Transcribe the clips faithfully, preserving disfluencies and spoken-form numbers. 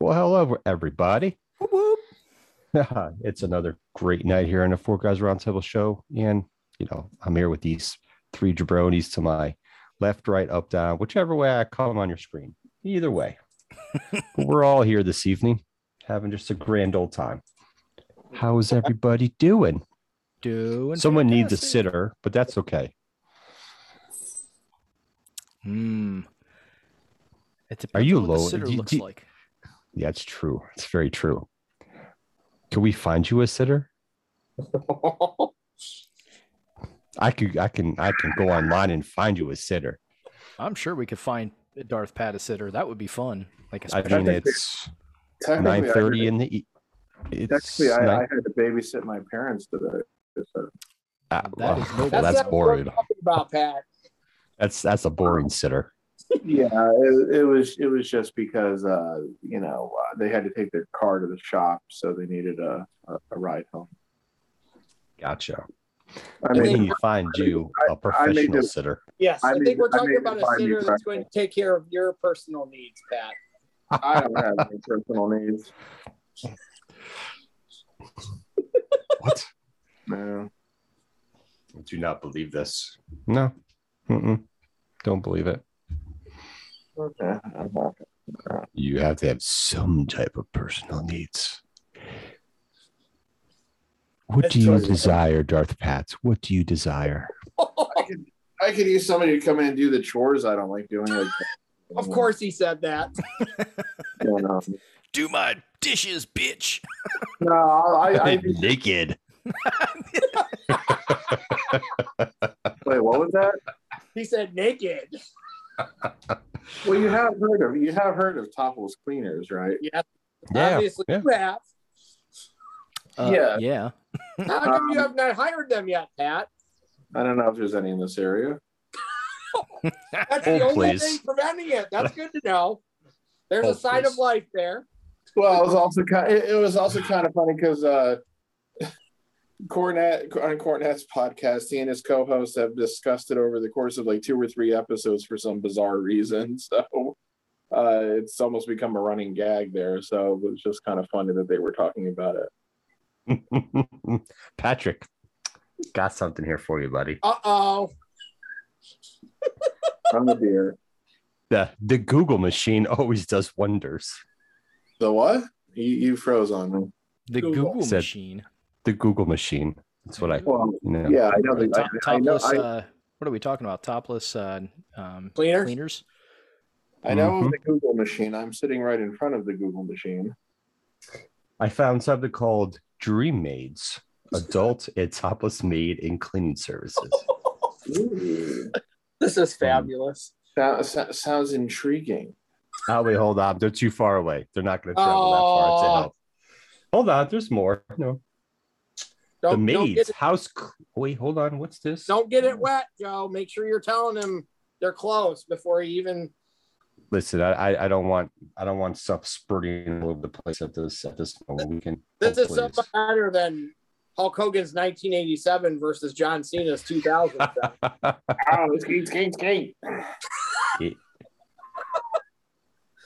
Well, hello, everybody. Whoop, whoop. It's another great night here on the Four Guys Roundtable show. And, you know, I'm here with these three jabronis to my left, right, up, down, whichever way I come on your screen. Either way. We're all here this evening having just a grand old time. How is everybody doing? Doing. Someone fantastic. Needs a sitter, but that's okay. Hmm. Are you low? What a sitter do, looks do, like. Yeah, it's true. It's very true. Can we find you a sitter? I could. I can. I can go online and find you a sitter. I'm sure we could find Darth Pat a sitter. That would be fun. Like I mean, it's nine thirty in the. It's Actually, I, I had to babysit my parents today. So. Uh, well, that is no, that's that's that boring. About Pat. That's that's a boring sitter. Yeah, it, it was it was just because uh, you know uh, they had to take their car to the shop, so they needed a, a, a ride home. Gotcha. I mean, we need to find you a professional sitter. Yes, I think we're talking about a sitter that's going to take care of your personal needs, Pat. I don't have any personal needs. What? No, I do not believe this. No, mm-mm. Don't believe it. Okay. You have to have some type of personal needs. What do you desire, Darth Patz? What do you desire? I could, I could use somebody to come in and do the chores I don't like doing. Like, of course he said that. Do my dishes, bitch. No, I... I do... Naked. Wait, what was that? He said naked. Well, you have heard of you have heard of topless cleaners, right? Yeah, yeah. Obviously yeah. you have. Uh, yeah, yeah. How come um, you have not hired them yet, Pat? I don't know if there's any in this area. That's the oh, only please. thing preventing it. That's good to know. There's oh, a sign please. of life there. Well, it was also kind. Of, it, it was also kind of funny because uh, Cornette on Cornette's podcast, he and his co-hosts have discussed it over the course of like two or three episodes for some bizarre reason. So uh, it's almost become a running gag there. So it was just kind of funny that they were talking about it. Patrick, got something here for you, buddy. Uh-oh. I'm a deer. The, the Google machine always does wonders. The what? You, you froze on me. The Google, Google machine. The Google machine. That's what I... Well, you know. Yeah, I know. Top, I, topless, I know I, uh, what are we talking about? Topless uh, um, cleaners? cleaners? I know mm-hmm. the Google machine. I'm sitting right in front of the Google machine. I found something called Dream Maids, adult and topless maid and cleaning services. This is fabulous. Um, so, so, sounds intriguing. Oh, wait, hold on. They're too far away. They're not going to travel oh. that far to help. Hold on. There's more. No. Don't, the maids, house. Wait, hold on. What's this? Don't get it wet, Joe. Make sure you're telling them they're close before you even. Listen, I I don't want I don't want stuff spurting all over the place at this at this moment. We can. This is so much better than Hulk Hogan's nineteen eighty-seven versus John Cena's two thousand. Oh, it's game, it's game, it's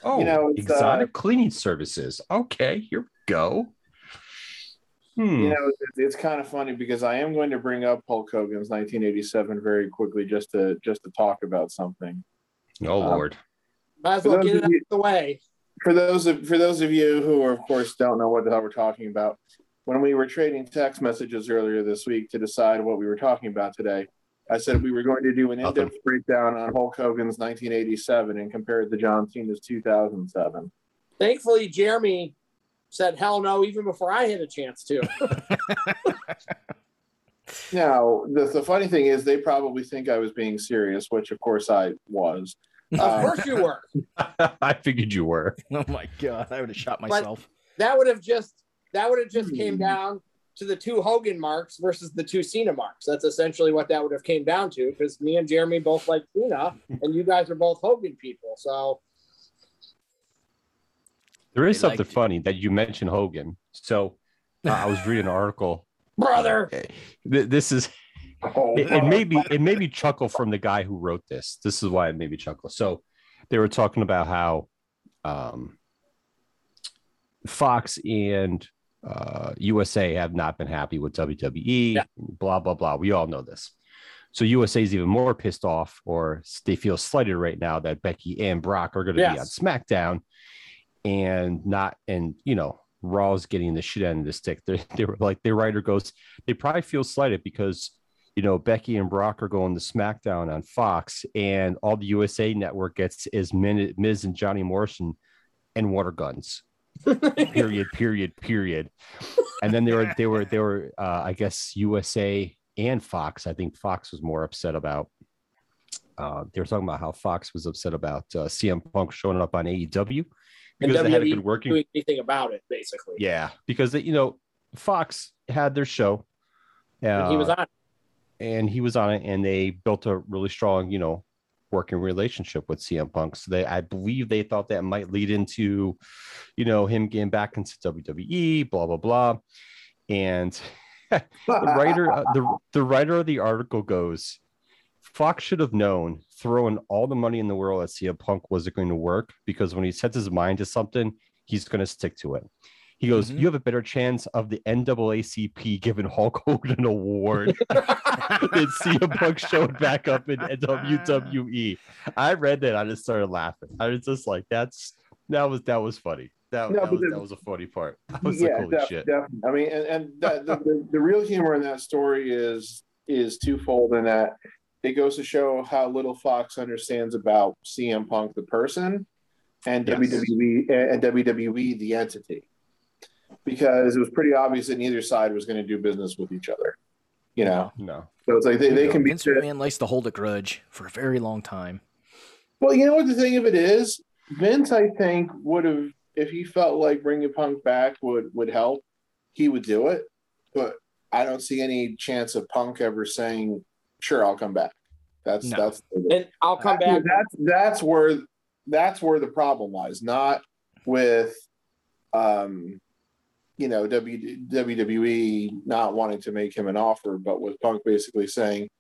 Oh, you know, it's, exotic uh, cleaning services. Okay, here we go. Hmm. You know, it's, it's kind of funny because I am going to bring up Hulk Hogan's nineteen eighty-seven very quickly just to just to talk about something. Oh um, Lord. Might as well get it out of the way. For those of for those of you who, are, of course, don't know what the hell we're talking about, when we were trading text messages earlier this week to decide what we were talking about today, I said we were going to do an in-depth breakdown on Hulk Hogan's nineteen eighty-seven and compare it to John Cena's two thousand seven. Thankfully, Jeremy said, hell no, even before I had a chance to. Now, the, the funny thing is they probably think I was being serious, which, of course, I was. Of course you were. I figured you were. Oh my God, I would have shot myself. But that would have just that would have just came down to the two Hogan marks versus the two Cena marks. That's essentially what that would have came down to, because me and Jeremy both like Cena, and you guys are both Hogan people. So there is something funny that you mentioned Hogan. So uh, I was reading an article, brother. This is. Oh, it, it made me it made me chuckle from the guy who wrote this. This is why it made me chuckle. So they were talking about how um, Fox and uh, U S A have not been happy with W W E, yeah. blah, blah, blah. We all know this. So U S A is even more pissed off, or they feel slighted right now that Becky and Brock are going to yes. be on SmackDown and not, and, you know, Raw's getting the shit end of the stick. They, they were like, their writer goes, they probably feel slighted because, you know, Becky and Brock are going to SmackDown on Fox, and all the U S A network gets is Miz and Johnny Morrison and water guns. period, period, period. And then they were, they were, they were, uh, I guess, U S A and Fox. I think Fox was more upset about, uh, they were talking about how Fox was upset about uh, C M Punk showing up on A E W. Because and they hadn't been working doing anything about it, basically. Yeah, because they, you know, Fox had their show, uh, and he was on, it. and he was on it, and they built a really strong, you know, working relationship with C M Punk. So they, I believe, they thought that might lead into, you know, him getting back into W W E, blah blah blah. And the writer, uh, the the writer of the article goes, Fox should have known throwing all the money in the world at C M Punk wasn't going to work, because when he sets his mind to something, he's going to stick to it. He goes, mm-hmm. You have a better chance of the N double A C P giving Hulk Hogan an award than C M Punk showing back up in W W E. I read that. I just started laughing. I was just like, that's that was that was funny. That, no, that, was, that was a funny part. I was yeah, like, holy def- shit. Definitely. I mean, and, and that, the, the, the real humor in that story is is twofold in that. It goes to show how little Fox understands about C M Punk, the person, and yes. W W E and W W E, the entity, because it was pretty obvious that neither side was going to do business with each other. You know, no. So it's like they, they can be. Vince McMahon likes to hold a grudge for a very long time. Well, you know what the thing of it is, Vince, I think, would have, if he felt like bringing Punk back would would help, he would do it. But I don't see any chance of Punk ever saying, sure, I'll come back. That's no. that's and I'll come back. That's that's where that's where the problem lies, not with um you know W W E not wanting to make him an offer, but with Punk basically saying,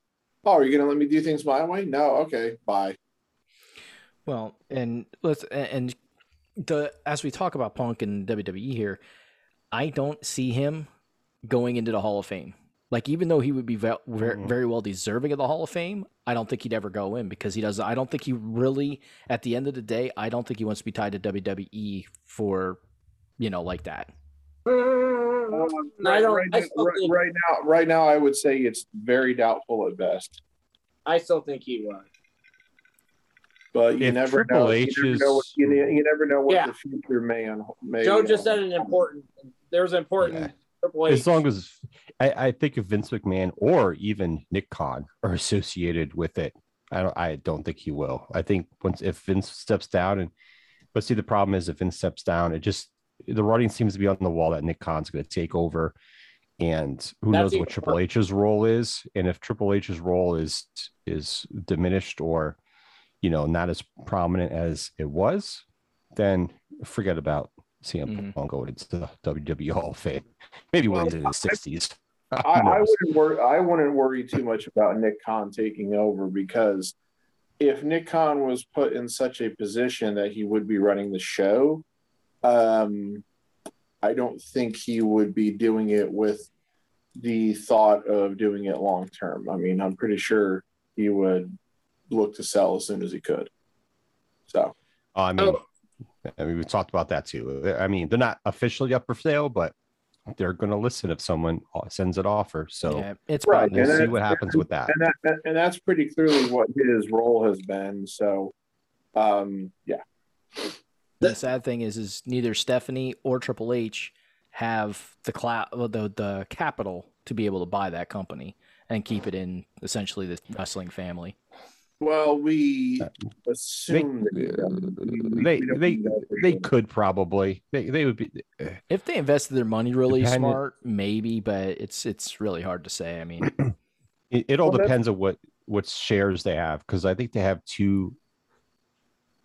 "Oh, are you going to let me do things my way? No, okay, bye." Well, and let's and the as we talk about Punk and W W E here, I don't see him going into the Hall of Fame. Like, even though he would be very well deserving of the Hall of Fame, I don't think he'd ever go in because he doesn't. I don't think he really, at the end of the day, I don't think he wants to be tied to W W E for, you know, like that. Um, right, right, now, right, right now, right now, I would say it's very doubtful at best. I still think he would. But you never know. You never know what yeah. the future may unfold. Joe just said an important. There's important. Yeah. As long as I, I think if Vince McMahon or even Nick Khan are associated with it, I don't. I don't think he will. I think once if Vince steps down, and but see, the problem is if Vince steps down, it just the writing seems to be on the wall that Nick Khan's going to take over, and who That's knows what Triple work. H's role is, and if Triple H's role is is diminished or, you know, not as prominent as it was, then forget about C M mm-hmm. Punk going into the W W E Hall of Fame. Maybe well, went into the sixties. I, I wouldn't worry. I wouldn't worry too much about Nick Khan taking over, because if Nick Khan was put in such a position that he would be running the show, um, I don't think he would be doing it with the thought of doing it long term. I mean, I'm pretty sure he would look to sell as soon as he could. So, uh, I mean. Oh. I mean, we talked about that too. I mean, they're not officially up for sale, but they're going to listen if someone sends an offer. So yeah, it's right. We'll see what happens with that. And, that. and that's pretty clearly what his role has been. So, um, yeah. The sad thing is, is neither Stephanie or Triple H have the clout, the the capital to be able to buy that company and keep it in essentially the wrestling family. Well, we assume they that they we they, they could probably they they would be uh, if they invested their money really smart, maybe, but it's it's really hard to say. I mean, it, it all well, depends on what what shares they have, because I think they have two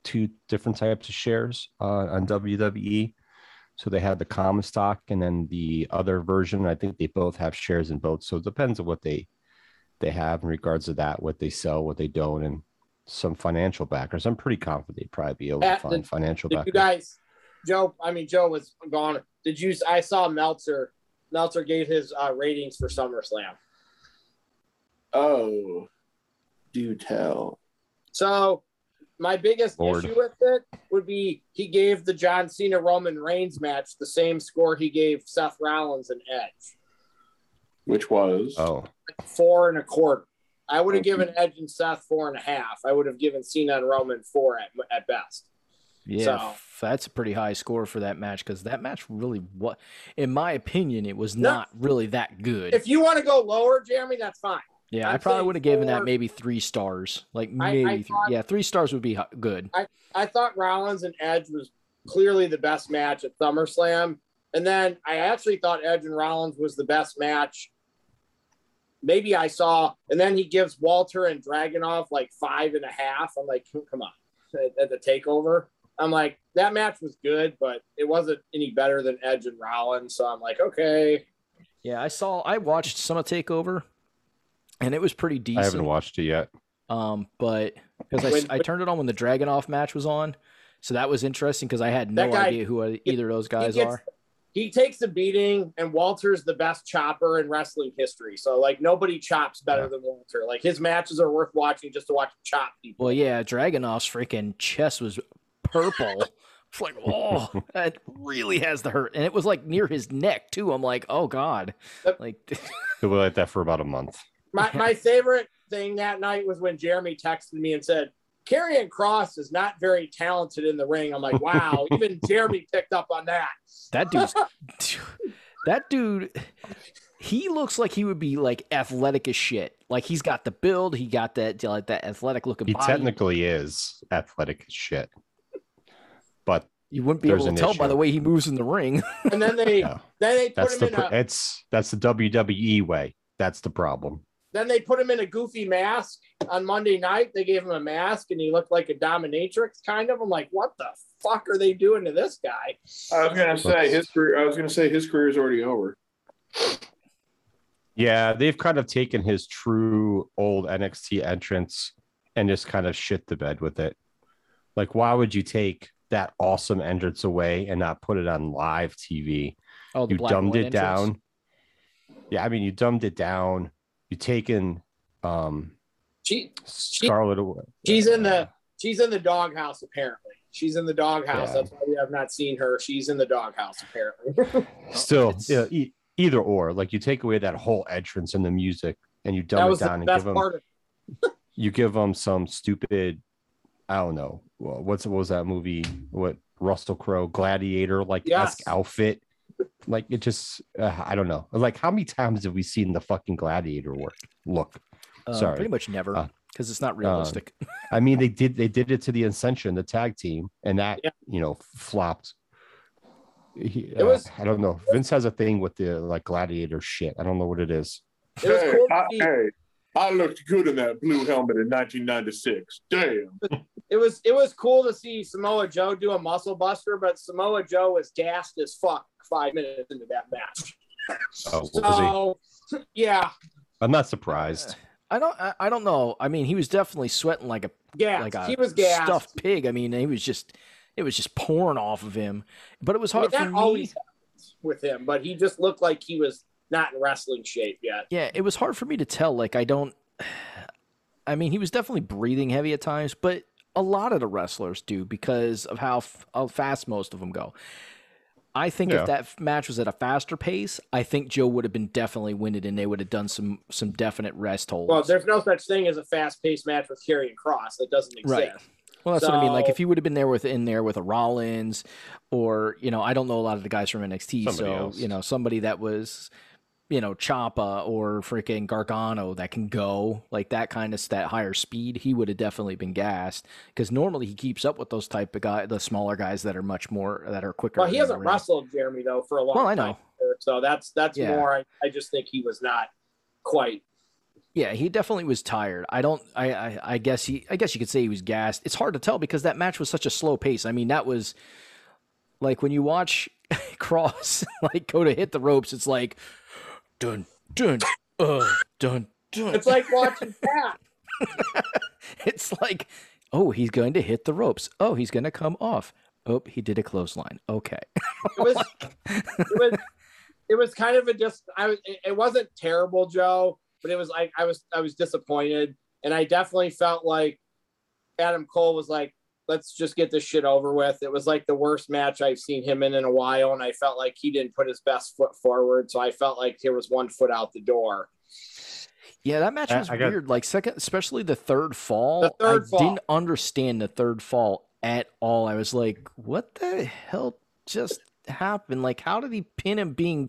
two different types of shares uh, on W W E. So they have the common stock and then the other version. I think they both have shares in both. So it depends on what they. they have in regards to that, what they sell, what they don't, and some financial backers. I'm pretty confident they'd probably be able to find financial backers. You guys, Joe, I mean, Joe was gone. Did you? I saw Meltzer. Meltzer gave his uh, ratings for SummerSlam. Oh, do tell. So my biggest Lord. issue with it would be he gave the John Cena Roman Reigns match the same score he gave Seth Rollins and Edge. Which was? Oh. Four and a quarter. I would have okay. given Edge and Seth four and a half. I would have given Cena and Roman four at, at best. Yeah, so that's a pretty high score for that match because that match really, what, in my opinion, it was no, not really that good. If you want to go lower, Jeremy, that's fine. Yeah, I'd I probably would have given that maybe three stars. Like maybe, I, I thought, yeah, three stars would be good. I, I thought Rollins and Edge was clearly the best match at SummerSlam. And then I actually thought Edge and Rollins was the best match maybe I saw. And then he gives Walter and Dragunov like five and a half. I'm like, come on, at, at the TakeOver. I'm like, that match was good, but it wasn't any better than Edge and Rollins. So I'm like, okay. Yeah, I saw, I watched some of TakeOver, and it was pretty decent. I haven't watched it yet. Um, but because I, I turned it on when the Dragunov match was on, so that was interesting because I had no guy, idea who either he, of those guys he gets, are. He takes a beating, and Walter's the best chopper in wrestling history. So, like, nobody chops better yeah. than Walter. Like, his matches are worth watching just to watch him chop people. Well, yeah, Dragunov's freaking chest was purple. It's like, oh, that really has the hurt, and it was like near his neck too. I'm like, oh god, like it was like that for about a month. My my favorite thing that night was when Jeremy texted me and said, Karrion Kross is not very talented in the ring. I'm like, wow, even Jeremy picked up on that. That dude's that dude. He looks like he would be like athletic as shit. Like he's got the build, he got that like that athletic looking. He body. technically is athletic as shit. But you wouldn't be able to tell issue. by the way he moves in the ring. And then they no. then they put that's him the, in a it's that's the W W E way. That's the problem. Then they put him in a goofy mask on Monday night. They gave him a mask and he looked like a dominatrix kind of. I'm like, what the fuck are they doing to this guy? I was gonna say his career I was gonna say his career is already over. Yeah, they've kind of taken his true old N X T entrance and just kind of shit the bed with it. Like, why would you take that awesome entrance away and not put it on live T V? Oh, you dumbed it down. Yeah, I mean, you dumbed it down. You taken um, she, she, Scarlett away. She's in the she's in the doghouse apparently. She's in the doghouse. Yeah. That's why we have not seen her. She's in the doghouse apparently. Still, yeah, e- either or. Like you take away that whole entrance and the music, and you dumb it down and give them. Of- you give them some stupid. I don't know. What's what was that movie? What Russell Crowe Gladiator like esque yes. outfit? Like it just uh, I don't know. Like how many times have we seen the fucking Gladiator work? Look, uh, sorry, pretty much never because uh, it's not realistic. Uh, I mean, they did they did it to the Ascension, the tag team, and that yeah. you know flopped. He, it was uh, I don't know. Vince has a thing with the like Gladiator shit. I don't know what it is. It was cool to see. Hey, I looked good in that blue helmet in nineteen ninety-six. Damn. It was it was cool to see Samoa Joe do a muscle buster, but Samoa Joe was gassed as fuck five minutes into that match. Oh, so, was he? Yeah. I'm not surprised. I don't I, I don't know. I mean, he was definitely sweating like a yeah, like a he was gassed. stuffed pig. I mean, he was just it was just pouring off of him. But it was hard I mean, for that me. Always happens with him, but he just looked like he was not in wrestling shape yet. Yeah, it was hard for me to tell. Like, I don't... I mean, he was definitely breathing heavy at times, but a lot of the wrestlers do because of how, f- how fast most of them go. I think yeah. if that match was at a faster pace, I think Joe would have been definitely winded and they would have done some some definite rest holds. Well, there's no such thing as a fast-paced match with Karrion Kross. That doesn't exist. Right. Well, that's so... what I mean. Like, if he would have been there with in there with a Rollins or, you know, I don't know a lot of the guys from N X T, somebody so, else. you know, somebody that was... you know, Ciampa or freaking Gargano that can go like that kind of that higher speed, he would have definitely been gassed because normally he keeps up with those type of guys, the smaller guys that are much more that are quicker. Well, he hasn't wrestled Jeremy though for a long time. Well, I know. Time, so that's that's yeah. more. I, I just think he was not quite. Yeah, he definitely was tired. I don't. I, I I guess he. I guess you could say he was gassed. It's hard to tell because that match was such a slow pace. I mean, that was like when you watch Kross like go to hit the ropes, it's like. Dun, dun, uh, dun, dun. It's like watching that. It's like, oh, he's going to hit the ropes. Oh, he's going to come off. Oh, he did a clothesline. Okay. It was, it was, it was kind of a just. I was. It wasn't terrible, Joe, but it was like I was. I was disappointed, and I definitely felt like Adam Cole was like, "Let's just get this shit over with." It was like the worst match I've seen him in in a while, and I felt like he didn't put his best foot forward. So I felt like there was one foot out the door. Yeah, that match was I, I got, weird. Like second, especially the third fall. The third I fall. didn't understand the third fall at all. I was like, what the hell just happened? Like, how did he pin him being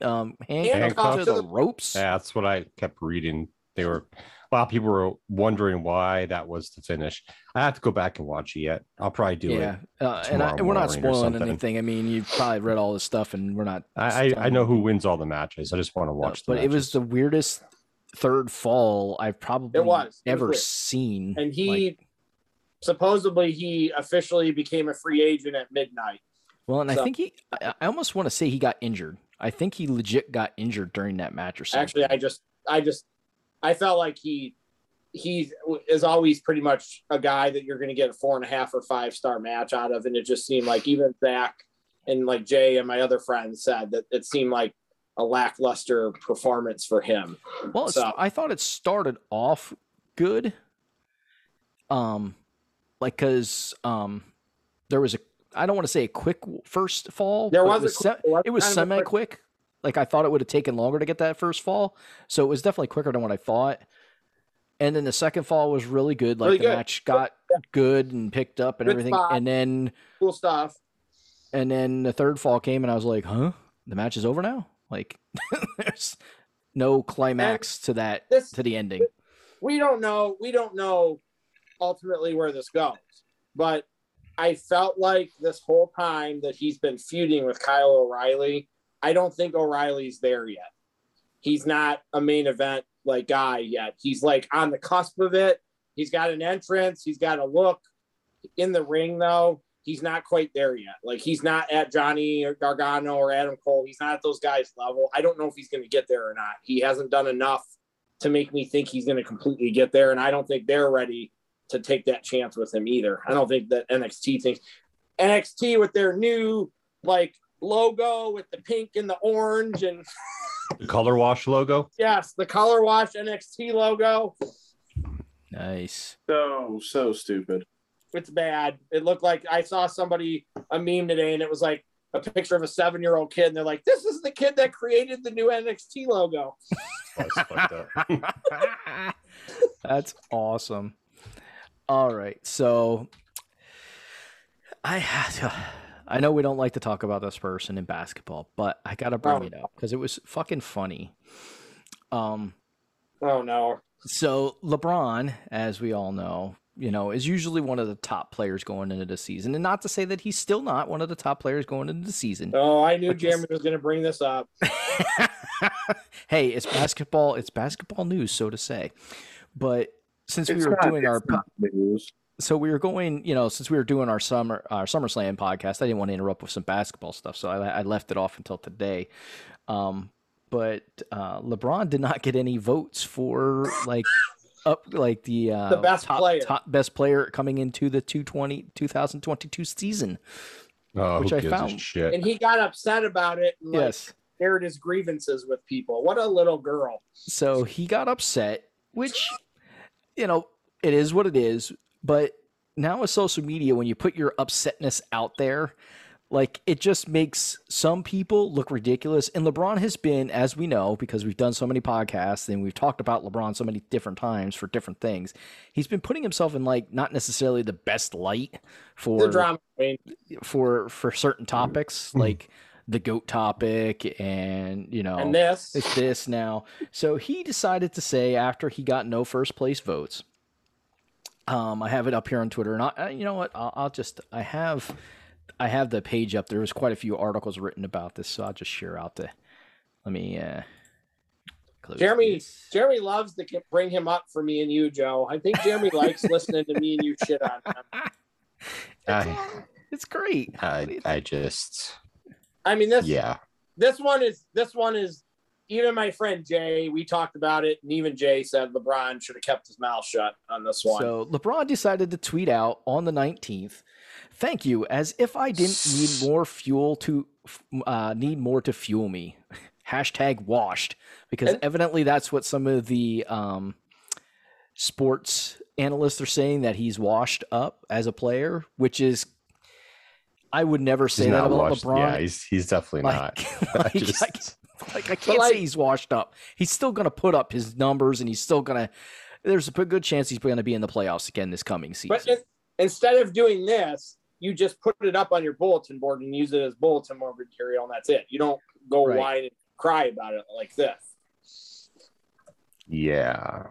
um, handcuffed to the, the ropes? Yeah, that's what I kept reading. They were a lot of people were wondering why that was the finish. I have to go back and watch it yet. I'll probably do yeah. it. Yeah, uh, and, and we're not spoiling anything. I mean, you've probably read all this stuff, and we're not. I I, I know who wins all the matches. I just want to watch. No, the but matches. It was the weirdest third fall I've probably it was. It ever was seen. And he. Like, supposedly he officially became a free agent at midnight. Well, and so, I think he, I, I almost want to say he got injured. I think he legit got injured during that match or something. Actually, I just, I just, I felt like he, he is always pretty much a guy that you're going to get a four and a half or five star match out of. And it just seemed like even Zach and like Jay and my other friends said that it seemed like a lackluster performance for him. Well, so, I thought it started off good. Um, Like, because um, there was a, I don't want to say a quick first fall. There was, it was, a quick, se- it was semi quick. Like, I thought it would have taken longer to get that first fall. So it was definitely quicker than what I thought. And then the second fall was really good. Like, really the good. match got yeah. good and picked up and good everything. Spot. And then, cool stuff. And then the third fall came, and I was like, huh? The match is over now? Like, there's no climax and to that, this, to the ending. We don't know. We don't know ultimately where this goes, but I felt like this whole time that he's been feuding with Kyle O'Reilly, I don't think O'Reilly's there yet. He's not a main event like guy yet. He's like on the cusp of it. He's got an entrance, he's got a look in the ring, though he's not quite there yet. Like, he's not at Johnny or Gargano or Adam Cole. He's not at those guys' level. I don't know if he's going to get there or not. He hasn't done enough to make me think he's going to completely get there, and I don't think they're ready to take that chance with him either. I don't think that N X T thinks N X T with their new like logo with the pink and the orange and the color wash logo. Yes. The color wash N X T logo. Nice. So, so stupid. It's bad. It looked like I saw somebody, a meme today, and it was like a picture of a seven-year-old kid. And they're like, this is the kid that created the new N X T logo. That's awesome. All right, so I to, I know we don't like to talk about this person in basketball, but I gotta bring oh. it up because it was fucking funny. Um, oh no! So LeBron, as we all know, you know, is usually one of the top players going into the season, and not to say that he's still not one of the top players going into the season. Oh, I knew Jeremy was going to bring this up. Hey, it's basketball. It's basketball news, so to say, but. Since it's we were not, doing our news. So we were going, you know, since we were doing our summer our SummerSlam podcast, I didn't want to interrupt with some basketball stuff, so I, I left it off until today. Um, but uh, LeBron did not get any votes for like up like the uh, the best top, player, top best player coming into the two twenty, twenty twenty-two season, oh, which I found shit. And he got upset about it. And, yes, like, aired his grievances with people. What a little girl! So he got upset, which. You know, it is what it is, but now with social media, when you put your upsetness out there, like, it just makes some people look ridiculous. And LeBron has been, as we know, because we've done so many podcasts and we've talked about LeBron so many different times for different things, he's been putting himself in like not necessarily the best light for the drama queen. for for certain topics, like the GOAT topic and, you know, and this. It's this now. So he decided to say after he got no first place votes, um, I have it up here on Twitter and I, I you know what, I'll, I'll just, I have, I have the page up. There was quite a few articles written about this. So I'll just share out the, let me, uh, close Jeremy, this. Jeremy loves to bring him up for me and you, Joe. I think Jeremy likes listening to me and you shit on him. I, it's great. I, I just... I mean, this, yeah. this one is, this one is even my friend Jay, we talked about it. And even Jay said LeBron should have kept his mouth shut on this one. So LeBron decided to tweet out on the nineteenth Thank you, as if I didn't need more fuel to uh, need more to fuel me. Hashtag washed, because and evidently that's what some of the um, sports analysts are saying, that he's washed up as a player, which is, I would never say that about washed. LeBron. Yeah, he's, he's definitely like, not. Like, Just... like, like I can't like, say he's washed up. He's still going to put up his numbers, and he's still going to, there's a good chance he's going to be in the playoffs again this coming season. But instead of doing this, you just put it up on your bulletin board and use it as bulletin board material, and that's it. You don't go right. whine and cry about it like this. Yeah.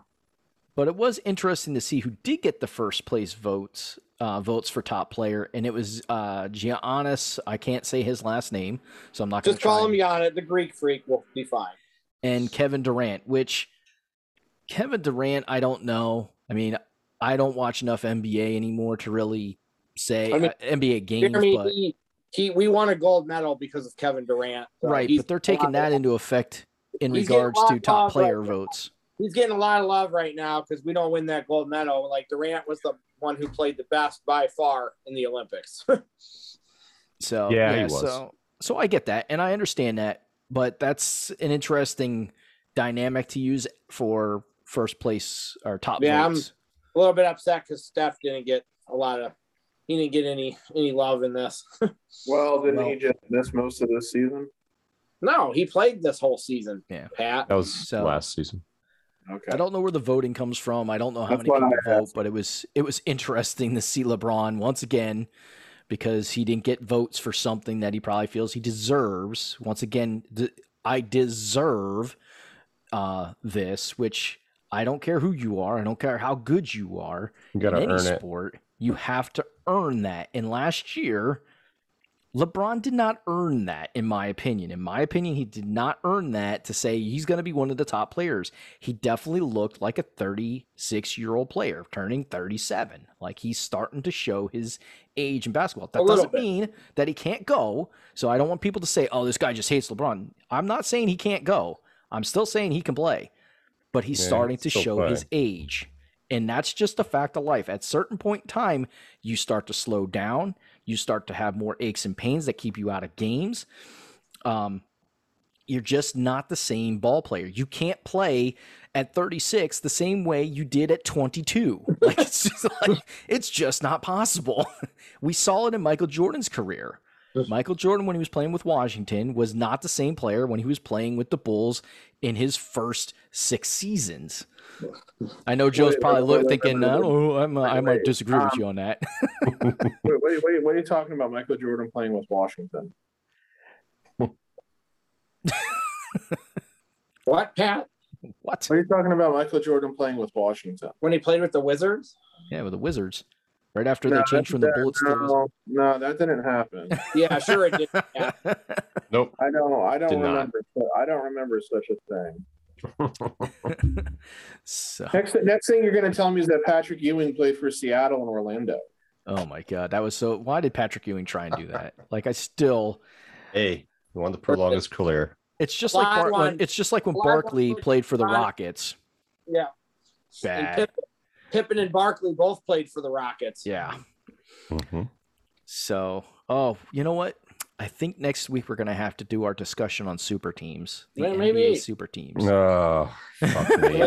But it was interesting to see who did get the first place votes, uh, votes for top player, and it was uh, Giannis. I can't say his last name, so I'm not going to just call him Giannis. The Greek Freak will be fine. And Kevin Durant, which Kevin Durant, I don't know. I mean, I don't watch enough N B A anymore to really say I mean, uh, N B A games. Jeremy, but he, he, we won a gold medal because of Kevin Durant, so right? But they're taking that into effect in regards to top player right votes. Now. He's getting a lot of love right now because we don't win that gold medal. Like, Durant was the one who played the best by far in the Olympics. so yeah, yeah he was. so so I get that and I understand that, but that's an interesting dynamic to use for first place or top. Yeah, votes. I'm a little bit upset because Steph didn't get a lot of. He didn't get any any love in this. well, didn't well, he just miss most of this season? No, he played this whole season. Yeah, Pat. That was so, last season. Okay. I don't know where the voting comes from. I don't know how That's many people vote, but it was it was interesting to see LeBron once again, because he didn't get votes for something that he probably feels he deserves. Once again, de- I deserve uh, this, which I don't care who you are. I don't care how good you are. You gotta in any earn sport. It. You have to earn that. And last year, LeBron did not earn that, in my opinion. In my opinion, he did not earn that to say he's going to be one of the top players. He definitely looked like a thirty-six-year-old player turning thirty-seven. Like, he's starting to show his age in basketball. That doesn't mean that he can't go. So I don't want people to say, oh, this guy just hates LeBron. I'm not saying he can't go. I'm still saying he can play. But he's yeah, starting to show play. his age. And that's just a fact of life. At a certain point in time, you start to slow down. You start to have more aches and pains that keep you out of games. Um, you're just not the same ball player. You can't play at thirty-six the same way you did at twenty-two. Like, it's just, like, it's just not possible. We saw it in Michael Jordan's career. Michael Jordan, when he was playing with Washington, was not the same player when he was playing with the Bulls in his first six seasons. I know Joe's wait, probably wait, wait, thinking, wait, wait, oh, I'm, uh, wait, I might disagree um, with you on that. wait, wait, wait, what are you talking about? Michael Jordan playing with Washington? What, Pat? What? What are you talking about? Michael Jordan playing with Washington when he played with the Wizards? Yeah, with the Wizards. Right after no, they changed from the Bullets to no, no, that didn't happen. Yeah, sure it did. Yeah. Nope. I don't. I don't did remember. Not. I don't remember such a thing. so. next, next thing you're going to tell me is that Patrick Ewing played for Seattle and Orlando. Oh my God, that was so. Why did Patrick Ewing try and do that? Like, I still. Hey, he wanted to prolong his career. It's just Fly like Bar- one. It's just like when Fly Barkley one. played for the Rockets. Yeah. Bad. And Pippen, Pippen and Barkley both played for the Rockets. Yeah. Mm-hmm. So, oh, you know what? I think next week we're going to have to do our discussion on super teams. The well, maybe N B A super teams. Oh, fuck me.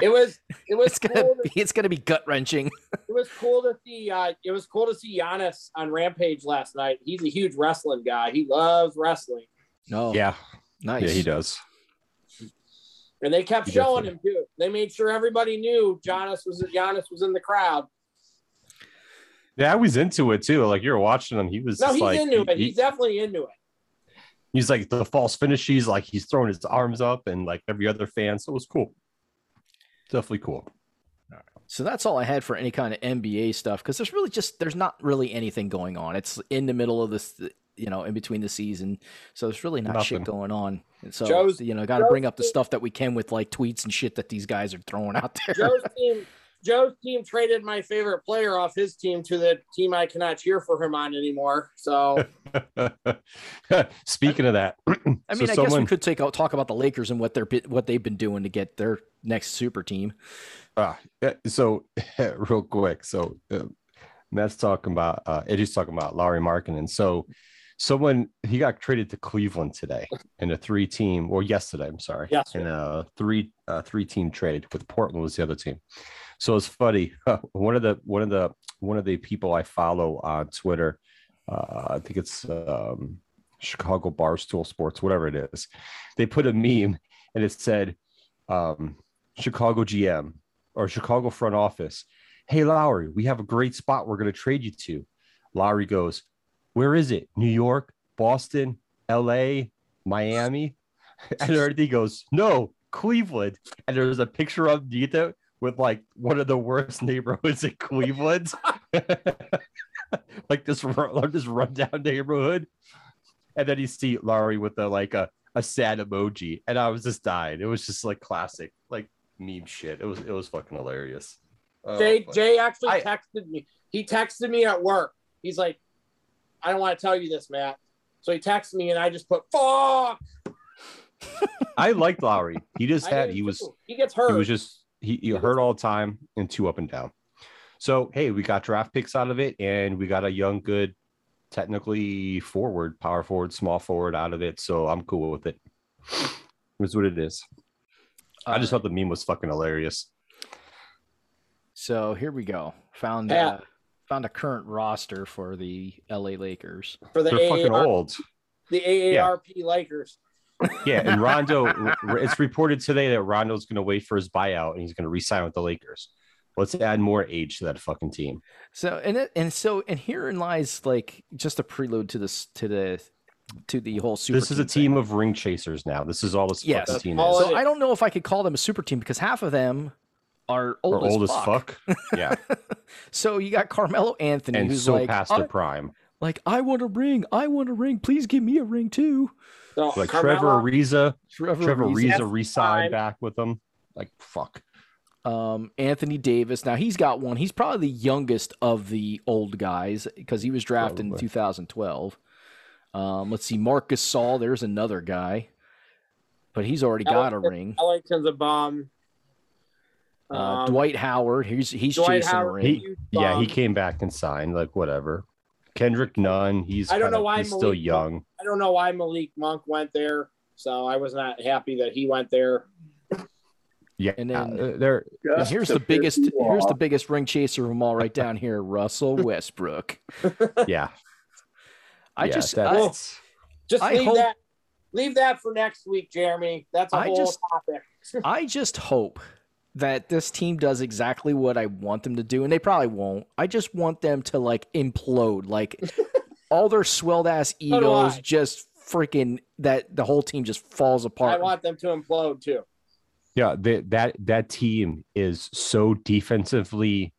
it was it was it's gonna cool be to, it's gonna be gut wrenching. It was cool to see. Uh, it was cool to see Giannis on Rampage last night. He's a huge wrestling guy. He loves wrestling. No, oh, yeah, nice. Yeah, he does. And they kept he showing definitely. him too. They made sure everybody knew Giannis was Giannis was in the crowd. Yeah, I was into it too. Like, you were watching him, he was no, just he's like, into he, it. He's definitely into it. He's like the false finishes, like he's throwing his arms up, and like every other fan. So it was cool. Definitely cool. All right. So that's all I had for any kind of N B A stuff, because there's really just there's not really anything going on. It's in the middle of this, you know, in between the season, so there's really not Nothing. shit going on. And so Joe's, you know, got to bring up the stuff that we can with like tweets and shit that these guys are throwing out there. Joe's team. Joe's team traded my favorite player off his team to the team I cannot cheer for him on anymore. So, speaking of that, I mean, so I someone... guess we could take out talk about the Lakers and what they're what they've been doing to get their next super team. Uh, so, real quick, so uh, Matt's talking about uh, Eddie's talking about Lauri Markkanen. So someone he got traded to Cleveland today in a three team or yesterday. I'm sorry, yes, in a three uh, three team trade with Portland was the other team. So it's funny. One of the one of the one of the people I follow on Twitter, uh, I think it's um, Chicago Barstool Sports, whatever it is. They put a meme and it said um, Chicago G M or Chicago front office. Hey, Lauri, we have a great spot we're going to trade you to. Lauri goes, where is it? New York, Boston, L A, Miami? And everybody goes, no, Cleveland. And there's a picture of Dito with, like, one of the worst neighborhoods in Cleveland. Like this, this rundown neighborhood. And then you see Lauri with, a, like, a, a sad emoji. And I was just dying. It was just, like, classic, like, meme shit. It was, it was fucking hilarious. Oh, Jay, Jay actually I, texted me. He texted me at work. He's like, I don't want to tell you this, Matt. So he texted me and I just put, fuck. I liked Lauri. He just had, he too. was, he gets hurt. He was just, he, he, he hurt all the time and two up and down. So, hey, we got draft picks out of it and we got a young, good, technically forward, power forward, small forward out of it. So I'm cool with it. That's what it is. All I just right. thought the meme was fucking hilarious. So here we go. Found uh, found a current roster for the L A Lakers. For the They're A A R P, fucking old. The A A R P yeah. Lakers. Yeah, and Rondo. It's reported today that Rondo's going to wait for his buyout and he's going to re-sign with the Lakers. Let's add more age to that fucking team. So and it, and so and herein lies like just a prelude to this to the to the whole super. This is a team thing. of ring chasers now. This is all this yes. fucking team is. So I don't know if I could call them a super team because half of them. Are old, old as fuck. As fuck. Yeah. So you got Carmelo Anthony, and who's so like past their prime. Like, I want a ring. I want a ring. Please give me a ring too. So, like Carmelo, Trevor Ariza. Trevor, Trevor Ariza re-signed back with them. Like fuck. Um, Anthony Davis. Now he's got one. He's probably the youngest of the old guys because he was drafted probably. in two thousand twelve. Um, let's see, Marc Gasol. There's another guy, but he's already got a ring. Ellington's a bomb. Uh, Dwight Howard, he's he's Dwight chasing Howard, a ring. He, yeah, he came back and signed, like whatever. Kendrick Nunn, he's I don't kinda, know why he's Malik, still young. I don't know why Malik Monk went there, so I was not happy that he went there. Yeah, and then uh, there. And here's the biggest. Here's the biggest ring chaser of them all, right down here, Russell Westbrook. yeah, I yeah, just I, just I leave hope, that leave that for next week, Jeremy. That's a I whole just, topic. I just hope. That this team does exactly what I want them to do, and they probably won't. I just want them to like implode, like all their swelled ass egos so just freaking that the whole team just falls apart. I want them to implode too. Yeah, they, that that team is so defensively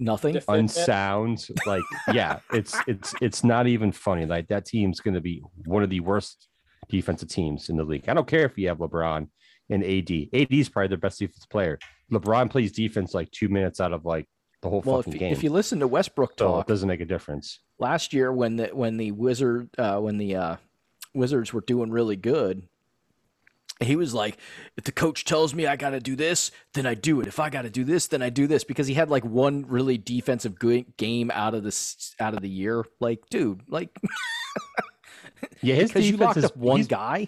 nothing Defensive. unsound. Like, yeah, it's it's it's not even funny. Like that team's going to be one of the worst defensive teams in the league. I don't care if you have LeBron. And A D. A D is probably their best defense player. LeBron plays defense like two minutes out of like the whole well, fucking if, game. If you listen to Westbrook talk, so it doesn't make a difference. Last year, when the when the Wizard uh, when the uh, Wizards were doing really good, he was like, "If the coach tells me I got to do this, then I do it. If I got to do this, then I do this." Because he had like one really defensive good game out of this out of the year. Like, dude, like, yeah, his because you locked is, up one guy.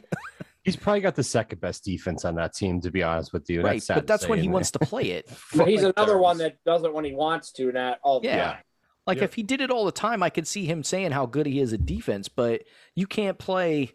He's probably got the second best defense on that team, to be honest with you. Right, that's sad but that's when he wants to play it. Well, he's like another one that does it when he wants to, not all the yeah. time. Like yep. if he did it all the time, I could see him saying how good he is at defense. But you can't play,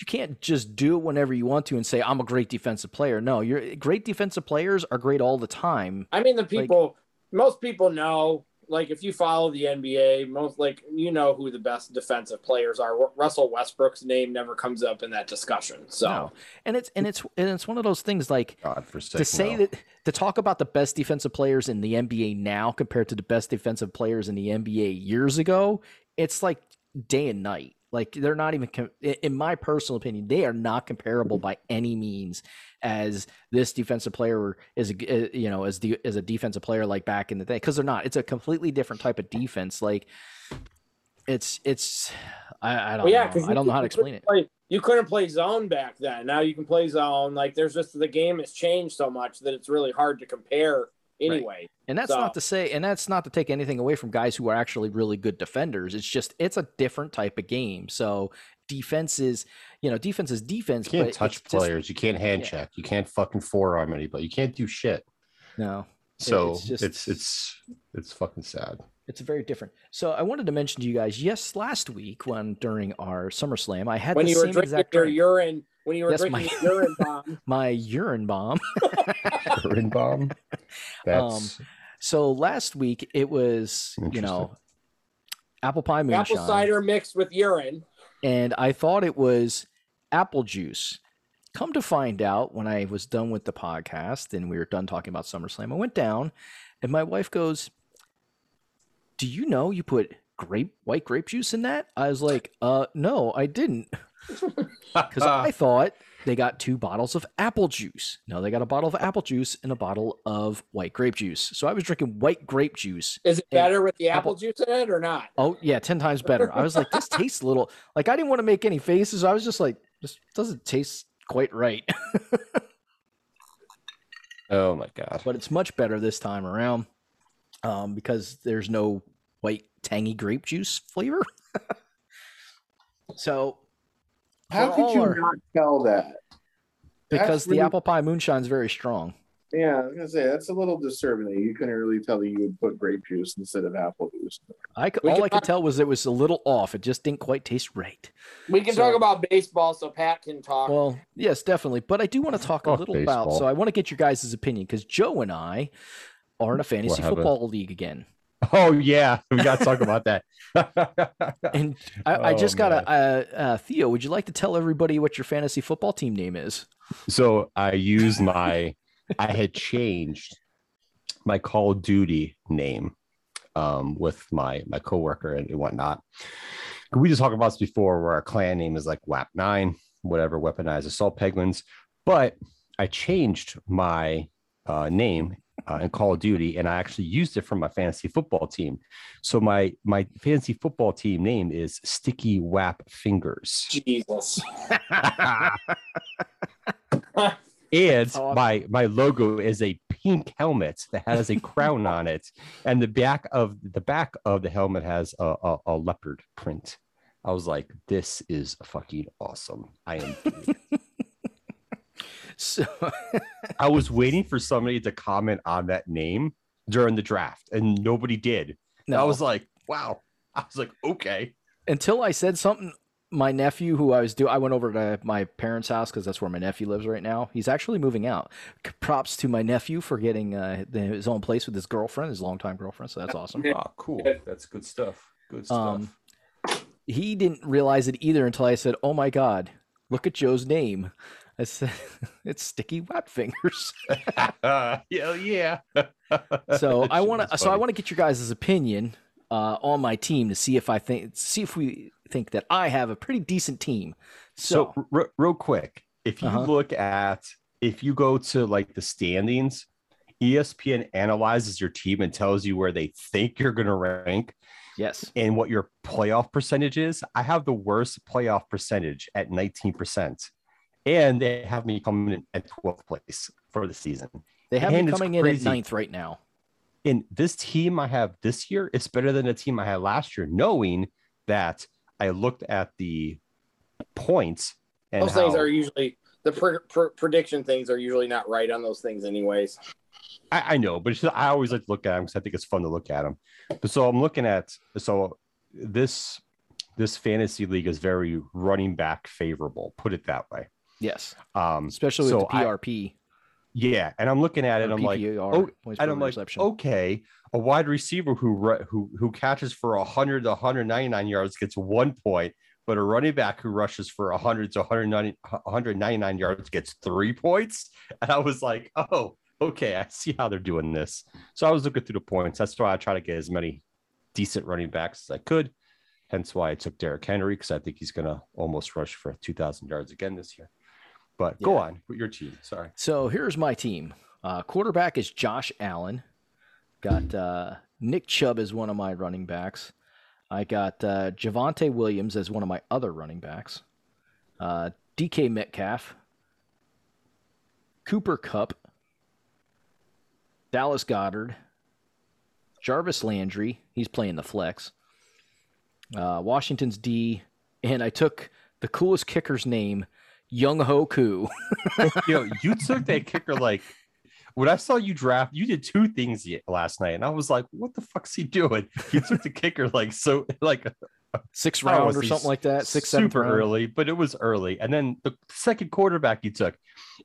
you can't just do it whenever you want to and say I'm a great defensive player. No, you're great defensive players are great all the time. I mean, the people, like, most people know. Like if you follow the N B A, most like you know who the best defensive players are. Russell Westbrook's name never comes up in that discussion. So, no. and it's and it's and it's one of those things like God for sake, to say no. that to talk about the best defensive players in the N B A now compared to the best defensive players in the N B A years ago, it's like day and night. Like they're not even, in my personal opinion, they are not comparable by any means. As this defensive player is, you know, as the as a defensive player like back in the day, because they're not. It's a completely different type of defense. Like it's it's I, I don't well, yeah, know. I don't know how to explain it. Play, you couldn't play zone back then. Now you can play zone. Like there's just the game has changed so much that it's really hard to compare anyway. Right. And that's so. not to say, and that's not to take anything away from guys who are actually really good defenders. It's just, it's a different type of game. So defense is, you know, defense is defense. You can't but touch players. Just, you can't hand yeah. check. You can't fucking forearm anybody. You can't do shit. No. So it's just, it's, it's, it's fucking sad. It's very different. So I wanted to mention to you guys, yes, last week when during our SummerSlam, I had when the you were same drinking exact your urine. When you were yes, drinking my, urine bomb. My urine bomb. urine bomb. That's... Um, so last week it was, you know, apple pie moonshine. Apple cider mixed with urine. And I thought it was apple juice. Come to find out, when I was done with the podcast and we were done talking about SummerSlam, I went down and my wife goes, do you know you put grape white grape juice in that? I was like, uh, no, I didn't. Because I thought they got two bottles of apple juice. No, they got a bottle of apple juice and a bottle of white grape juice. So I was drinking white grape juice. Is it better with the apple, apple juice in it or not? Oh, yeah, ten times better. I was like, this tastes a little... Like, I didn't want to make any faces. I was just like, this doesn't taste quite right. Oh, my God. But it's much better this time around um, because there's no white tangy grape juice flavor. So... How could you not tell that? Because the apple pie moonshine is very strong. Yeah, I was gonna say that's a little disturbing. You couldn't really tell that you would put grape juice instead of apple juice. I could, all I could tell was it was a little off. It just didn't quite taste right. We can talk about baseball, so Pat can talk. Well, yes, definitely. But I do want to talk a little about. So I want to get your guys' opinion because Joe and I are in a fantasy football league again. Oh, yeah. We got to talk about that. And I, oh, I just got a, uh, uh, Theo, would you like to tell everybody what your fantasy football team name is? So I used my, I had changed my Call of Duty name um, with my, my coworker and whatnot. We just talked about this before where our clan name is like W A P nine, whatever, weaponized assault penguins. But I changed my uh, name Uh, in Call of Duty, and I actually used it for my fantasy football team. So my my fantasy football team name is Sticky Wap Fingers. Jesus. And my my logo is a pink helmet that has a crown on it, and the back of the back of the helmet has a, a, a leopard print. I was like, this is fucking awesome. I am. So I was waiting for somebody to comment on that name during the draft, and nobody did. No. I was like, wow. I was like, okay. Until I said something, my nephew who I was doing, I went over to my parents' house because that's where my nephew lives right now. He's actually moving out. Props to my nephew for getting uh, his own place with his girlfriend, his longtime girlfriend. So that's awesome. Oh, cool. That's good stuff. Good stuff. Um, he didn't realize it either until I said, oh, my God, look at Joe's name. I said, it's Sticky Wap Fingers. uh, yeah, yeah. So I want to. So I want to get your guys' opinion uh, on my team to see if I think, see if we think that I have a pretty decent team. So, so r- real quick, if you uh-huh. look at, if you go to like the standings, E S P N analyzes your team and tells you where they think you're going to rank. Yes. And what your playoff percentage is. I have the worst playoff percentage at nineteen percent. And they have me coming in at twelfth place for the season. They have and me coming in at ninth right now. And this team I have this year is better than the team I had last year, knowing that I looked at the points. And those how... things are usually the pre- pre- prediction things are usually not right on those things anyways. I, I know, but it's just, I always like to look at them because I think it's fun to look at them. But so I'm looking at so this this fantasy league is very running back favorable. Put it that way. Yes, um, especially so with the P R P. I, yeah, and I'm looking at it. I'm like, oh, and I'm like, reception. Okay, a wide receiver who who who catches for one hundred to one ninety-nine yards gets one point, but a running back who rushes for one hundred to one ninety-nine yards gets three points. And I was like, oh, okay, I see how they're doing this. So I was looking through the points. That's why I try to get as many decent running backs as I could. Hence why I took Derrick Henry because I think he's going to almost rush for two thousand yards again this year. But go yeah. on with your team. Sorry. So here's my team. Uh, quarterback is Josh Allen. Got uh, Nick Chubb as one of my running backs. I got uh, Javonte Williams as one of my other running backs. Uh, D K Metcalf. Cooper Kupp. Dallas Goedert, Jarvis Landry. He's playing the flex. Uh, Washington's D, and I took the coolest kicker's name, Young Ho Koo. Yo, you took that kicker like when I saw you draft. You did two things last night, and I was like, "What the fuck's he doing?" He took the kicker like so, like six round or something like that. Six super early, round. But it was early. And then the second quarterback you took,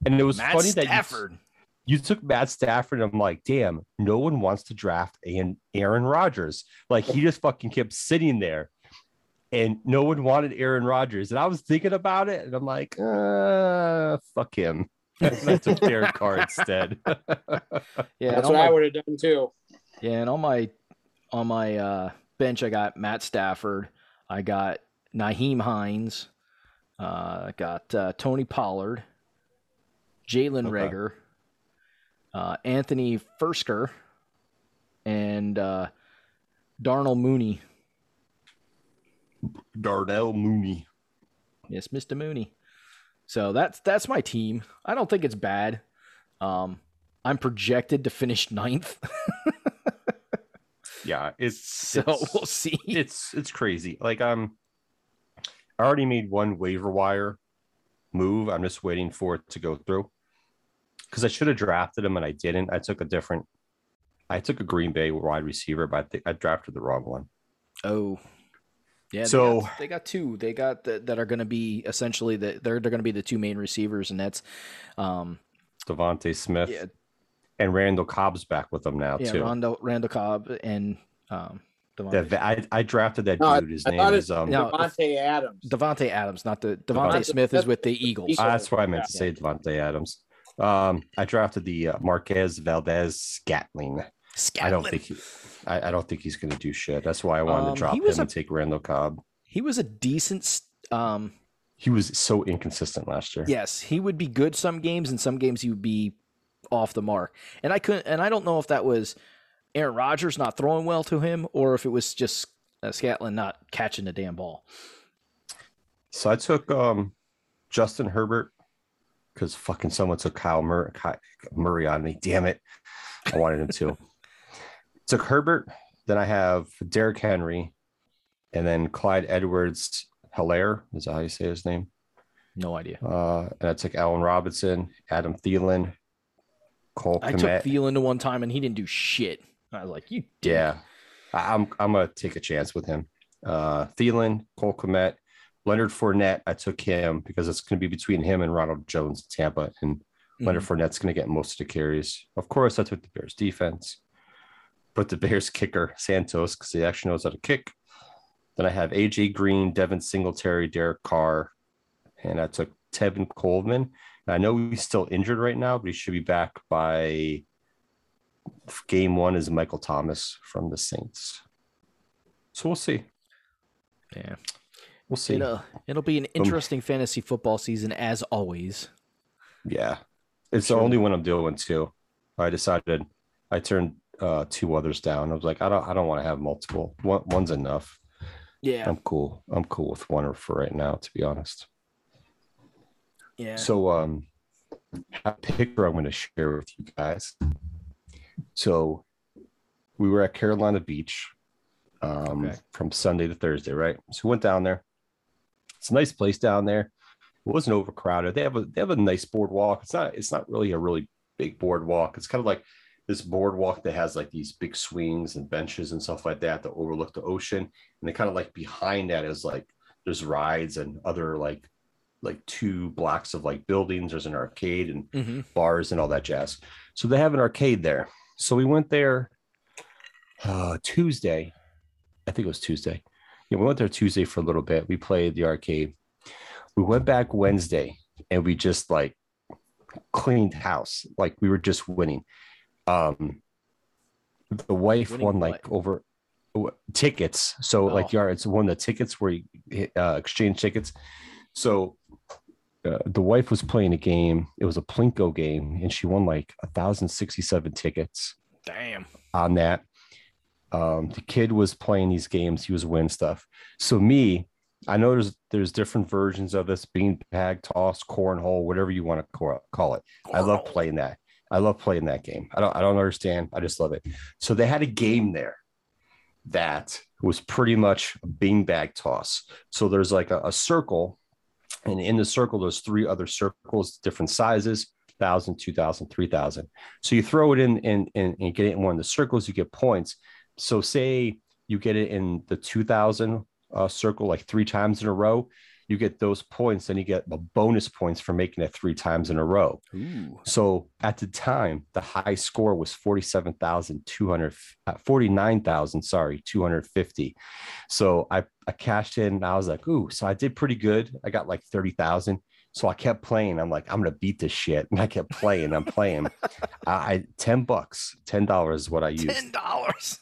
and it was Matt funny Stafford. that you, you took Matt Stafford. And I'm like, damn, no one wants to draft an Aaron Rodgers. Like he just fucking kept sitting there. And no one wanted Aaron Rodgers. And I was thinking about it, and I'm like, uh, fuck him. I took Derek Carr instead. Yeah, that's what my, I would have done too. Yeah, and on my on my uh, bench, I got Matt Stafford. I got Naheem Hines. Uh, I got uh, Tony Pollard, Jalen okay. Reagor, uh, Anthony Fursker, and uh, Darnell Mooney. Darnell Mooney. Yes, Mister Mooney. So that's that's my team. I don't think it's bad. Um, I'm projected to finish ninth. Yeah, it's so it's, we'll see. It's it's crazy. Like um, I already made one waiver wire move. I'm just waiting for it to go through because I should have drafted him and I didn't. I took a different. I took a Green Bay wide receiver, but I think I drafted the wrong one. Oh. Yeah, they so got, they got two. They got the, that are going to be essentially the they're they're going to be the two main receivers, and that's um, Devontae Smith yeah. and Randall Cobb's back with them now yeah, too. Randall Randall Cobb and um, Devontae. The, I I drafted that no, dude. His I name is um, no, Devontae Adams. Devontae Adams, not the Devontae, Devontae Smith is with the Eagles. Uh, that's what I meant yeah. to say. Devontae Adams. Um, I drafted the uh, Marquez Valdez Scantling. Scatlin. I don't think he, I, I don't think he's going to do shit. That's why I wanted um, to drop him a, and take Randall Cobb. He was a decent. Um, he was so inconsistent last year. Yes, he would be good some games, and some games he would be off the mark. And I couldn't. And I don't know if that was Aaron Rodgers not throwing well to him, or if it was just uh, Scatlin not catching the damn ball. So I took um, Justin Herbert because fucking someone took Kyle Mur- Kyle Murray on me. Damn it, I wanted him to. Took Herbert, then I have Derrick Henry, and then Clyde Edwards-Helaire. Is that how you say his name? No idea. Uh, and I took Allen Robinson, Adam Thielen, Cole Kmet. I took Thielen to one time, and he didn't do shit. I was like, you did. Yeah, I, I'm I'm going to take a chance with him. Uh, Thielen, Cole Kmet, Leonard Fournette. I took him because it's going to be between him and Ronald Jones in Tampa, and mm-hmm. Leonard Fournette's going to get most of the carries. Of course, I took the Bears defense. But the Bears kicker, Santos, because he actually knows how to kick. Then I have A J. Green, Devin Singletary, Derek Carr, and I took Tevin Coleman. And I know he's still injured right now, but he should be back by game one is Michael Thomas from the Saints. So we'll see. Yeah. We'll see. It'll, it'll be an interesting um, fantasy football season, as always. Yeah. It's sure. the only one I'm doing, too. I decided I turned... Uh, two others down. I was like, I don't, I don't want to have multiple. One, one's enough. Yeah, I'm cool. I'm cool with one for right now, to be honest. Yeah. So, um, a picture I'm going to share with you guys. So, we were at Carolina Beach, um, okay. from Sunday to Thursday, right? So we went down there. It's a nice place down there. It wasn't overcrowded. They have a they have a nice boardwalk. It's not it's not really a really big boardwalk. It's kind of like this boardwalk that has like these big swings and benches and stuff like that that overlook the ocean. And they kind of like behind that is like, there's rides and other like, like two blocks of like buildings. There's an arcade and mm-hmm. bars and all that jazz. So they have an arcade there. So we went there uh, Tuesday. I think it was Tuesday. Yeah, we went there Tuesday for a little bit. We played the arcade. We went back Wednesday and we just like cleaned house. Like we were just winning. Um, the wife won like play. over w- tickets. So oh. like, yeah, it's one of the tickets where you uh, exchange tickets. So uh, the wife was playing a game. It was a Plinko game, and she won like one thousand sixty-seven tickets. Damn. On that, um, the kid was playing these games. He was winning stuff. So me, I know there's there's different versions of this: beanbag, toss, cornhole, whatever you want to call it. Cornhole. I love playing that. I love playing that game. I don't I don't understand. I just love it. So they had a game there that was pretty much a beanbag toss. So there's like a, a circle, and in the circle, there's three other circles, different sizes, one thousand, two thousand, three thousand. So you throw it in and, and, and get it in one of the circles, you get points. So say you get it in the two thousand uh, circle like three times in a row, you get those points, and you get the bonus points for making it three times in a row. Ooh. So at the time, the high score was forty-seven thousand two hundred, uh, forty-nine thousand, sorry, two hundred fifty. So I, I cashed in, and I was like, ooh, so I did pretty good. I got like thirty thousand. So I kept playing. I'm like, I'm going to beat this shit. And I kept playing. I'm playing. I, I ten bucks, ten dollars is what I used. ten dollars.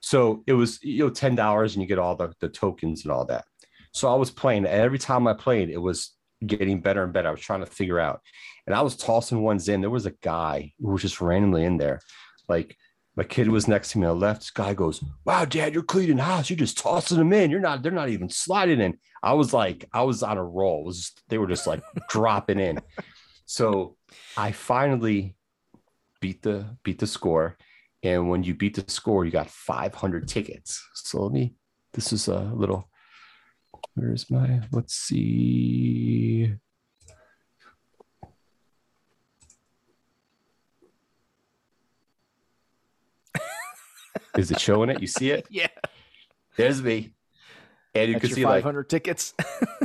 So it was, you know, ten dollars, and you get all the, the tokens and all that. So I was playing. Every time I played, it was getting better and better. I was trying to figure out. And I was tossing ones in. There was a guy who was just randomly in there. Like, my kid was next to me. I left. This guy goes, wow, Dad, you're cleaning house. You're just tossing them in. You're not, they're not even sliding in. I was like, I was on a roll. It was just, they were just like dropping in. So I finally beat the beat the score. And when you beat the score, you got five hundred tickets. So let me, this is a little... Where's my, let's see. Is it showing it? You see it? Yeah. There's me. And you That's can see five hundred like, tickets.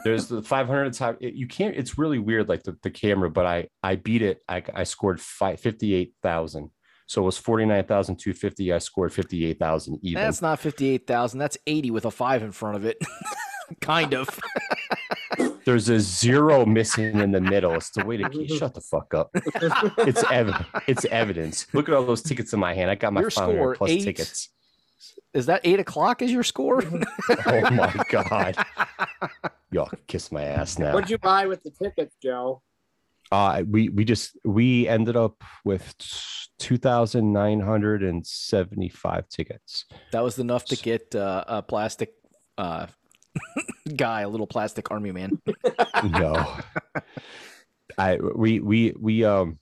There's the five hundred time. It, you can't, it's really weird, like the, the camera, but I, I beat it. I, I scored fifty-eight thousand. So it was forty-nine thousand two hundred fifty. I scored fifty-eight thousand even. That's not fifty-eight thousand. That's eighty with a five in front of it. Kind of. There's a zero missing in the middle. It's the way to keep. Shut the fuck up. It's ev- It's evidence. Look at all those tickets in my hand. I got my five hundred plus eight tickets. Is that eight o'clock? Is your score? Oh my god! Y'all can kiss my ass now. What'd you buy with the tickets, Joe? Uh we we just we ended up with two thousand nine hundred and seventy-five tickets. That was enough to get uh, a plastic. Uh, guy, a little plastic army man. No, I we we we um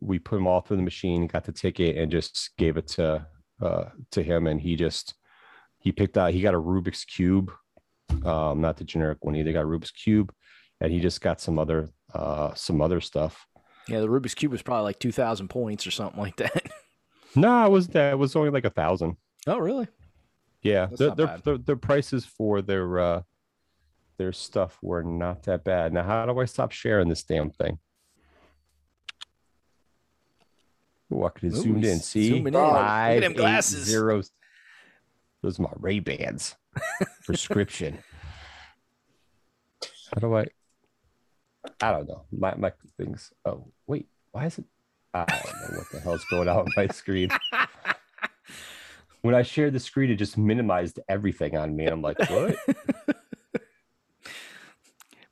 we put him all through the machine, got the ticket, and just gave it to uh to him, and he just he picked out. He got a Rubik's cube, um not the generic one either. Got a Rubik's cube, and he just got some other uh some other stuff. Yeah, the Rubik's cube was probably like two thousand points or something like that. No, it was that. It was only like a thousand. Oh, really? Yeah, their, their, their, their prices for their uh, their stuff were not that bad. Now, how do I stop sharing this damn thing? Ooh, I could have zoomed in. See? In. Five, Look at them glasses. Eight, zeros. Those are my Ray-Bans. Prescription. How do I? I don't know. My, my things. Oh, wait. Why is it? I don't know what the hell's going on with my screen. When I shared the screen, it just minimized everything on me. I'm like, what?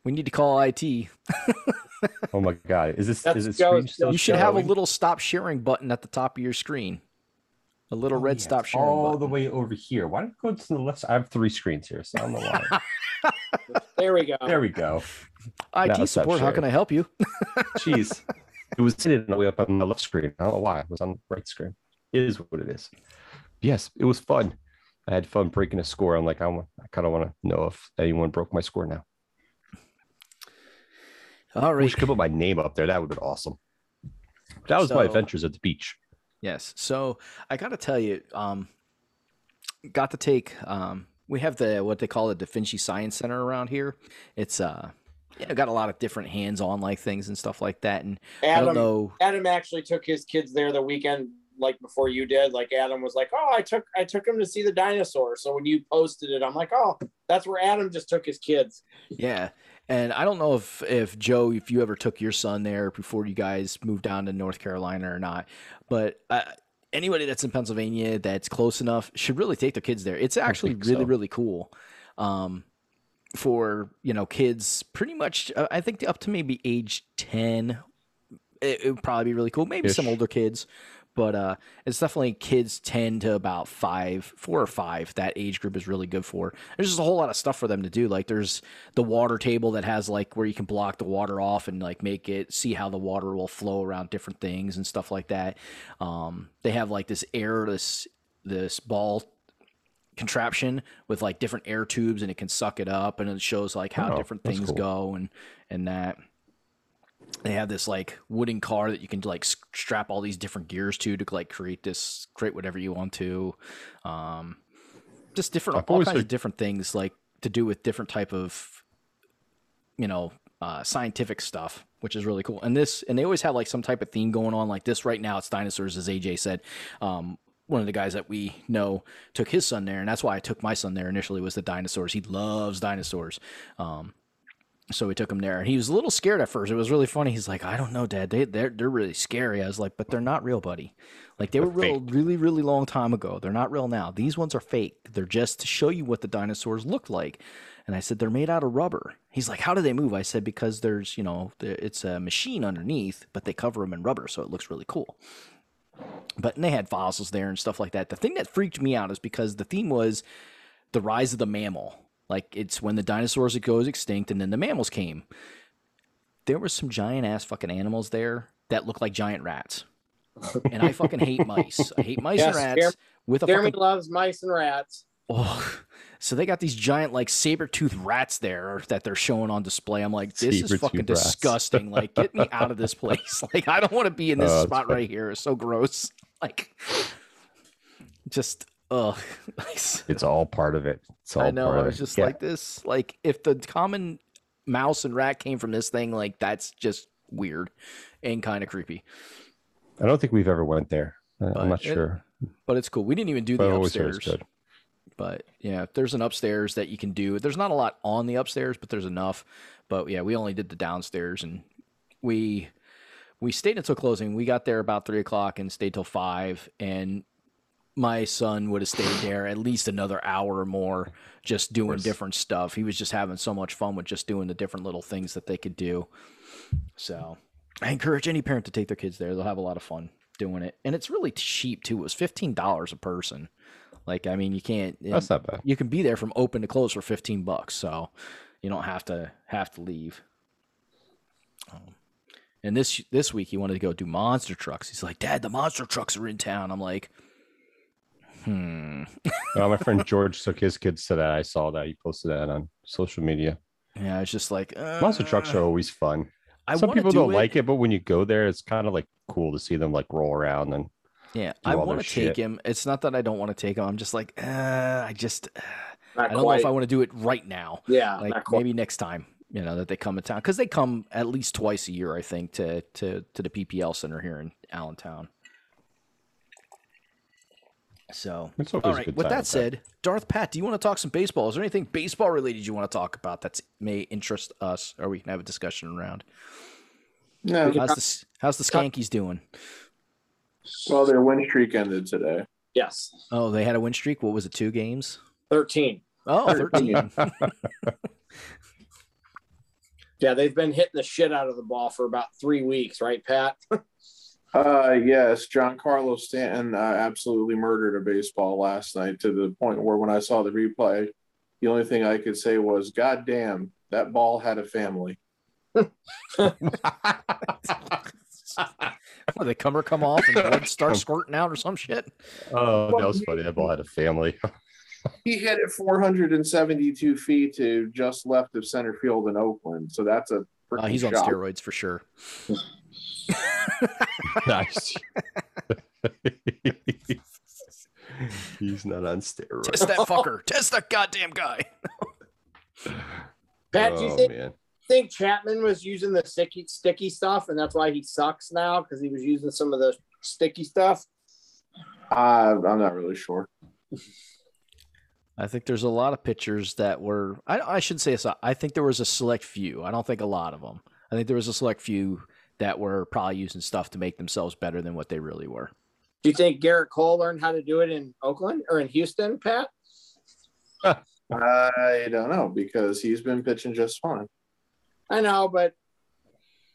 We need to call I T. Oh my god, is this That's is it? Screen still you should showing? Have a little stop sharing button at the top of your screen. A little oh, red yeah. stop sharing all button. The way over here. Why don't you go to the left? I have three screens here, so I don't know why. There we go. There we go. I T now, support. How can I help you? Jeez, it was sitting all the way up on the left screen. I don't know why it was on the right screen. It is what it is. Yes, it was fun. I had fun breaking a score. I'm like, I want, I kind of want to know if anyone broke my score now. All right. We should put my name up there. That would have been awesome. That was so, my adventures at the beach. Yes. So I got to tell you, um, got to take, um, we have the, what they call the Da Vinci Science Center around here. It's, uh, you know, got a lot of different hands-on like things and stuff like that. And Adam, I don't know. Adam actually took his kids there the weekend like before you did. Like Adam was like, oh, I took I took him to see the dinosaur. So when you posted it, I'm like, oh, that's where Adam just took his kids. Yeah. And I don't know if if Joe, if you ever took your son there before you guys moved down to North Carolina or not, but uh, anybody that's in Pennsylvania that's close enough should really take their kids there. It's actually really, so. really cool um, for, you know, kids pretty much, uh, I think up to maybe age ten, it, it would probably be really cool. Maybe Ish. Some older kids. But uh, it's definitely kids ten to about five, four or five, that age group is really good for. There's just a whole lot of stuff for them to do. Like there's the water table that has like where you can block the water off and like make it, see how the water will flow around different things and stuff like that. Um, they have like this air, this, this ball contraption with like different air tubes, and it can suck it up, and it shows like how oh, different things cool. go and, and that. They have this like wooden car that you can like strap all these different gears to to like create this, create whatever you want to. Um, just different, all kinds of different things like to do with different type of, you know, uh, scientific stuff, which is really cool. And this, and they always have like some type of theme going on like this right now. It's dinosaurs, as A J said. Um, one of the guys that we know took his son there, and that's why I took my son there initially, was the dinosaurs. He loves dinosaurs. Um, So we took him there, and he was a little scared at first. It was really funny. He's like, "I don't know, Dad. They they're they're really scary." I was like, "But they're not real, buddy. Like they they're were real fake. really really long time ago. They're not real now. These ones are fake. They're just to show you what the dinosaurs looked like." And I said, "They're made out of rubber." He's like, "How do they move?" I said, "Because there's, you know, it's a machine underneath, but they cover them in rubber, so it looks really cool." But and they had fossils there and stuff like that. The thing that freaked me out is because the theme was the rise of the mammal. Like it's when the dinosaurs goes extinct and then the mammals came. There were some giant ass fucking animals there that looked like giant rats. And I fucking hate mice. I hate mice yes, and rats. With a Jeremy fucking... loves mice and rats. Oh, so they got these giant like saber-toothed rats there that they're showing on display. I'm like, this saber-tooth is fucking rats. disgusting. Like, get me out of this place. Like, I don't want to be in this oh, spot right here. It's so gross. Like, just... Ugh. It's all part of it. It's all I know. Part I was just yeah. like this. Like if the common mouse and rat came from this thing, like that's just weird and kind of creepy. I don't think we've ever went there. But I'm not it, sure. But it's cool. We didn't even do but the upstairs. But yeah, there's an upstairs that you can do. There's not a lot on the upstairs, but there's enough. But yeah, we only did the downstairs, and we we stayed until closing. We got there about three o'clock and stayed till five, and my son would have stayed there at least another hour or more just doing different stuff. He was just having so much fun with just doing the different little things that they could do. So I encourage any parent to take their kids there. They'll have a lot of fun doing it. And it's really cheap too. It was fifteen dollars a person. Like, I mean, you can't, that's not bad. You can be there from open to close for fifteen bucks. So you don't have to have to leave. Um, and this, this week he wanted to go do monster trucks. He's like, Dad, the monster trucks are in town. I'm like, Hmm. Well, my friend George took his kids to that. I saw that he posted that on social media. Yeah, it's just like uh, monster trucks are always fun. I Some people do don't it. like it, but when you go there, it's kind of like cool to see them like roll around and yeah. I want to take shit. him. It's not that I don't want to take him. I'm just like uh, I just uh, I don't quite. know if I want to do it right now. Yeah, like maybe next time. You know that they come to town because they come at least twice a year, I think, to to to the P P L Center here in Allentown. So, all right, with that said, Darth Pat, do you want to talk some baseball? Is there anything baseball related you want to talk about that may interest us, or we can have a discussion around? No. How's the, how's the Skankies doing? Well, their win streak ended today. Yes. Oh, they had a win streak? What was it, two games? thirteen. Oh, thirteen. Yeah, they've been hitting the shit out of the ball for about three weeks, right, Pat? Uh, yes, Giancarlo Stanton uh, absolutely murdered a baseball last night to the point where when I saw the replay, the only thing I could say was, God damn, that ball had a family. Well, they come or come off and blood start squirting out or some shit. Oh, that was funny. That ball had a family. He hit it four hundred seventy-two feet to just left of center field in Oakland. So that's a uh, he's shot. on steroids for sure. Nice. He's not on steroids. Test that fucker. Test that goddamn guy. Pat, oh, do you think, think Chapman was using the sticky sticky stuff, and that's why he sucks now because he was using some of the sticky stuff? Uh, I'm not really sure. I think there's a lot of pitchers that were. I, I should say this. I think there was a select few. I don't think a lot of them. I think there was a select few that were probably using stuff to make themselves better than what they really were. Do you think Garrett Cole learned how to do it in Oakland or in Houston, Pat? I don't know, because he's been pitching just fine. I know, but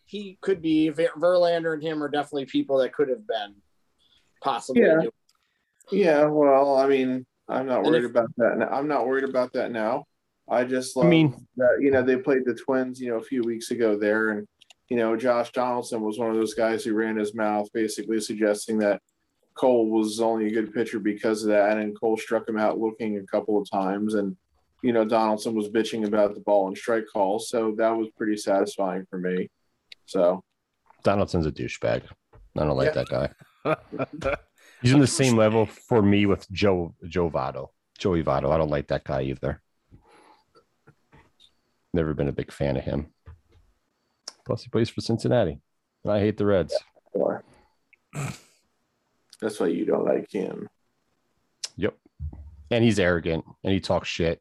he could be. Verlander and him are definitely people that could have been. possibly yeah. doing. Yeah, well, I mean, I'm not worried if, about that. Now. I'm not worried about that now. I just love I mean, that, you know, they played the Twins, you know, a few weeks ago there. And, you know, Josh Donaldson was one of those guys who ran his mouth basically suggesting that Cole was only a good pitcher because of that. And Cole struck him out looking a couple of times. And, you know, Donaldson was bitching about the ball and strike call. So that was pretty satisfying for me. So Donaldson's a douchebag. I don't like yeah. that guy. He's in the same level for me with Joe Joe Votto. Joey Votto. I don't like that guy either. Never been a big fan of him. Plus, he plays for Cincinnati. And I hate the Reds. Yeah, that's why you don't like him. Yep. And he's arrogant. And he talks shit.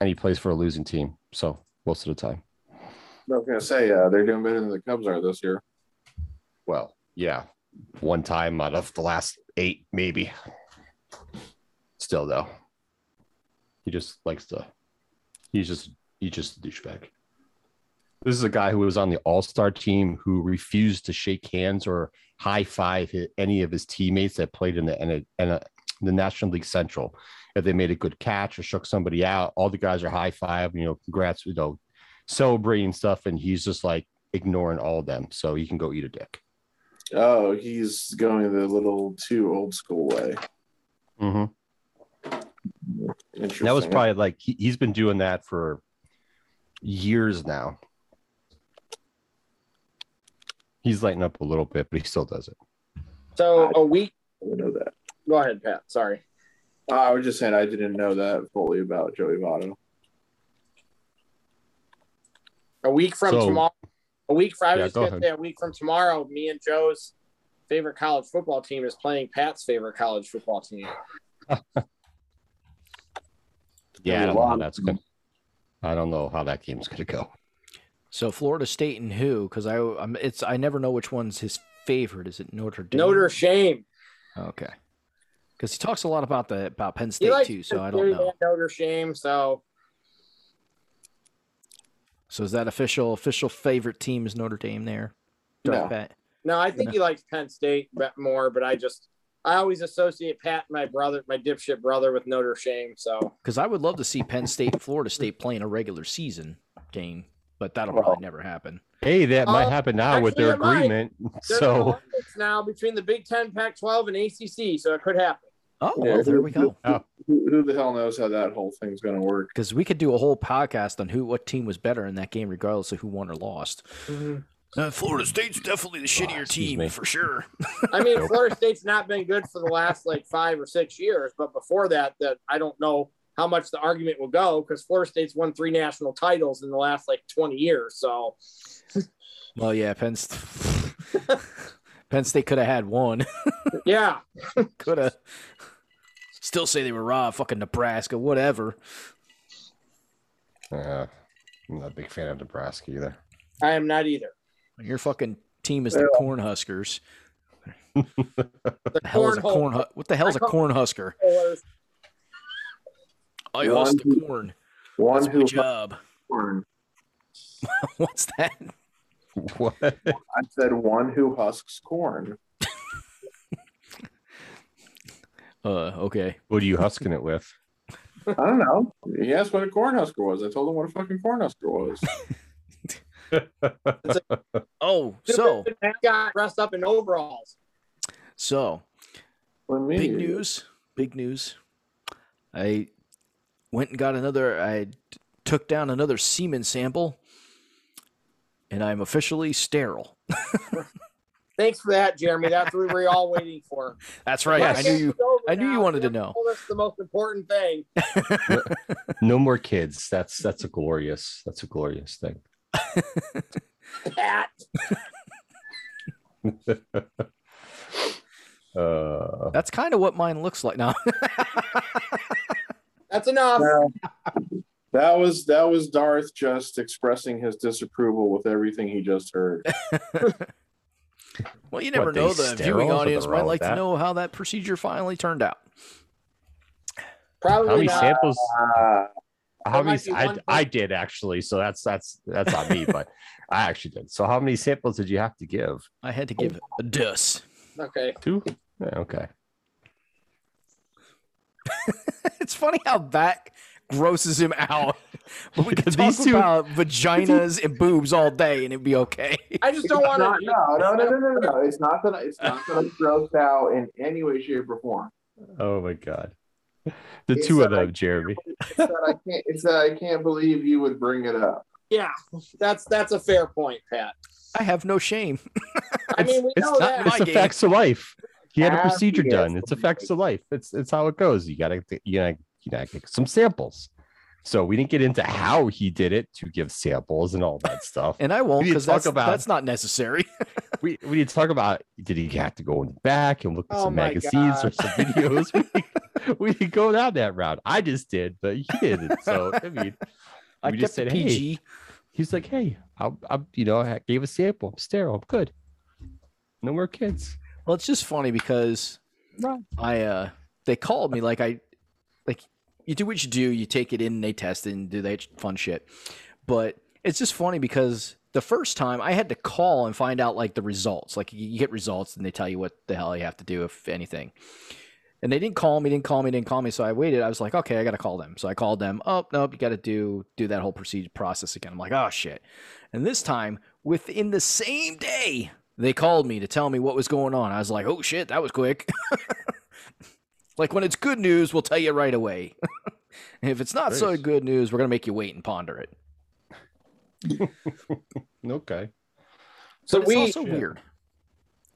And he plays for a losing team. So, most of the time. I was going to say, uh, they're doing better than the Cubs are this year. Well, yeah. One time out of the last eight, maybe. Still, though. He just likes to – he's just he's just a douchebag. This is a guy who was on the All-Star team who refused to shake hands or high-five any of his teammates that played in the in a, in a, the National League Central. If they made a good catch or shook somebody out, all the guys are high-five, you know, congrats, you know, celebrating stuff, and he's just, like, ignoring all of them. So he can go eat a dick. Oh, he's going the little too old school way. Mm-hmm. That was probably like he, he's been doing that for years now. He's lighting up a little bit, but he still does it. So I, a week. I didn't know that. Go ahead, Pat. Sorry. Uh, I was just saying I didn't know that fully about Joey Votto. A week from so, tomorrow. A week from, I was yeah, just going to say a week from tomorrow, me and Joe's favorite college football team is playing Pat's favorite college football team. Yeah, I don't know how that's good. I don't know how that game's going to go. So Florida State and who? Because I, I'm, it's I never know which one's his favorite. Is it Notre Dame? Notre Dame. Okay. Because he talks a lot about the about Penn State too, so I don't know. Notre Dame. So. So is that official official favorite team is Notre Dame there? No, Pat? no, I think no. he likes Penn State more, but I just. I always associate Pat, my brother, my dipshit brother, with Notre Dame. So, because I would love to see Penn State and Florida State playing a regular season game, but that'll well, probably never happen. Hey, that uh, might happen now with their agreement. So it's now between the Big Ten, Pac twelve, and A C C, so it could happen. Oh, well, yeah, there who, we go. Who, who, who the hell knows how that whole thing's going to work? Because we could do a whole podcast on who, what team was better in that game, regardless of who won or lost. Mm-hmm. Uh, Florida State's definitely the shittier oh, team me. for sure. I mean, Florida State's not been good for the last like five or six years, but before that, that I don't know how much the argument will go because Florida State's won three national titles in the last like twenty years. So, well, yeah, Penn State, Penn State could have had one. Yeah, could have. Still say they were raw, fucking Nebraska, whatever. Uh, I'm not a big fan of Nebraska either. I am not either. Your fucking team is the yeah. Cornhuskers. the the hell is a corn hu- what the hell is a cornhusker? I lost the corn. One That's my who job. Corn. What's that? What? I said one who husks corn. uh, okay. What are you husking it with? I don't know. He asked what a cornhusker was. I told him what a fucking cornhusker was. oh, so got dressed up in overalls. So, big news, big news. I went and got another. I took down another semen sample, and I'm officially sterile. Thanks for that, Jeremy. That's what we were all waiting for. That's right. Yes. I knew you. I knew now. you wanted to know. That's the most important thing. no, no more kids. That's that's a glorious. That's a glorious thing. That. uh, That's kind of what mine looks like now. That's enough. Well, that was that was Darth just expressing his disapproval with everything he just heard. Well, you never what, know. The viewing audience might like that? to know how that procedure finally turned out. Probably how many not. samples. Uh, how many? I, I did actually, so that's that's that's on me. But I actually did. So how many samples did you have to give? I had to give a deuce. Okay. Two. Yeah, okay. It's funny how that grosses him out. But we could talk two, about vaginas and boobs all day, and it'd be okay. I just don't want to. No, no, no, no, no, no. It's not that. It's not that I'm grossed out in any way, shape, or form. Oh my god. The it's two of them, Jeremy. It's that I can't. It's that I can't believe you would bring it up. Yeah, that's that's a fair point, Pat. I have no shame. I mean, we it's know not, that. It's the facts of life. He had a procedure Happy done. It's a facts of life. It's it's how it goes. You gotta you gotta you gotta get some samples. So we didn't get into how he did it to give samples and all that stuff. And I won't because that's, about, that's not necessary. we we need to talk about, did he have to go in the back and look at oh some magazines God. or some videos? we, we didn't go down that route. I just did, but he didn't. So, I mean, I we just said, P G. hey. He's like, hey, I'm, I'm, you know, I gave a sample. I'm sterile. I'm good. No more kids. Well, it's just funny because right. I uh, they called me like I like. You do what you do. You take it in and they test it and do that fun shit. But it's just funny because the first time I had to call and find out like the results. Like you get results and they tell you what the hell you have to do, if anything. And they didn't call me, didn't call me, didn't call me. So I waited. I was like, okay, I got to call them. So I called them. Oh, nope, you got to do do that whole procedure process again. I'm like, oh, shit. And this time within the same day, they called me to tell me what was going on. I was like, oh, shit, that was quick. Like, when it's good news, we'll tell you right away. If it's not Grace. so good news, we're going to make you wait and ponder it. Okay. So we, it's also yeah. weird.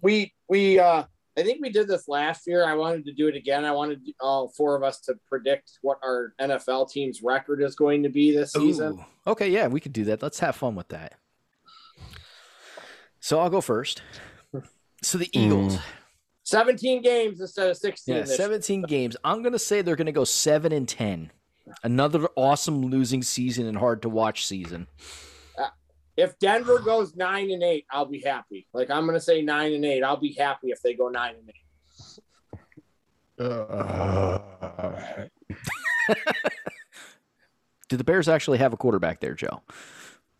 We, we, uh, I think we did this last year. I wanted to do it again. I wanted all four of us to predict what our N F L team's record is going to be this Ooh. season. Okay, yeah, we could do that. Let's have fun with that. So I'll go first. So the Eagles. Mm. seventeen games instead of sixteen. Yeah, seventeen games. I'm going to say they're going to go seven and ten. Another awesome losing season and hard to watch season. Uh, if Denver goes nine and eight, I'll be happy. Like, I'm going to say nine and eight. I'll be happy if they go nine and eight. Uh, Do the Bears actually have a quarterback there, Joe?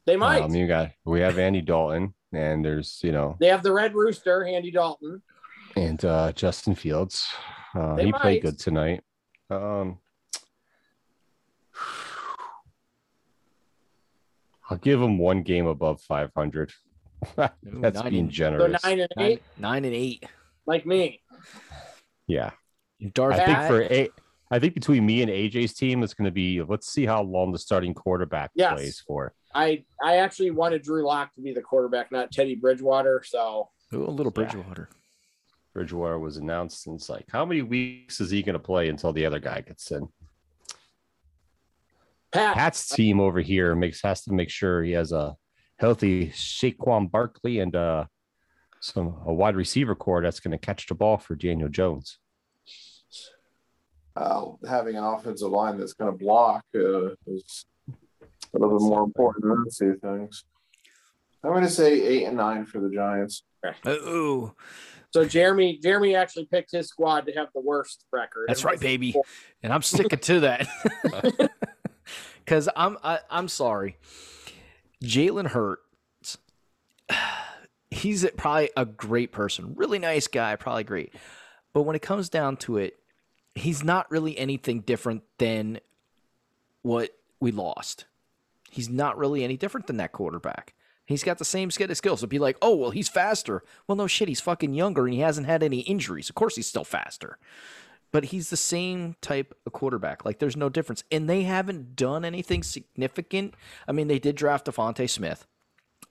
They might. Um, you got, we have Andy Dalton, and there's, you know. They have the Red Rooster, Andy Dalton. And uh, Justin Fields, uh, he might. played good tonight. Um, I'll give him one game above five hundred. That's nine being generous. So nine and eight? Nine, nine and eight. Like me. Yeah. Dark I think for eight. I think between me and A J's team, it's going to be, let's see how long the starting quarterback yes. plays for. I, I actually wanted Drew Lock to be the quarterback, not Teddy Bridgewater. So Ooh, a little Bridgewater. Yeah. Bridgewater was announced, and it's like, how many weeks is he going to play until the other guy gets in? Pat. Pat's team over here makes has to make sure he has a healthy Saquon Barkley and uh, some a wide receiver core that's going to catch the ball for Daniel Jones. Uh, having an offensive line that's going to block uh, is a little bit more important than those two things. I'm going to say eight and nine for the Giants. Oh. So Jeremy, Jeremy actually picked his squad to have the worst record. That's right, baby, four. And I'm sticking to that because I'm I, I'm sorry, Jalen Hurts. He's probably a great person, really nice guy, probably great, but when it comes down to it, he's not really anything different than what we lost. He's not really any different than that quarterback. He's got the same set of skills. It'd be like, oh, well, he's faster. Well, no shit, he's fucking younger, and he hasn't had any injuries. Of course he's still faster. But he's the same type of quarterback. Like, there's no difference. And they haven't done anything significant. I mean, they did draft Devontae Smith,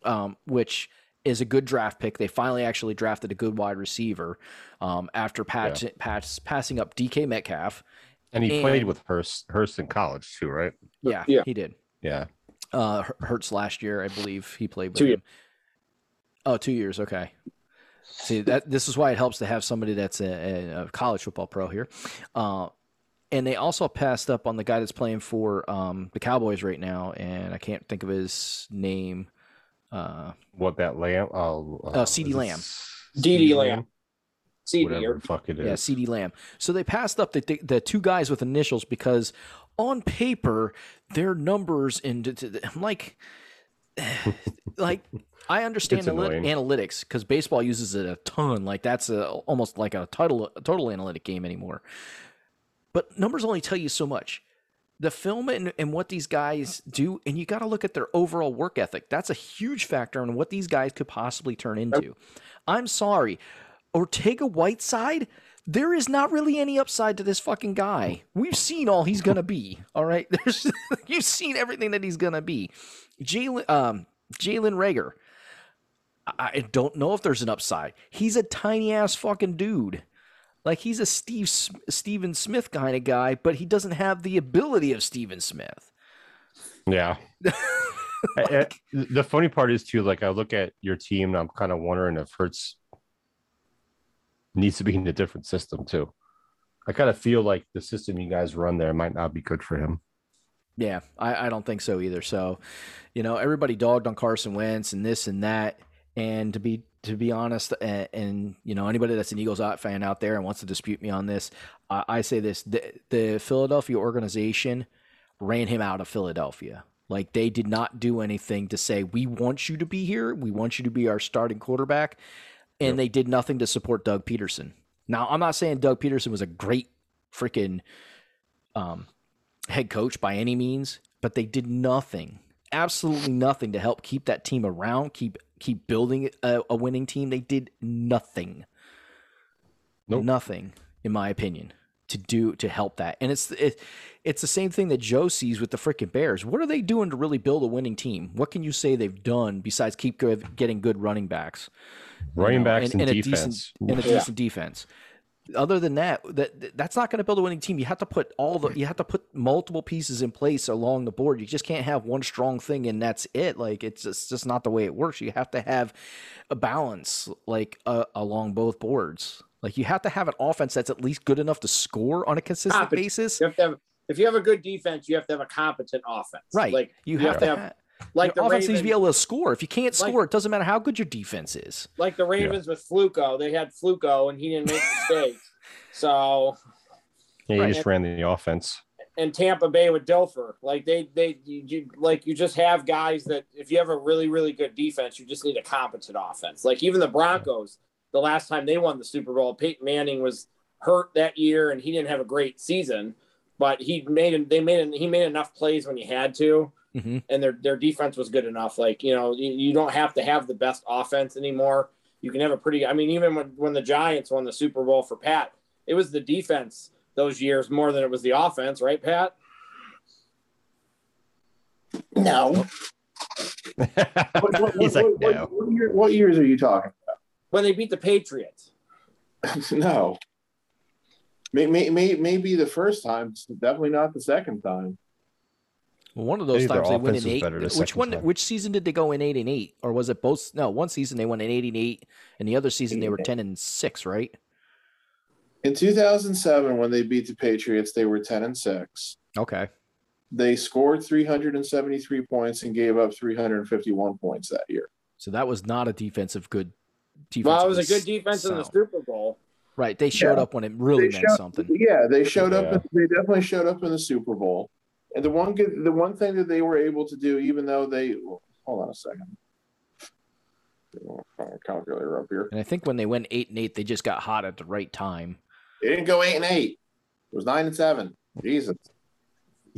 um, which is a good draft pick. They finally actually drafted a good wide receiver um, after pat- yeah. pat- passing up D K Metcalf. And he and, played with Hurst, Hurst in college too, right? Yeah, yeah. he did. Yeah. Uh, Hurts last year, I believe he played with two him. Years. Oh, two years. Okay. See that this is why it helps to have somebody that's a, a college football pro here. Uh, and they also passed up on the guy that's playing for um the Cowboys right now, and I can't think of his name. Uh, what that Lamb? Oh, uh, uh, C D Lamb. D D Lamb. C D Whatever fuck it is. Yeah, C D Lamb. So they passed up the the two guys with initials because on paper, their numbers and I'm like, like I understand analytics because baseball uses it a ton. Like that's a, almost like a total, a total analytic game anymore. But numbers only tell you so much. The film and, and what these guys do, and you got to look at their overall work ethic. That's a huge factor in what these guys could possibly turn into. I'm sorry, Ortega Whiteside, there is not really any upside to this fucking guy. We've seen all he's going to be, all right? There's, you've seen everything that he's going to be. Jalen um, Jalen Reagor, I, I don't know if there's an upside. He's a tiny-ass fucking dude. Like, he's a Steve Stephen Smith kind of guy, but he doesn't have the ability of Stephen Smith. Yeah. like, I, I, the funny part is, too, like, I look at your team, and I'm kind of wondering if Hurts needs to be in a different system, too. I kind of feel like the system you guys run there might not be good for him. Yeah, I, I don't think so either. So, you know, everybody dogged on Carson Wentz and this and that, and to be To be honest, and, and you know anybody that's an Eagles fan out there and wants to dispute me on this, uh, I say this: the, the Philadelphia organization ran him out of Philadelphia. Like they did not do anything to say we want you to be here, we want you to be our starting quarterback, and yep. They did nothing to support Doug Peterson. Now I'm not saying Doug Peterson was a great freaking um, head coach by any means, but they did nothing, absolutely nothing to help keep that team around, keep. keep building a, a winning team. They did nothing, nope. nothing in my opinion to do, to help that. And it's, it, it's the same thing that Joe sees with the freaking Bears. What are they doing to really build a winning team? What can you say they've done besides keep good, getting good running backs, running you know, backs and, and, and, defense. A decent, and a yeah. decent defense. Other than that, that that's not going to build a winning team. You have to put all the, you have to put multiple pieces in place along the board. You just can't have one strong thing and that's it. Like it's just, it's just not the way it works. You have to have a balance like uh, along both boards. Like you have to have an offense that's at least good enough to score on a consistent competent. basis. You have to have, if you have a good defense, you have to have a competent offense. Right. Like you, you have, have to have. have Like your the offense Ravens, needs to be able to score. If you can't score, like, it doesn't matter how good your defense is. Like the Ravens yeah. with Fluco, they had Fluco and he didn't make mistakes. So yeah, he right. just ran the offense. And Tampa Bay with Dilfer, like they they you, you, like you just have guys that if you have a really really good defense, you just need a competent offense. Like even the Broncos, the last time they won the Super Bowl, Peyton Manning was hurt that year and he didn't have a great season, but he made they made he made enough plays when he had to. Mm-hmm. And their their defense was good enough. Like, you know, you, you don't have to have the best offense anymore. You can have a pretty – I mean, even when, when the Giants won the Super Bowl for Pat, it was the defense those years more than it was the offense. Right, Pat? No. what, what, He's what, like, what, no. What, what, year, what years are you talking about? When they beat the Patriots. No. Maybe, maybe, maybe the first time. Definitely not the second time. One of those Maybe times they went in eight. Which one? Time. Which season did they go in eight and eight, or was it both? No, one season they went in eight and eight, and the other season they were ten and six, right? In two thousand seven, when they beat the Patriots, they were ten and six. Okay. They scored three hundred and seventy three points and gave up three hundred and fifty one points that year. So that was not a defensive good. defense. Well, it was a good defense sound. in the Super Bowl. Right, they showed yeah. up when it really they meant showed, something. Yeah, they showed yeah. up. They definitely showed up in the Super Bowl. And the one good, the one thing that they were able to do, even though they hold on a second, I'll find a calculator up here. And I think when they went eight and eight, they just got hot at the right time. They didn't go eight and eight. It was nine and seven. Jesus.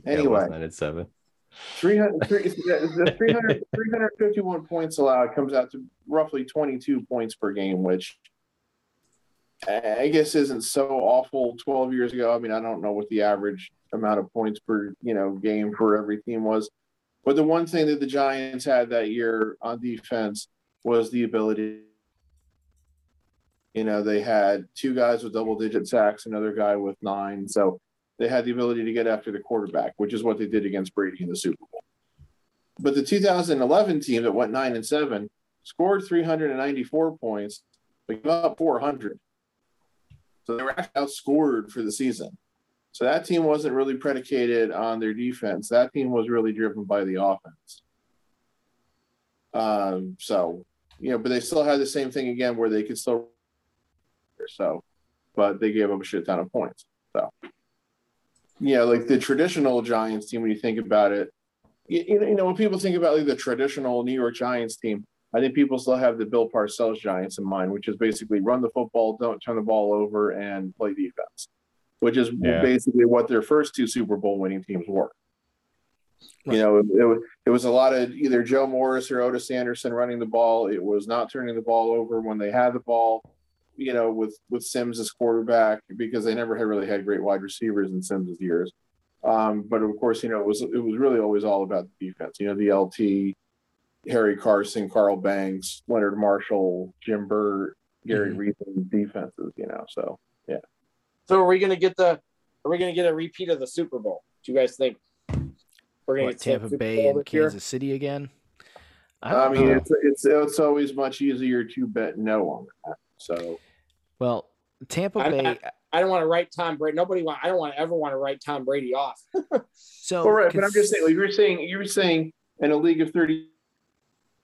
Anyway, yeah, nine and seven. three hundred, three, the three hundred, three hundred fifty-one points allowed comes out to roughly twenty-two points per game, which I guess isn't so awful. Twelve years ago, I mean, I don't know what the average amount of points per you know game for every team was, but the one thing that the Giants had that year on defense was the ability. You know, they had two guys with double-digit sacks, another guy with nine, so they had the ability to get after the quarterback, which is what they did against Brady in the Super Bowl. But the two thousand eleven team that went nine and seven scored three hundred ninety-four points, but gave up four hundred. So they were actually outscored for the season. So that team wasn't really predicated on their defense. That team was really driven by the offense. Um, so, you know, but they still had the same thing again where they could still – so, but they gave up a shit ton of points. So yeah, like the traditional Giants team, when you think about it, you, you know, when people think about like the traditional New York Giants team, I think people still have the Bill Parcells Giants in mind, which is basically run the football, don't turn the ball over, and play defense, which is yeah. basically what their first two Super Bowl winning teams were. Right. You know, it, it, was, it was a lot of either Joe Morris or Otis Anderson running the ball. It was not turning the ball over when they had the ball, you know, with, with Sims as quarterback, because they never had really had great wide receivers in Sims' years. Um, but, of course, you know, it was it was really always all about the defense. You know, the L T, Harry Carson, Carl Banks, Leonard Marshall, Jim Burt, Gary mm-hmm. Reason defenses, you know, so, yeah. So are we going to get the – are we going to get a repeat of the Super Bowl? Do you guys think we're going to get Tampa Bay and Kansas City again? I, I mean, it's, it's it's always much easier to bet no on that, so – Well, Tampa Bay. I, I, I don't want to write Tom Brady. Nobody want. I don't want to ever want to write Tom Brady off. So, all right, but I'm just saying. Like you were saying, you were saying in a league of thirty,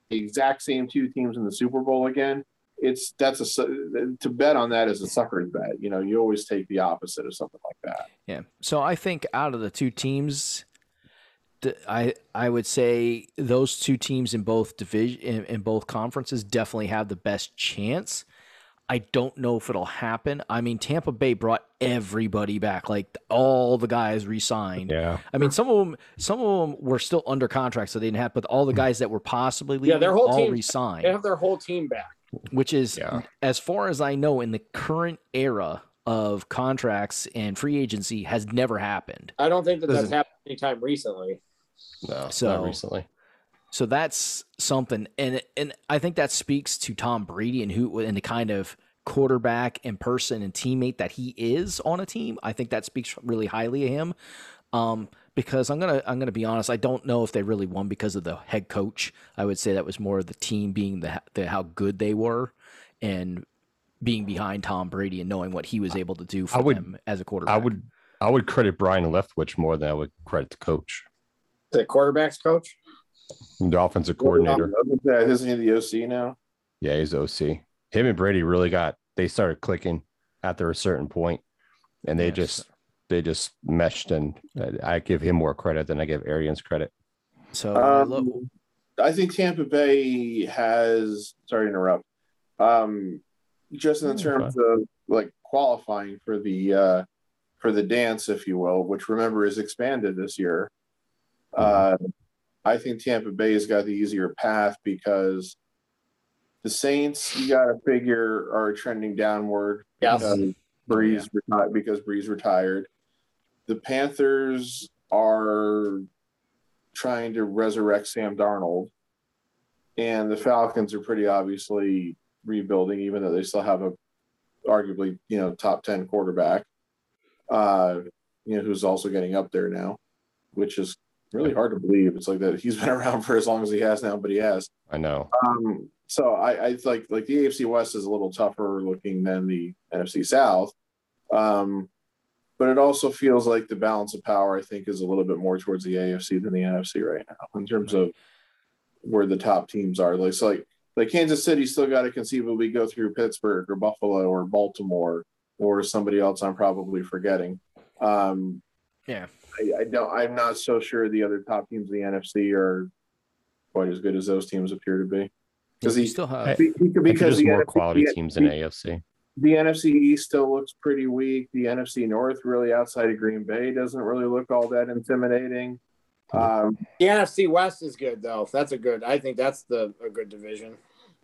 the exact same two teams in the Super Bowl again. It's that's a to bet on that is a sucker's bet. You know, you always take the opposite of something like that. Yeah. So I think out of the two teams, I I would say those two teams in both division in, in both conferences definitely have the best chance. I don't know if it'll happen. I mean, Tampa Bay brought everybody back, like all the guys re-signed. Yeah. I mean, some of them, some of them were still under contract, so they didn't have. But all the guys that were possibly leaving, yeah, their whole all team, re-signed. They have their whole team back, which is, yeah. as far as I know, in the current era of contracts and free agency, has never happened. I don't think that that's happened anytime recently. No, so, not recently. So that's something, and and I think that speaks to Tom Brady and who and the kind of quarterback and person and teammate that he is on a team. I think that speaks really highly of him, um, because I'm gonna I'm gonna be honest. I don't know if they really won because of the head coach. I would say that was more of the team being the, the how good they were and being behind Tom Brady and knowing what he was able to do for would, them as a quarterback. I would I would credit Brian Leftwich more than I would credit the coach. The quarterback's coach. The offensive coordinator. Isn't he the O C now? Yeah, he's O C. Him and Brady really got they started clicking after a certain point, and they yes. just they just meshed. And I give him more credit than I give Arians credit. So um, I think Tampa Bay has. Sorry to interrupt. Um, just in terms of like qualifying for the uh, for the dance, if you will, which remember is expanded this year. Mm-hmm. Uh, I think Tampa Bay has got the easier path because the Saints, you got to figure, are trending downward. Yes. Because Breeze yeah. reti- because Breeze retired. The Panthers are trying to resurrect Sam Darnold, and the Falcons are pretty obviously rebuilding, even though they still have a arguably you know top ten quarterback, uh, you know who's also getting up there now, which is. Really hard to believe. It's like that he's been around for as long as he has now, but he has. I know. Um, so I, I like like the A F C West is a little tougher looking than the N F C South, um, but it also feels like the balance of power I think is a little bit more towards the A F C than the N F C right now in terms of where the top teams are. Like so, like like Kansas City still got to conceivably go through Pittsburgh or Buffalo or Baltimore or somebody else I'm probably forgetting. Um, yeah. I, I don't. I'm not so sure the other top teams in the N F C are quite as good as those teams appear to be. Because he still have because the more N F C, quality teams in A F C. The N F C East still looks pretty weak. The N F C North, really outside of Green Bay, doesn't really look all that intimidating. Um, the N F C West is good though. That's a good. I think that's the a good division.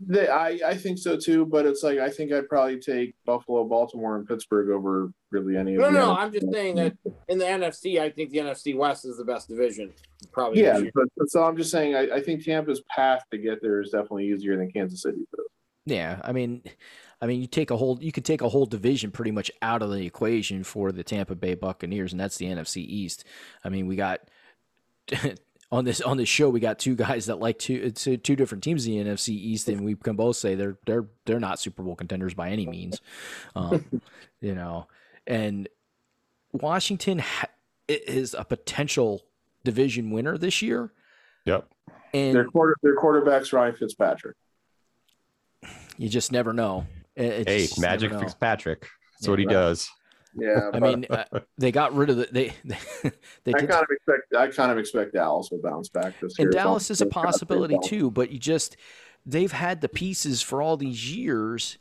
They, I I think so too. But it's like I think I'd probably take Buffalo, Baltimore, and Pittsburgh over. Really any of no, no, N F C. I'm just saying that in the N F C, I think the N F C West is the best division. Probably, yeah. But, but so I'm just saying, I, I think Tampa's path to get there is definitely easier than Kansas City. Though. Yeah, I mean, I mean, you take a whole, you could take a whole division pretty much out of the equation for the Tampa Bay Buccaneers, and that's the N F C East. I mean, we got on this on this show, we got two guys that like two two, two different teams in the N F C East, and we can both say they're they're they're not Super Bowl contenders by any means. Um, you know. And Washington is a potential division winner this year. Yep. And their quarter, their quarterback's Ryan Fitzpatrick. You just never know. It, it hey, Magic Fitzpatrick. That's yeah, what he right. does. Yeah, I mean, uh, they got rid of the they. they, they I did. kind of expect. I kind of expect Dallas will bounce back this year. And Dallas is a possibility too, but you just they've had the pieces for all these years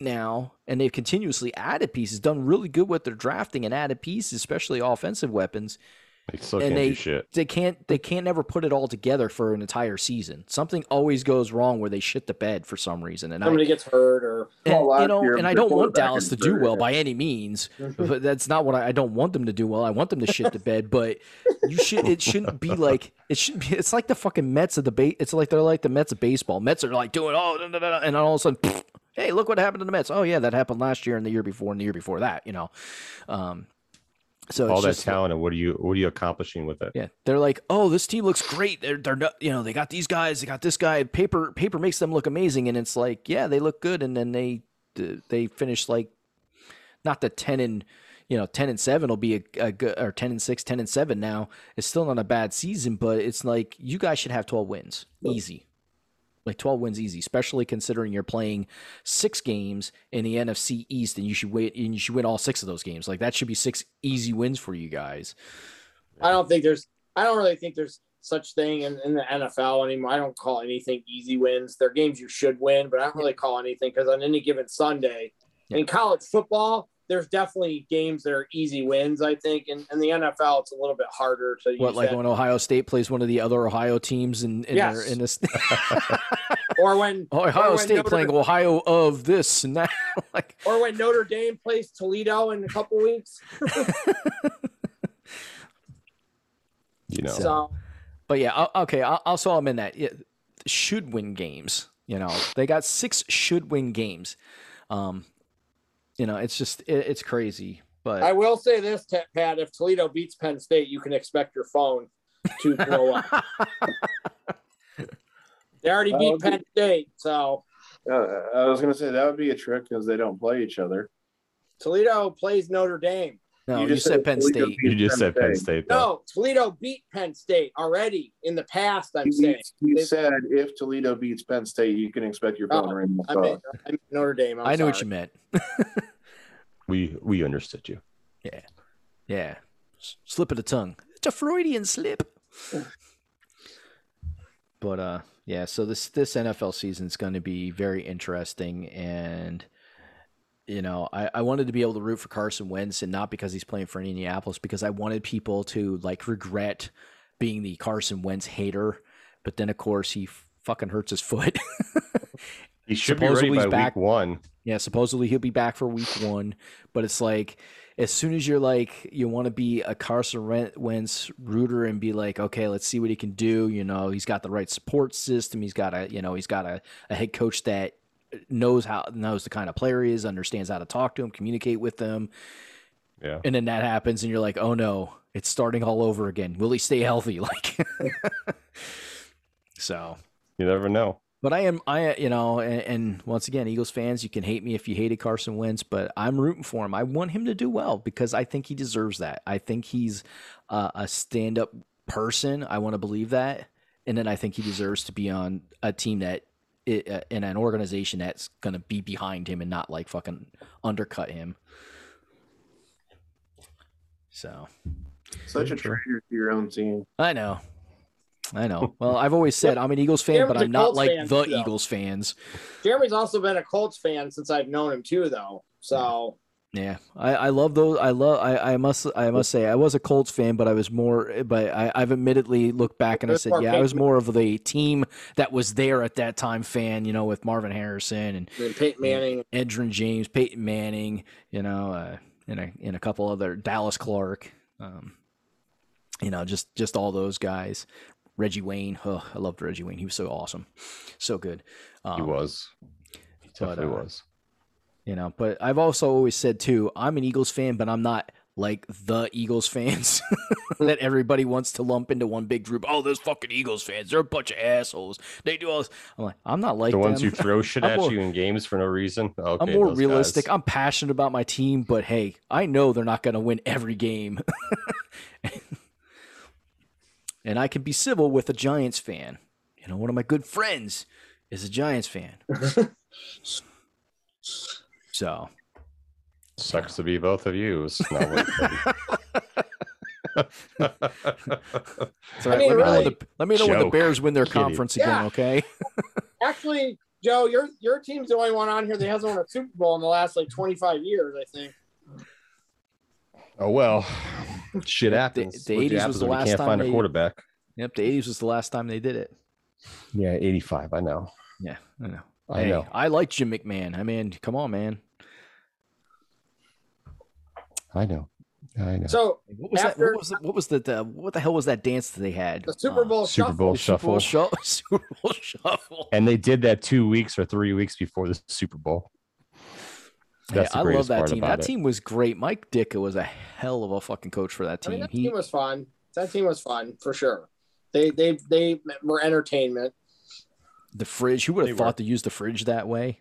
now, and they've continuously added pieces. Done really good with their drafting and added pieces, especially offensive weapons. They still can't do shit. They can't. They can't ever put it all together for an entire season. Something always goes wrong where they shit the bed for some reason, and somebody I, gets hurt or and, well, you know. And I don't want Dallas to do well by any means. But that's not what I, I don't want them to do. Well, I want them to shit the bed. But you should. It shouldn't be like it should. Be, it's like the fucking Mets of the base. It's like they're like the Mets of baseball. Mets are like doing oh, da, da, da, and all of a sudden, pff, hey, look what happened to the Mets. Oh yeah, that happened last year and the year before and the year before that. You know. Um, So all that talent, and what are you what are you accomplishing with it? Yeah, they're like, oh, this team looks great. They're they're not, you know, they got these guys, they got this guy. Paper paper makes them look amazing, and it's like, yeah, they look good, and then they they finish like not the ten and you know ten and seven will be a, a good or ten and six, ten and seven now. It's still not a bad season, but it's like you guys should have twelve wins easy, like twelve wins easy, especially considering you're playing six games in the N F C East, and you should wait and you should win all six of those games. Like that should be six easy wins for you guys. I don't think there's, I don't really think there's such thing in, in the N F L anymore. I don't call anything easy wins. They're games you should win, but I don't really call anything because on any given Sunday yeah. in college football, there's definitely games that are easy wins, I think. And in, in the N F L, it's a little bit harder to use. What, like that. When Ohio State plays one of the other Ohio teams in, in, yes. their, in this? Or when Ohio or State when playing Dame, Ohio of this and that. Like... Or when Notre Dame plays Toledo in a couple weeks. You know. So. But yeah, okay, also I'm in that. Yeah, should win games, you know. They got six should win games. Um You know, it's just it, it's crazy. But I will say this, Pat: if Toledo beats Penn State, you can expect your phone to blow up. They already beat be, Penn State, so. Uh, I was going to say that would be a trick because they don't play each other. Toledo plays Notre Dame. No, you just you said, said Penn Toledo State. You just Penn said Penn State. State no, Toledo beat Penn State already in the past. I'm you, saying you They've, said if Toledo beats Penn State, you can expect your phone oh, ring. I meant Notre Dame. I'm I know sorry. what you meant. we we understood you. Yeah, yeah. Slip of the tongue. It's a Freudian slip. But uh, yeah. So this this N F L season is going to be very interesting and. You know, I, I wanted to be able to root for Carson Wentz, and not because he's playing for Indianapolis, because I wanted people to like regret being the Carson Wentz hater. But then, of course, he fucking hurts his foot. He should supposedly be ready by back. week one. Yeah, supposedly he'll be back for week one. But it's like, as soon as you're like, you want to be a Carson Wentz rooter and be like, okay, let's see what he can do. You know, he's got the right support system. He's got a, you know, he's got a, a head coach that. knows how knows the kind of player he is, understands how to talk to him, communicate with them. Yeah. And then that happens and you're like, oh no, it's starting all over again. Will he stay healthy? Like so you never know. But I am I you know, and, and once again, Eagles fans, you can hate me if you hated Carson Wentz, but I'm rooting for him. I want him to do well because I think he deserves that. I think he's uh, a stand-up person. I want to believe that. And then I think he deserves to be on a team that It, uh, in an organization that's going to be behind him and not like fucking undercut him. So such a traitor to your own team. I know. I know. Well, I've always said I'm an Eagles fan, Jeremy's but I'm not like the too, Eagles fans. Jeremy's also been a Colts fan since I've known him too, though. So yeah, I, I love those. I love, I, I must, I must say I was a Colts fan, but I was more, but I, I've admittedly looked back and I said, yeah, I was more of the team that was there at that time fan, you know, with Marvin Harrison and, and Peyton Manning, and Edgerrin James, Peyton Manning, you know, uh, and a, and a couple other Dallas Clark, um, you know, just, just all those guys, Reggie Wayne. Oh, I loved Reggie Wayne. He was so awesome. So good. Um, he was, he definitely but, uh, was. You know, but I've also always said too, I'm an Eagles fan, but I'm not like the Eagles fans that everybody wants to lump into one big group. Oh, those fucking Eagles fans, they're a bunch of assholes. They do all this. I'm like, I'm not like the them. ones who throw shit at more, you in games for no reason. Okay, I'm more realistic. Guys. I'm passionate about my team, but hey, I know they're not going to win every game. And I can be civil with a Giants fan. You know, one of my good friends is a Giants fan. So Sucks to be both of you. Let me know when the Bears win their Kidding. conference again, yeah. okay? Actually, Joe, your your team's the only one on here that hasn't won a Super Bowl in the last like twenty-five years, I think. Oh, well, shit happens. The, the eighties was the last time we can't find they, a quarterback. Yep, the eighties was the last time they did it. Yeah, eighty-five, I know. Yeah, I know. I hey, know. I like Jim McMahon. I mean, come on, man. I know. I know. So what was after, that? What was, the, what, was the, the, what the hell was that dance that they had? The Super Bowl uh, Shuffle. Super Bowl Shuffle. Shuffle. Super Bowl Shuffle. And they did that two weeks or three weeks before the Super Bowl. That's yeah, the I love that team. That it. team was great. Mike Ditka was a hell of a fucking coach for that team. I mean, that he, team was fun. That team was fun for sure. They they they were entertainment. The fridge. Who would have they thought were. to use the fridge that way?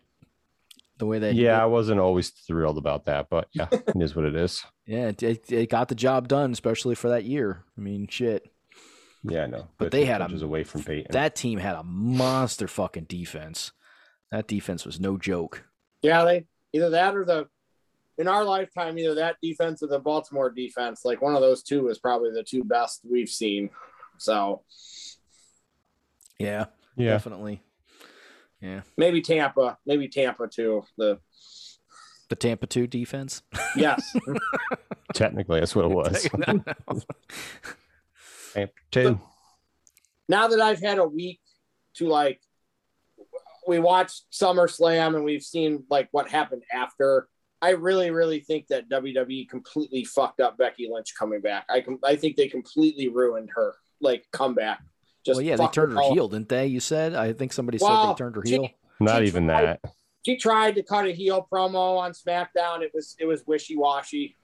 The way they yeah, did. I wasn't always thrilled about that, but yeah, it is what it is. Yeah, it, it got the job done, especially for that year. I mean, shit. Yeah, I know. But, but they had a away from Peyton. That team had a monster fucking defense. That defense was no joke. Yeah, they either that or the in our lifetime, either that defense or the Baltimore defense. Like one of those two is probably the two best we've seen. So, yeah, yeah, definitely. Yeah, maybe Tampa, maybe Tampa too. The the Tampa two defense. Yes, technically that's what it was. Tampa two. Now that I've had a week to like, we watched SummerSlam and we've seen like what happened after. I really, really think that W W E completely fucked up Becky Lynch coming back. I com- I think they completely ruined her like comeback. Just well, yeah, they turned her heel, didn't they? You said I think somebody well, said they turned her heel. She, Not she even tried, that. She tried to cut a heel promo on SmackDown. It was it was wishy washy.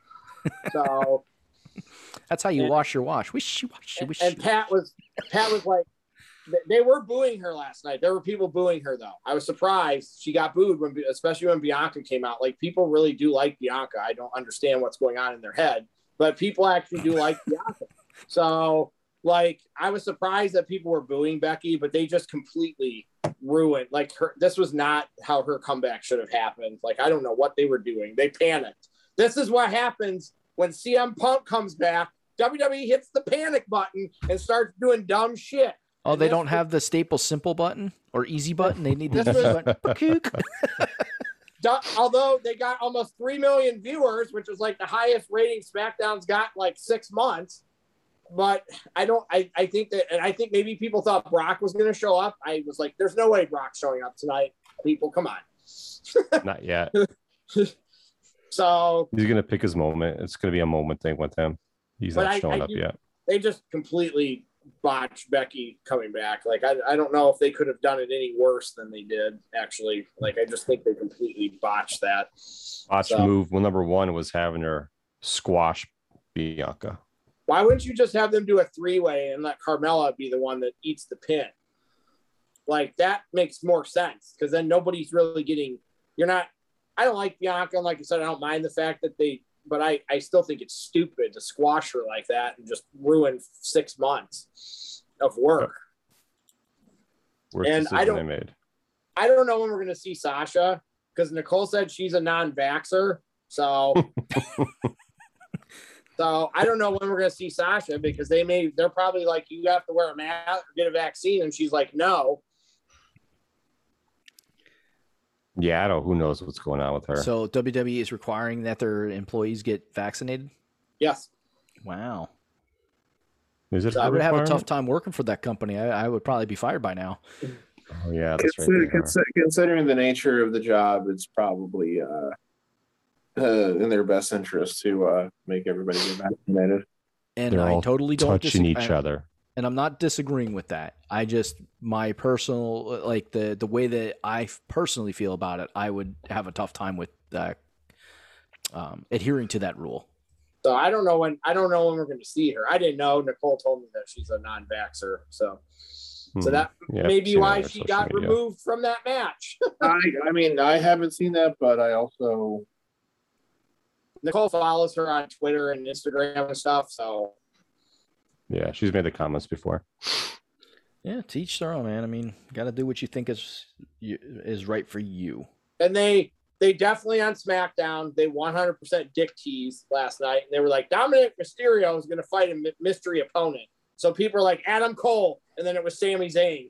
So that's how you and, wash your wash. Wishy washy. Wishy. And Pat was Pat was like, they were booing her last night. There were people booing her though. I was surprised she got booed when, especially when Bianca came out. Like people really do like Bianca. I don't understand what's going on in their head, but people actually do like Bianca. So. Like, I was surprised that people were booing Becky, but they just completely ruined. Like, her, this was not how her comeback should have happened. Like, I don't know what they were doing. They panicked. This is what happens when C M Punk comes back. W W E hits the panic button and starts doing dumb shit. Oh, and they don't have the staple simple button or easy button? They need the easy button. Although they got almost three million viewers, which was, like, the highest rating SmackDown's got in, like, six months. But I don't, I, I think that, and I think maybe people thought Brock was going to show up. I was like, there's no way Brock's showing up tonight. People, come on. Not yet. So he's going to pick his moment. It's going to be a moment thing with him. He's not I, showing I up do, yet. They just completely botched Becky coming back. Like, I, I don't know if they could have done it any worse than they did, actually. Like, I just think they completely botched that. Botched so. move. Well, number one was having her squash Bianca. Why wouldn't you just have them do a three-way and let Carmella be the one that eats the pin? Like, that makes more sense because then nobody's really getting – you're not – I don't like Bianca. Like I said, I don't mind the fact that they – but I, I still think it's stupid to squash her like that and just ruin six months of work. Oh. And I don't, made. I don't know when we're going to see Sasha because Nicole said she's a non-vaxxer, so – So I don't know when we're going to see Sasha because they may, they're probably like, you have to wear a mask or get a vaccine. And she's like, no. Yeah, I don't, who knows what's going on with her. So W W E is requiring that their employees get vaccinated? Yes. Wow. Is it? So I would have a tough time working for that company. I, I would probably be fired by now. Oh yeah. That's right Consid- considering the nature of the job, it's probably, uh, Uh, in their best interest to uh, make everybody get vaccinated. And They're I totally don't touching dis- each I, other. And I'm not disagreeing with that. I just my personal like the the way that I personally feel about it, I would have a tough time with uh, um, adhering to that rule. So I don't know when I don't know when we're going to see her. I didn't know. Nicole told me that she's a non-vaxxer. So. So that yep, may be why she got media. removed from that match. I, I mean, I haven't seen that, but I also. Nicole follows her on Twitter and Instagram and stuff, so. Yeah, she's made the comments before. Yeah, to each their own, man. I mean, got to do what you think is is right for you. And they they definitely on SmackDown, they one hundred percent dick teased last night. And they were like, Dominic Mysterio is going to fight a mystery opponent. So people are like, Adam Cole. And then it was Sami Zayn.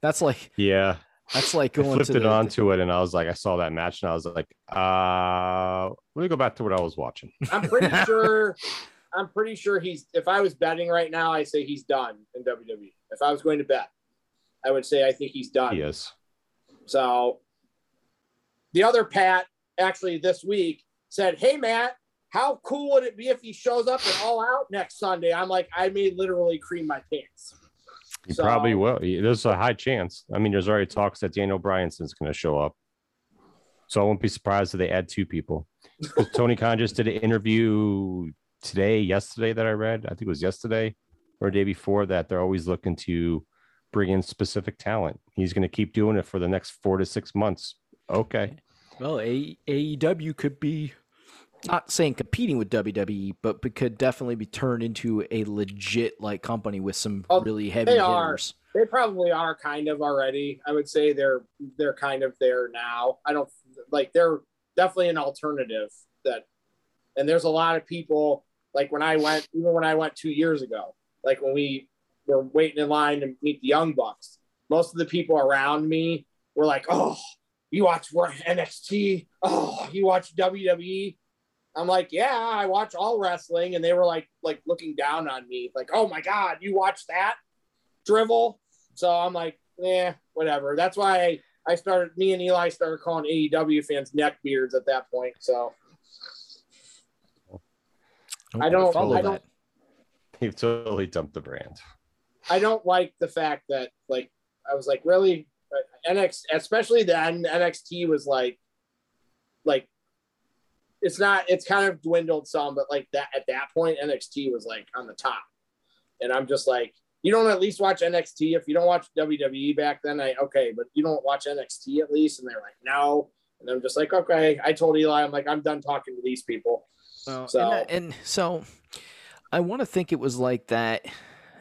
That's like, yeah, that's like going I flipped to it the, onto the, it. And I was like, I saw that match and I was like, uh, let me go back to what I was watching. I'm pretty sure. I'm pretty sure he's, if I was betting right now, I say he's done in W W E. If I was going to bet, I would say, I think he's done. He is. So the other Pat actually this week said, hey, Matt, how cool would it be if he shows up at All Out next Sunday? I'm like, I may literally cream my pants. He so, probably will. There's a high chance. I mean, there's already talks that Daniel Bryanson's going to show up. So I won't be surprised if they add two people. Tony Khan just did an interview today, yesterday that I read. I think it was yesterday or the day before that they're always looking to bring in specific talent. He's going to keep doing it for the next four to six months. Okay. Well, A E W could be, not saying competing with W W E, but could definitely be turned into a legit like company with some oh, really heavy they hitters. Are. They probably are kind of already. I would say they're they're kind of there now. I don't like they're definitely an alternative that, and there's a lot of people like when I went, even when I went two years ago, like when we were waiting in line to meet the Young Bucks, most of the people around me were like, "Oh, you watch N X T? Oh, you watch W W E?" I'm like, yeah, I watch all wrestling. And they were like, like looking down on me, like, oh my God, you watch that drivel. So I'm like, eh, whatever. That's why I started, me and Eli started calling A E W fans neckbeards at that point. So I don't follow I don't, that. You've totally dumped the brand. I don't like the fact that like, I was like, really? N X T, especially then N X T was like, like, it's not, it's kind of dwindled some, but like that at that point, N X T was like on the top. And I'm just like, you don't at least watch N X T. If you don't watch W W E back then, I, okay, but you don't watch N X T at least. And they're like, no. And I'm just like, okay. I told Eli, I'm like, I'm done talking to these people. Oh, so, and, that, and so I want to think it was like that.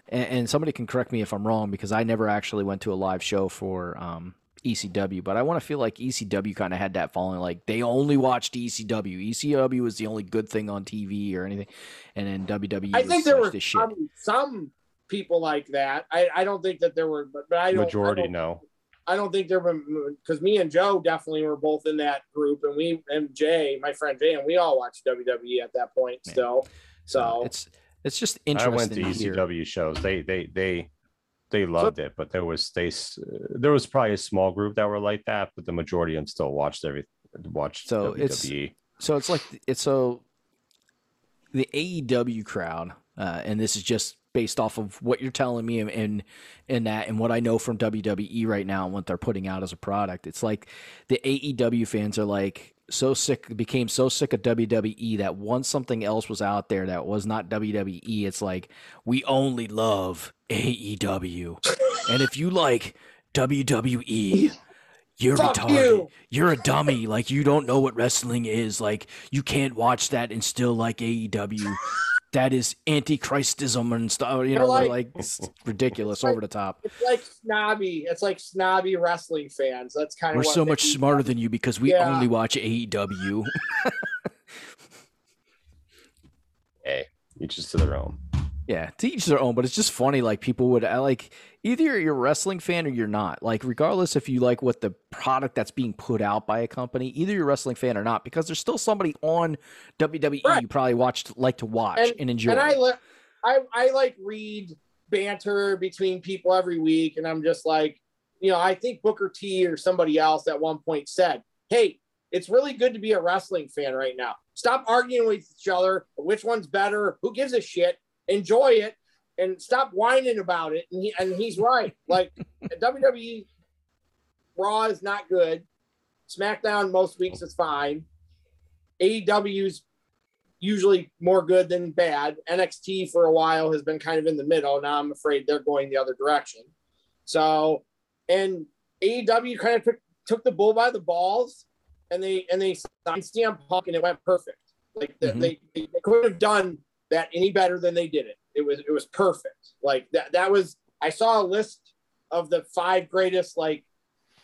And, and somebody can correct me if I'm wrong, because I never actually went to a live show for, um, E C W, but I want to feel like E C W kind of had that following. Like they only watched E C W. E C W was the only good thing on T V or anything. And then W W E. I think there were some, some people like that. I, I don't think that there were, but, but I don't. Majority, I don't, no. I don't think there were, because me and Joe definitely were both in that group, and we and Jay, my friend Jay, and we all watched W W E at that point. Man. Still, so it's it's just interesting. I went to E C W here. Shows. They they they. They loved it, but there was they, there was probably a small group that were like that, but the majority of them still watched everything. Watched so W W E. It's so it's like it's so the A E W crowd, uh, and this is just based off of what you're telling me and, and and that and what I know from W W E right now and what they're putting out as a product. It's like the A E W fans are like so sick, became so sick of W W E that once something else was out there that was not W W E, it's like we only love A E W, and if you like W W E, you're Fuck retarded. You. You're a dummy. Like you don't know what wrestling is. Like you can't watch that and still like A E W. That is antichristism and stuff. You know, like, like it's ridiculous, it's over like, the top. It's like snobby. It's like snobby wrestling fans. That's kind of. We're what so much do. Smarter than you because we yeah. only watch A E W. Hey, each is to their own. Yeah, to each their own, but it's just funny. Like people would, I like either you're a wrestling fan or you're not. Like regardless if you like what the product that's being put out by a company, either you're a wrestling fan or not, because there's still somebody on W W E right. you probably watched, like to watch and, and enjoy. And I, li- I, I like read banter between people every week, and I'm just like, you know, I think Booker T or somebody else at one point said, "Hey, it's really good to be a wrestling fan right now. Stop arguing with each other. Which one's better? Who gives a shit? Enjoy it and stop whining about it." And he and he's right. Like W W E Raw is not good. SmackDown most weeks is fine. A E W's usually more good than bad. N X T for a while has been kind of in the middle. Now I'm afraid they're going the other direction. So, and A E W kind of took, took the bull by the balls, and they and they signed C M Punk, and it went perfect. Like the, mm-hmm. they, they could have done that any better than they did it. It was, it was perfect. Like that, that was, I saw a list of the five greatest, like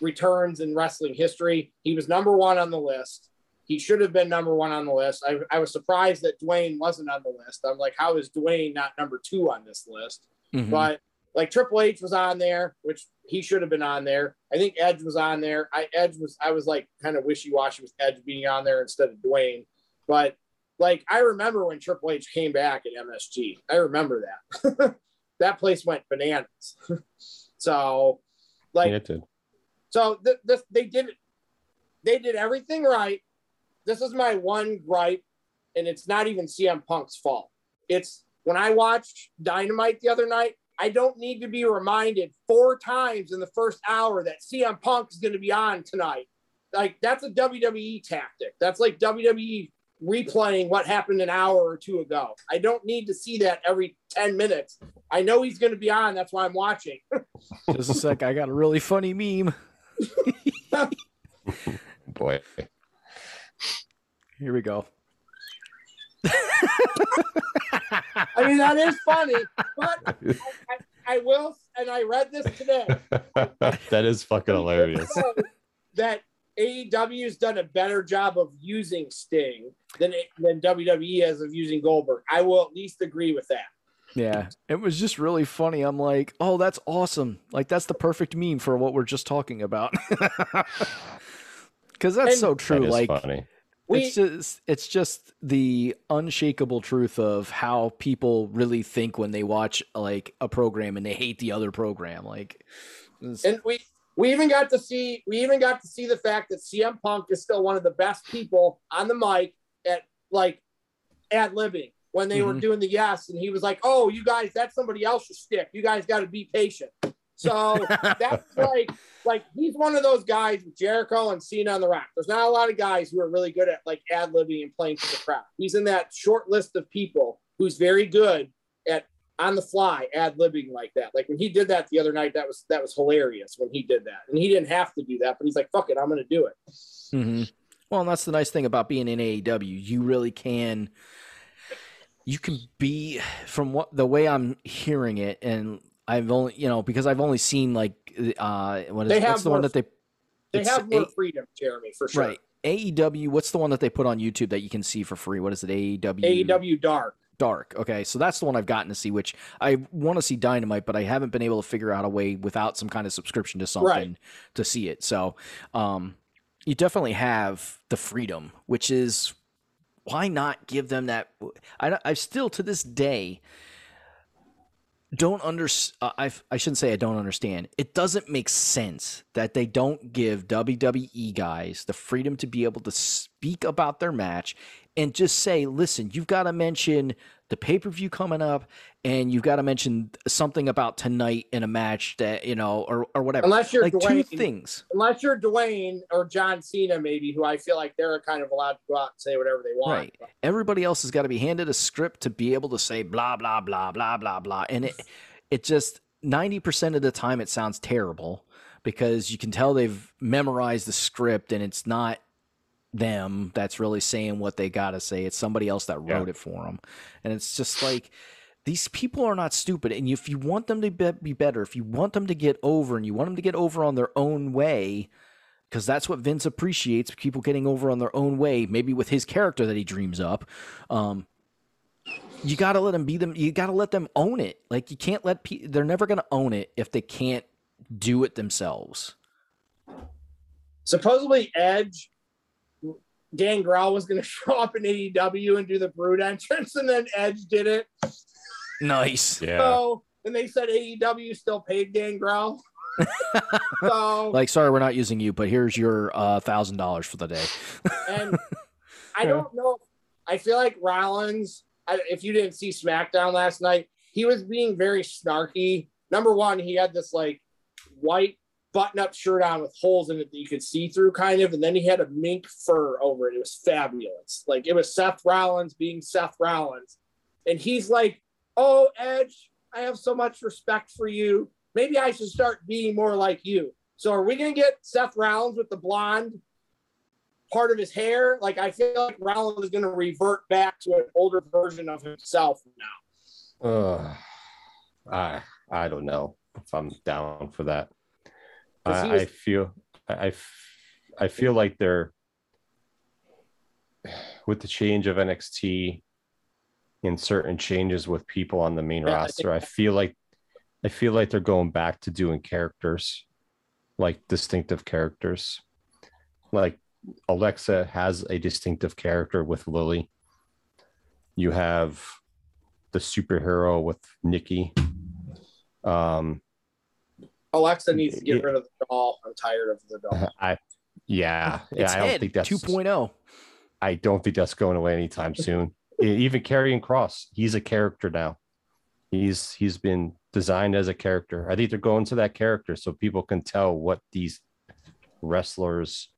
returns in wrestling history. He was number one on the list. He should have been number one on the list. I, I was surprised that Dwayne wasn't on the list. I'm like, how is Dwayne not number two on this list? Mm-hmm. But like Triple H was on there, which he should have been on there. I think Edge was on there. I Edge was, I was like kind of wishy-washy with Edge being on there instead of Dwayne. But like, I remember when Triple H came back at M S G, I remember that. That place went bananas. So like, yeah, so th- this, they did, they did everything right. This is my one gripe, and it's not even C M Punk's fault. It's when I watched Dynamite the other night, I don't need to be reminded four times in the first hour that C M Punk is going to be on tonight. Like, that's a W W E tactic. That's like W W E replaying what happened an hour or two ago. I don't need to see that every ten minutes. I know he's going to be on. That's why I'm watching. Just a sec. I got a really funny meme. Boy. Here we go. I mean, that is funny, but I, I, I will, and I read this today. That is fucking hilarious. That A E W's done a better job of using Sting than than W W E has of using Goldberg. I will at least agree with that. Yeah, it was just really funny. I'm like, oh, that's awesome. Like, that's the perfect meme for what we're just talking about. Because that's and, so true. That is like, funny. It's just, it's just the unshakable truth of how people really think when they watch like a program and they hate the other program. Like, and we, we even got to see, we even got to see the fact that C M Punk is still one of the best people on the mic at like ad-libbing when they mm-hmm. were doing the yes. And he was like, oh, you guys, that's somebody else's stick. You guys got to be patient. So that's like, like he's one of those guys with Jericho and Cena on the Rock. There's not a lot of guys who are really good at like ad-libbing and playing to the crowd. He's in that short list of people who's very good at on the fly ad-libbing like that. Like when he did that the other night, that was, that was hilarious when he did that. And he didn't have to do that, but he's like, fuck it, I'm going to do it. Mm-hmm. Well, and that's the nice thing about being in A E W. You really can, you can be, from what the way I'm hearing it, and I've only, you know, because I've only seen like, uh, what is what's the more, one that they, they have more a, freedom, Jeremy, for sure. Right. A E W. What's the one that they put on YouTube that you can see for free? What is it? A E W Dark. Dark. Okay. So that's the one I've gotten to see, which I want to see Dynamite, but I haven't been able to figure out a way without some kind of subscription to something right. to see it. So, um, you definitely have the freedom, which is why not give them that? I, I still, to this day, don't under uh, I I shouldn't say I don't understand. It doesn't make sense that they don't give W W E guys the freedom to be able to speak about their match and just say, listen, you've got to mention the pay-per-view coming up and you've got to mention something about tonight in a match that, you know, or, or whatever. Unless you're like Dwayne, two things. Unless you're Dwayne or John Cena, maybe, who I feel like they're kind of allowed to go out and say whatever they want. Right. But everybody else has got to be handed a script to be able to say blah, blah, blah, blah, blah, blah. And it, it just ninety percent of the time it sounds terrible because you can tell they've memorized the script and it's not them that's really saying what they gotta say. It's somebody else that wrote yeah. it for them. And it's just like, these people are not stupid. And if you want them to be better, if you want them to get over and you want them to get over on their own way, because that's what Vince appreciates, people getting over on their own way, maybe with his character that he dreams up, um you gotta let them be them. You gotta let them own it. Like, you can't let people, they're never gonna own it if they can't do it themselves. Supposedly Edge Gangrel was going to show up in A E W and do the Brood entrance, and then Edge did it. Nice. Yeah. So, and they said A E W still paid Gangrel. So, like, sorry, we're not using you, but here's your uh, one thousand dollars for the day. And I don't know. I feel like Rollins, I, if you didn't see SmackDown last night, he was being very snarky. Number one, he had this, like, white button-up shirt on with holes in it that you could see through, kind of, and then he had a mink fur over it. It was fabulous. Like, it was Seth Rollins being Seth Rollins. And he's like, oh, Edge, I have so much respect for you. Maybe I should start being more like you. So are we going to get Seth Rollins with the blonde part of his hair? Like, I feel like Rollins is going to revert back to an older version of himself now. Uh, I, I don't know if I'm down for that. I, was, I feel I, I, I feel like they're, with the change of N X T and certain changes with people on the main yeah, roster, I, I feel like I feel like they're going back to doing characters, like distinctive characters. Like Alexa has a distinctive character with Lily. You have the superhero with Nikki. Um, Alexa needs to get it, rid of the doll. I'm tired of the doll. I, yeah, yeah. It's I don't Ed, think that's two point oh. I don't think that's going away anytime soon. Even Karrion Kross, he's a character now. He's he's been designed as a character. I think they're going to that character so people can tell what these wrestlers,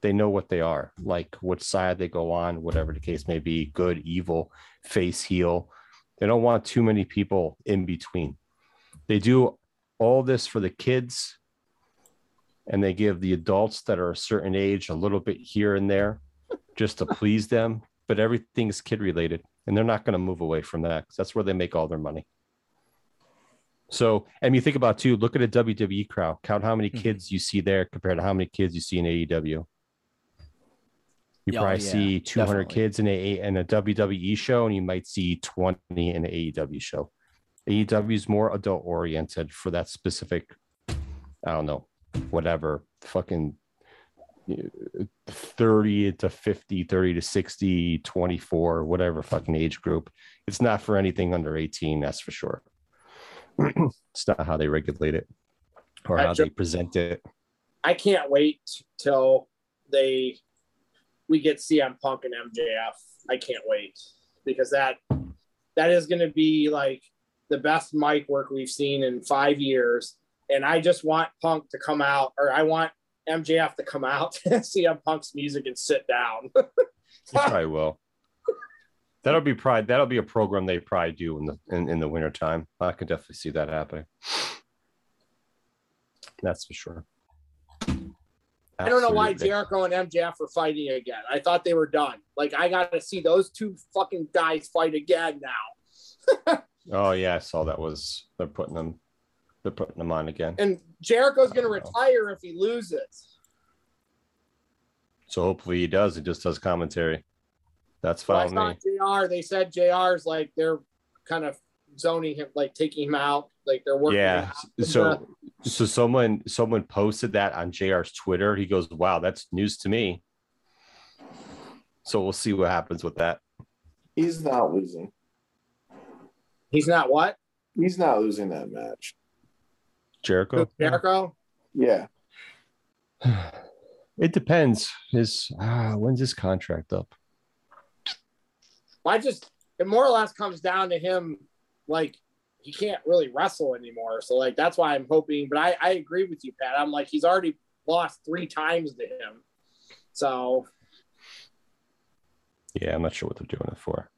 they know what they are, like what side they go on, whatever the case may be, good, evil, face, heel. They don't want too many people in between. They do all this for the kids, and they give the adults that are a certain age a little bit here and there just to please them. But everything's kid related, and they're not going to move away from that because that's where they make all their money. So, and you think about too, look at a W W E crowd, count how many kids you see there compared to how many kids you see in A E W. You oh, probably yeah, see two hundred definitely. Kids in a, in a W W E show, and you might see twenty in an A E W show. A E W is more adult oriented for that specific, I don't know, whatever fucking thirty to fifty, thirty to sixty, twenty-four, whatever fucking age group. It's not for anything under eighteen, that's for sure. It's not how they regulate it or how they present it. I can't wait till they we get C M Punk and M J F. I can't wait, because that that is going to be like the best mic work we've seen in five years. And I just want Punk to come out, or I want M J F to come out and C M Punk's music and sit down. He probably will. That'll be probably that'll be a program they probably do in the in, in the wintertime. I can definitely see that happening. That's for sure. Absolutely. I don't know why Jericho and M J F are fighting again. I thought they were done. Like, I got to see those two fucking guys fight again now. Oh yeah, I saw that was they're putting them they're putting them on again. And Jericho's going to retire if he loses. So hopefully he does. He just does commentary. That's fine. Well, J R, they said J R's like they're kind of zoning him, like taking him out, like they're working. Yeah. So, so someone someone posted that on J R's Twitter. He goes, "Wow, that's news to me." So we'll see what happens with that. He's not losing. He's not what? He's not losing that match. Jericho. Jericho. Yeah. It depends. His ah, when's his contract up? I just, it more or less comes down to him, like, he can't really wrestle anymore. So, like, that's why I'm hoping. But I, I agree with you, Pat. I'm like, he's already lost three times to him. So. Yeah, I'm not sure what they're doing it for.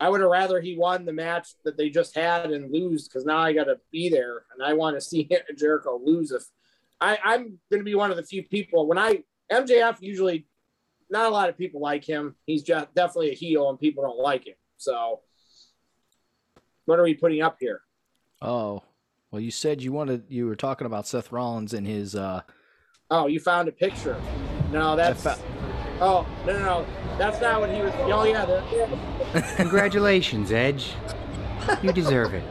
I would have rather he won the match that they just had and lose, because now I got to be there. And I want to see Jericho lose. If I, I'm going to be one of the few people. When I, M J F usually, not a lot of people like him. He's just definitely a heel, and people don't like him. So, what are we putting up here? Oh, well, you said you wanted. You were talking about Seth Rollins and his. Uh... Oh, you found a picture. No, that's. Fa- oh no, no, no, that's not what he was. Oh yeah, yeah. Congratulations, Edge. You deserve it.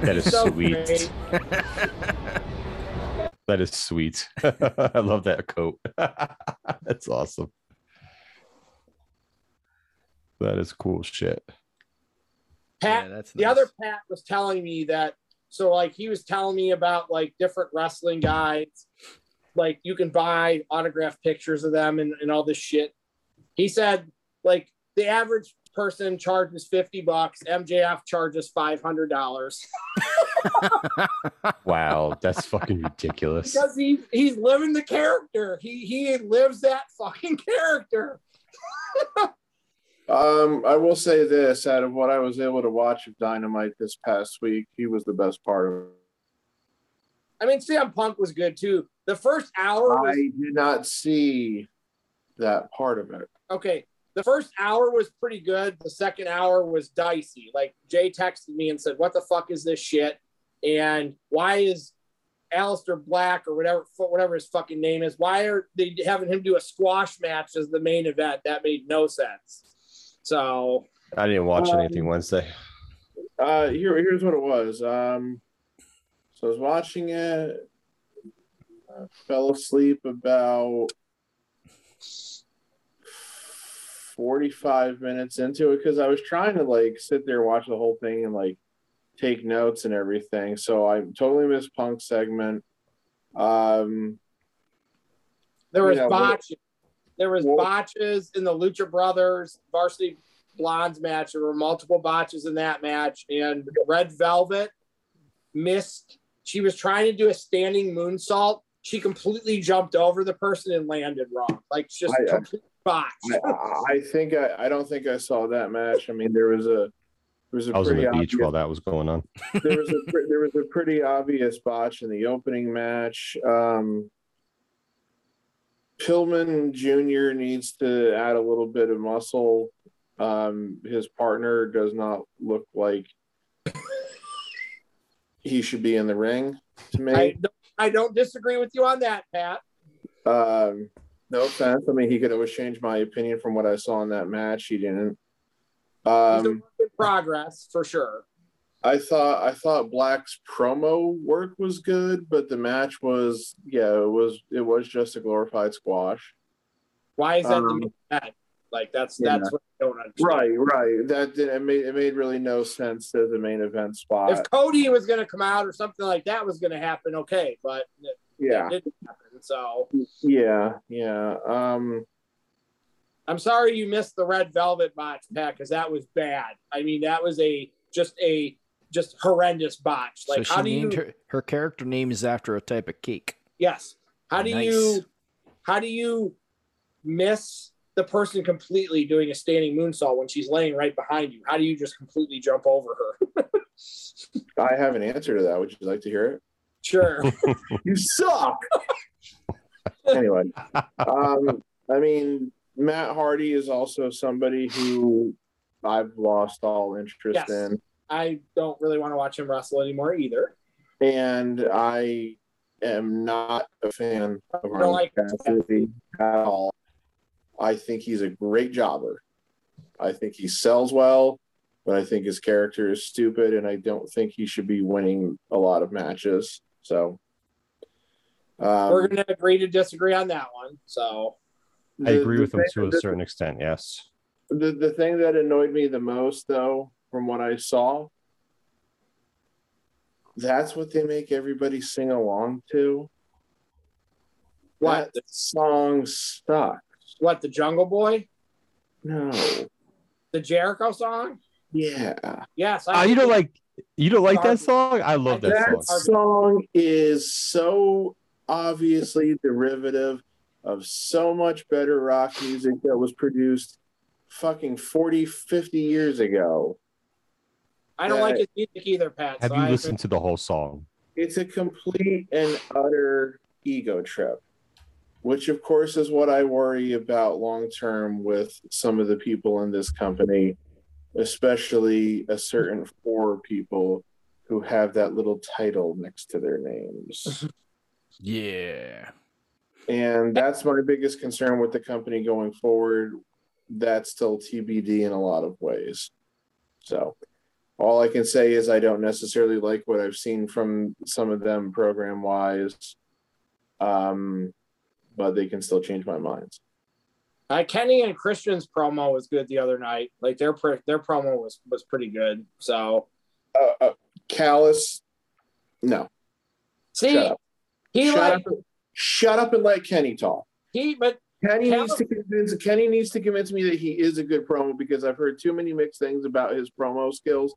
That is so sweet. That is sweet. I love that coat. That's awesome. That is cool shit. Pat, yeah, that's the nice. Other Pat was telling me that, so like he was telling me about like different wrestling guys, like you can buy autographed pictures of them and, and all this shit. He said like the average person charges fifty bucks. M J F charges five hundred dollars. Wow, that's fucking ridiculous. Because he, he's living the character. He he lives that fucking character. um, I will say this, out of what I was able to watch of Dynamite this past week, he was the best part of it. I mean, C M Punk was good too. The first hour was... I did not see that part of it. Okay. The first hour was pretty good. The second hour was dicey. Like, Jay texted me and said, what the fuck is this shit? And why is Aleister Black or whatever, whatever his fucking name is. Why are they having him do a squash match as the main event? That made no sense. So I didn't watch um, anything Wednesday. Uh, here, here's what it was. Um, so I was watching it. I fell asleep about forty-five minutes into it because I was trying to like sit there and watch the whole thing and like take notes and everything. So I totally missed Punk's segment. Um, there was know, botches. There was well, botches in the Lucha Brothers Varsity Blondes match. There were multiple botches in that match. And Red Velvet missed. She was trying to do a standing moonsault. She completely jumped over the person and landed wrong. Like just I, complete botch. I, I think I, I don't think I saw that match. I mean, there was a there was a I was pretty on the beach obvious, while that was going on. There was a there was a pretty obvious botch in the opening match. Um, Pillman Junior needs to add a little bit of muscle. Um, his partner does not look like he should be in the ring to me. I don't, I don't disagree with you on that, Pat. Um, no offense. I mean, he could always change my opinion from what I saw in that match. He didn't. Um, in progress for sure. I thought I thought Black's promo work was good, but the match was yeah, it was it was just a glorified squash. Why is that um, the main event? Like that's yeah. that's what I don't understand. Right, right. That did, it made it made really no sense as the main event spot. If Cody was going to come out or something like that was going to happen, okay, but it, yeah, it didn't happen. So yeah, yeah. Um, I'm sorry you missed the Red Velvet botch, Pat, because that was bad. I mean, that was a just a. Just horrendous botch. Like, so how do you? Her, her character name is after a type of cake. Yes. How oh, do nice. you? How do you miss the person completely doing a standing moonsault when she's laying right behind you? How do you just completely jump over her? I have an answer to that. Would you like to hear it? Sure. You suck. Anyway, um, I mean, Matt Hardy is also somebody who I've lost all interest yes. in. I don't really want to watch him wrestle anymore either. And I am not a fan of Orange like Cassidy that. at all. I think he's a great jobber. I think he sells well, but I think his character is stupid, and I don't think he should be winning a lot of matches. So um, we're going to agree to disagree on that one. So I the, agree the with him to a certain extent, yes. The, the thing that annoyed me the most, though, from what I saw, that's what they make everybody sing along to. What that song sucks? What, the Jungle Boy? No, the Jericho song. Yeah. Yes. I oh, you don't like you don't like that song? I love that, that song. That song is so obviously derivative of so much better rock music that was produced fucking forty, fifty years ago. I don't like his music either, Pat. Have so you I listened to the whole song? It's a complete and utter ego trip, which, of course, is what I worry about long-term with some of the people in this company, especially a certain four people who have that little title next to their names. Yeah. And that's my biggest concern with the company going forward. That's still T B D in a lot of ways. So all I can say is I don't necessarily like what I've seen from some of them program-wise, um, but they can still change my minds. Uh, Kenny and Christian's promo was good the other night. Like their their promo was was pretty good. So uh, uh, Callis, no. See, shut up. he shut, like, up and, shut up and let Kenny talk. He but Kenny Callis, needs to convince Kenny needs to convince me that he is a good promo, because I've heard too many mixed things about his promo skills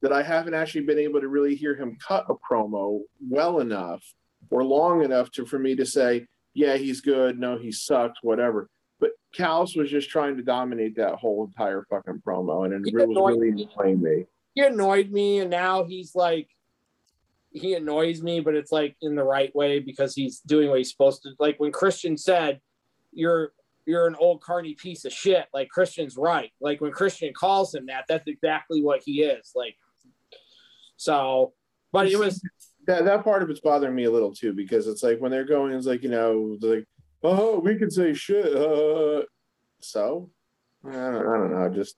that I haven't actually been able to really hear him cut a promo well enough or long enough to for me to say, yeah, he's good, no, he sucked, whatever. But Callis was just trying to dominate that whole entire fucking promo, and it was really me. annoying me. He annoyed me, and now he's like, he annoys me, but it's like in the right way because he's doing what he's supposed to. Like when Christian said, you're you're an old carny piece of shit, like Christian's right. Like when Christian calls him that, that's exactly what he is. Like, so, but it was that that part of it's bothering me a little too, because it's like when they're going, it's like, you know, like, oh, we can say shit. Uh, so I don't, I don't know. Just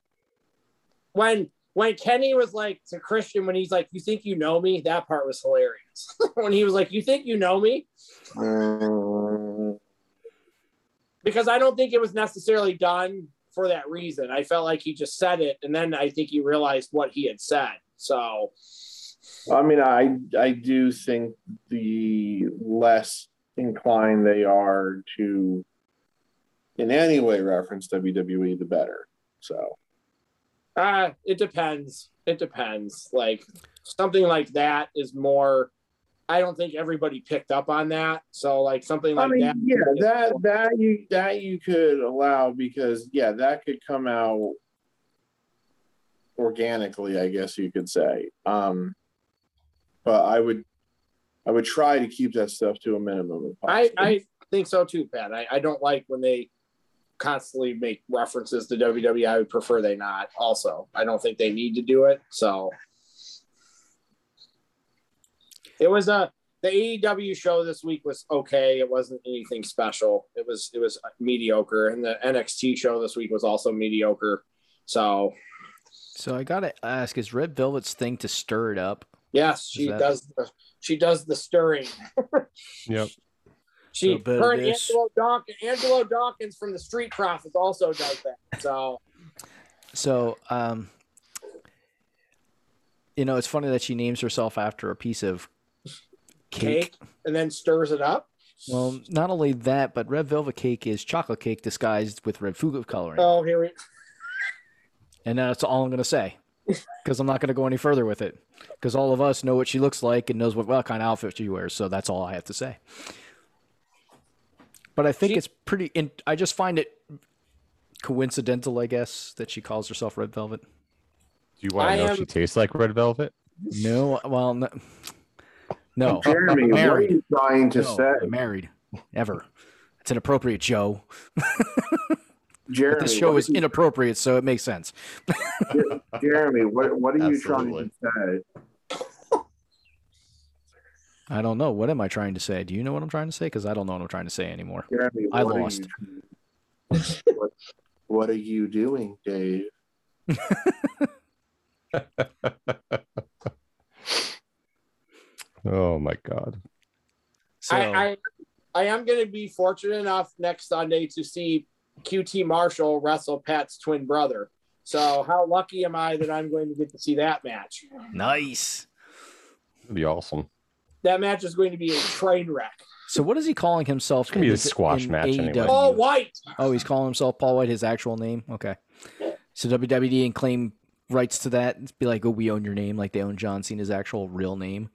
when when Kenny was like to Christian, when he's like, "You think you know me?" That part was hilarious. When he was like, "You think you know me?" Um... Because I don't think it was necessarily done for that reason. I felt like he just said it, and then I think he realized what he had said. So, I mean, I I do think the less inclined they are to in any way reference W W E, the better. So, uh, it depends. It depends. Like something like that is more. I don't think everybody picked up on that. So like something like I mean, that. Yeah, that that you that you could allow because yeah, that could come out organically, I guess you could say. Um, but I would I would try to keep that stuff to a minimum. I, I think so too, Pat. I, I don't like when they constantly make references to W W E. I would prefer they not also. I don't think they need to do it. So It was a the A E W show this week was okay. It wasn't anything special. It was it was mediocre, and the N X T show this week was also mediocre. So, so I gotta ask: is Red Velvet's thing to stir it up? Yes, she that... does. The, she does the stirring. Yep. She so her and Angelo Dawkins, Angelo Dawkins from the Street Profits also does that. So, so um, you know, it's funny that she names herself after a piece of. Cake. cake and then stirs it up. Well, not only that, but red velvet cake is chocolate cake disguised with red food coloring. Oh, here we. And that's all I'm going to say, because I'm not going to go any further with it, because all of us know what she looks like and knows what, what kind of outfit she wears. So that's all I have to say. But I think she, it's pretty. In, I just find it coincidental, I guess, that she calls herself red velvet. Do you want to know am... if she tastes like red velvet? No. Well. No. No, Jeremy, married. What are you trying to no, say? Married, ever. It's inappropriate, Joe. Jeremy, but this show is you... inappropriate, so it makes sense. Jeremy, what what are Absolutely. you trying to say? I don't know. What am I trying to say? Do you know what I'm trying to say? Because I don't know what I'm trying to say anymore. Jeremy, I lost. Are you... what, what are you doing, Dave? Oh my God! So, I, I I am going to be fortunate enough next Sunday to see Q T Marshall wrestle Pat's twin brother. So how lucky am I that I'm going to get to see that match? Nice. That'd be awesome. That match is going to be a train wreck. So what is he calling himself? It's going to be a squash match anyway. Paul White. Oh, he's calling himself Paul White, his actual name. Okay. So W W E and claim rights to that. It'd be like, oh, we own your name, like they own John Cena's actual real name.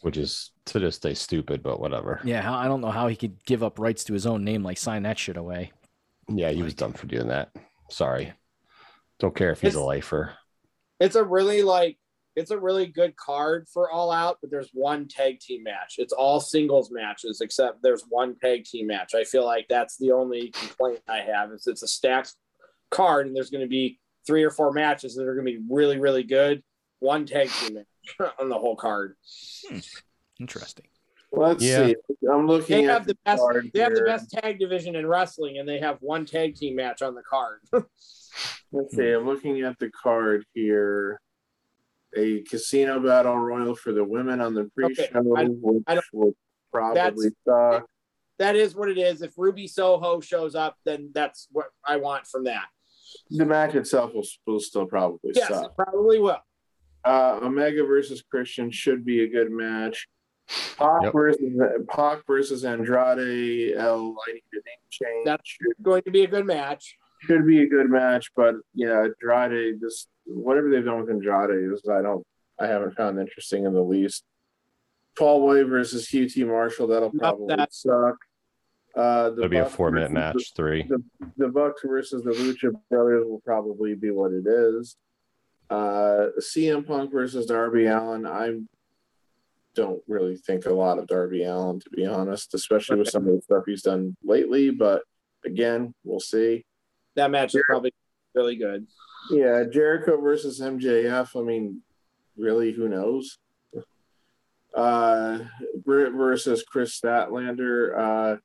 Which is to this day stupid, but whatever. Yeah, I don't know how he could give up rights to his own name, like sign that shit away. Yeah, he was done for doing that. Sorry, don't care if he's it's, a lifer. It's a really like it's a really good card for All Out, but there's one tag team match. It's all singles matches except there's one tag team match. I feel like that's the only complaint I have is it's a stacked card and there's going to be three or four matches that are going to be really, really good. One tag team match on the whole card. Hmm. Interesting. Let's yeah. see. I'm looking they at have the best, they have the best tag division in wrestling, and they have one tag team match on the card. Let's see. I'm looking at the card here. A casino battle royal for the women on the pre-show, okay. I, which I will probably suck. That is what it is. If Ruby Soho shows up, then that's what I want from that. The match itself will, will still probably yes, suck. Yes, it probably will. Uh, Omega versus Christian should be a good match. Pac, yep. versus, Pac versus Andrade L. I need a name change. That's should, going to be a good match. Should be a good match, but yeah, Andrade just whatever they've done with Andrade is I don't I haven't found interesting in the least. Paul White versus Q T Marshall that'll probably that. suck. Uh, That'll be a four-minute match. The, three. The, the Bucks versus the Lucha Brothers will probably be what it is. Uh, C M Punk versus Darby Allin. I don't really think a lot of Darby Allin, to be honest, especially okay. with some of the stuff he's done lately. But again, we'll see. That match Jer- is probably really good. Yeah, Jericho versus M J F. I mean, really, who knows? Uh, Britt versus Chris Statlander. Uh,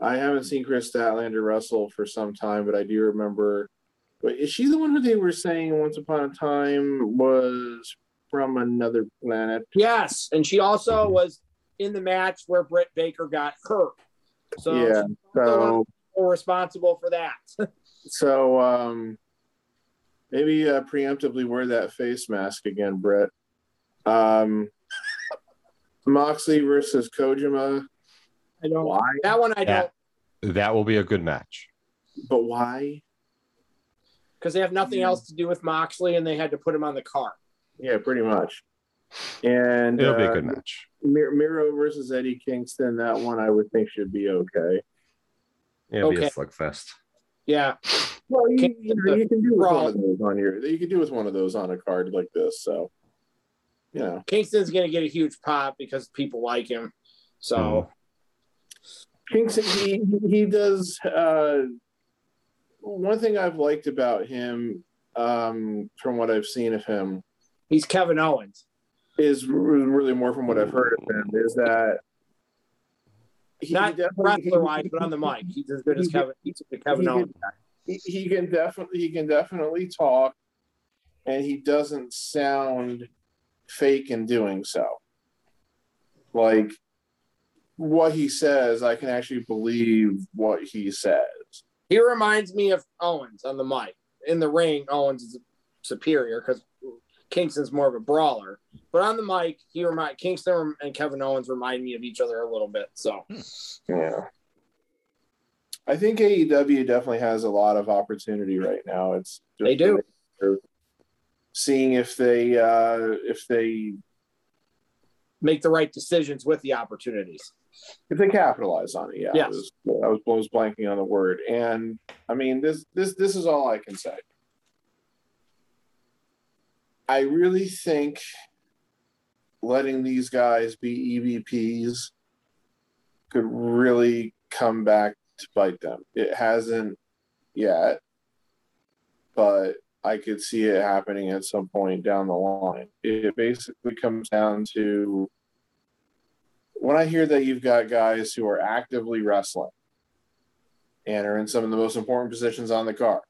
I haven't seen Chris Statlander wrestle for some time, but I do remember. But is she the one who they were saying once upon a time was from another planet? Yes, and she also was in the match where Britt Baker got hurt. So yeah, so responsible for that. So um, maybe uh, preemptively wear that face mask again, Britt. Um, Moxley versus Kojima. I don't. Why? That one I don't. That, that will be a good match. But why? Because they have nothing else to do with Moxley, and they had to put him on the card. Yeah, pretty much. And it'll uh, be a good match. Mir- Miro versus Eddie Kingston. That one I would think should be okay. Yeah, it'll okay. be a slugfest. Yeah. Well, you, you, know, you can do with one of those on your. You can do with one of those on a card like this. So, you know, Kingston's going to get a huge pop because people like him. So. Mm. Kingston, he, he does uh, one thing I've liked about him um, from what I've seen of him. He's Kevin Owens. Is really more from what I've heard of him is that he not wrestler wise, but on the mic, he's as good as Kevin. He's the Kevin he Owens guy. He, he can definitely he can definitely talk, and he doesn't sound fake in doing so. Like. What he says, I can actually believe what he says. He reminds me of Owens on the mic. In the ring, Owens is superior because Kingston's more of a brawler. But on the mic, he remind Kingston and Kevin Owens remind me of each other a little bit. So, yeah, I think A E W definitely has a lot of opportunity right now. It's just they do seeing if they uh, if they make the right decisions with the opportunities. If they capitalize on it, yeah. Yes. I, was, I, was, I was blanking on the word. And, I mean, this this this is all I can say. I really think letting these guys be E V Ps could really come back to bite them. It hasn't yet, but I could see it happening at some point down the line. It basically comes down to when I hear that you've got guys who are actively wrestling and are in some of the most important positions on the card,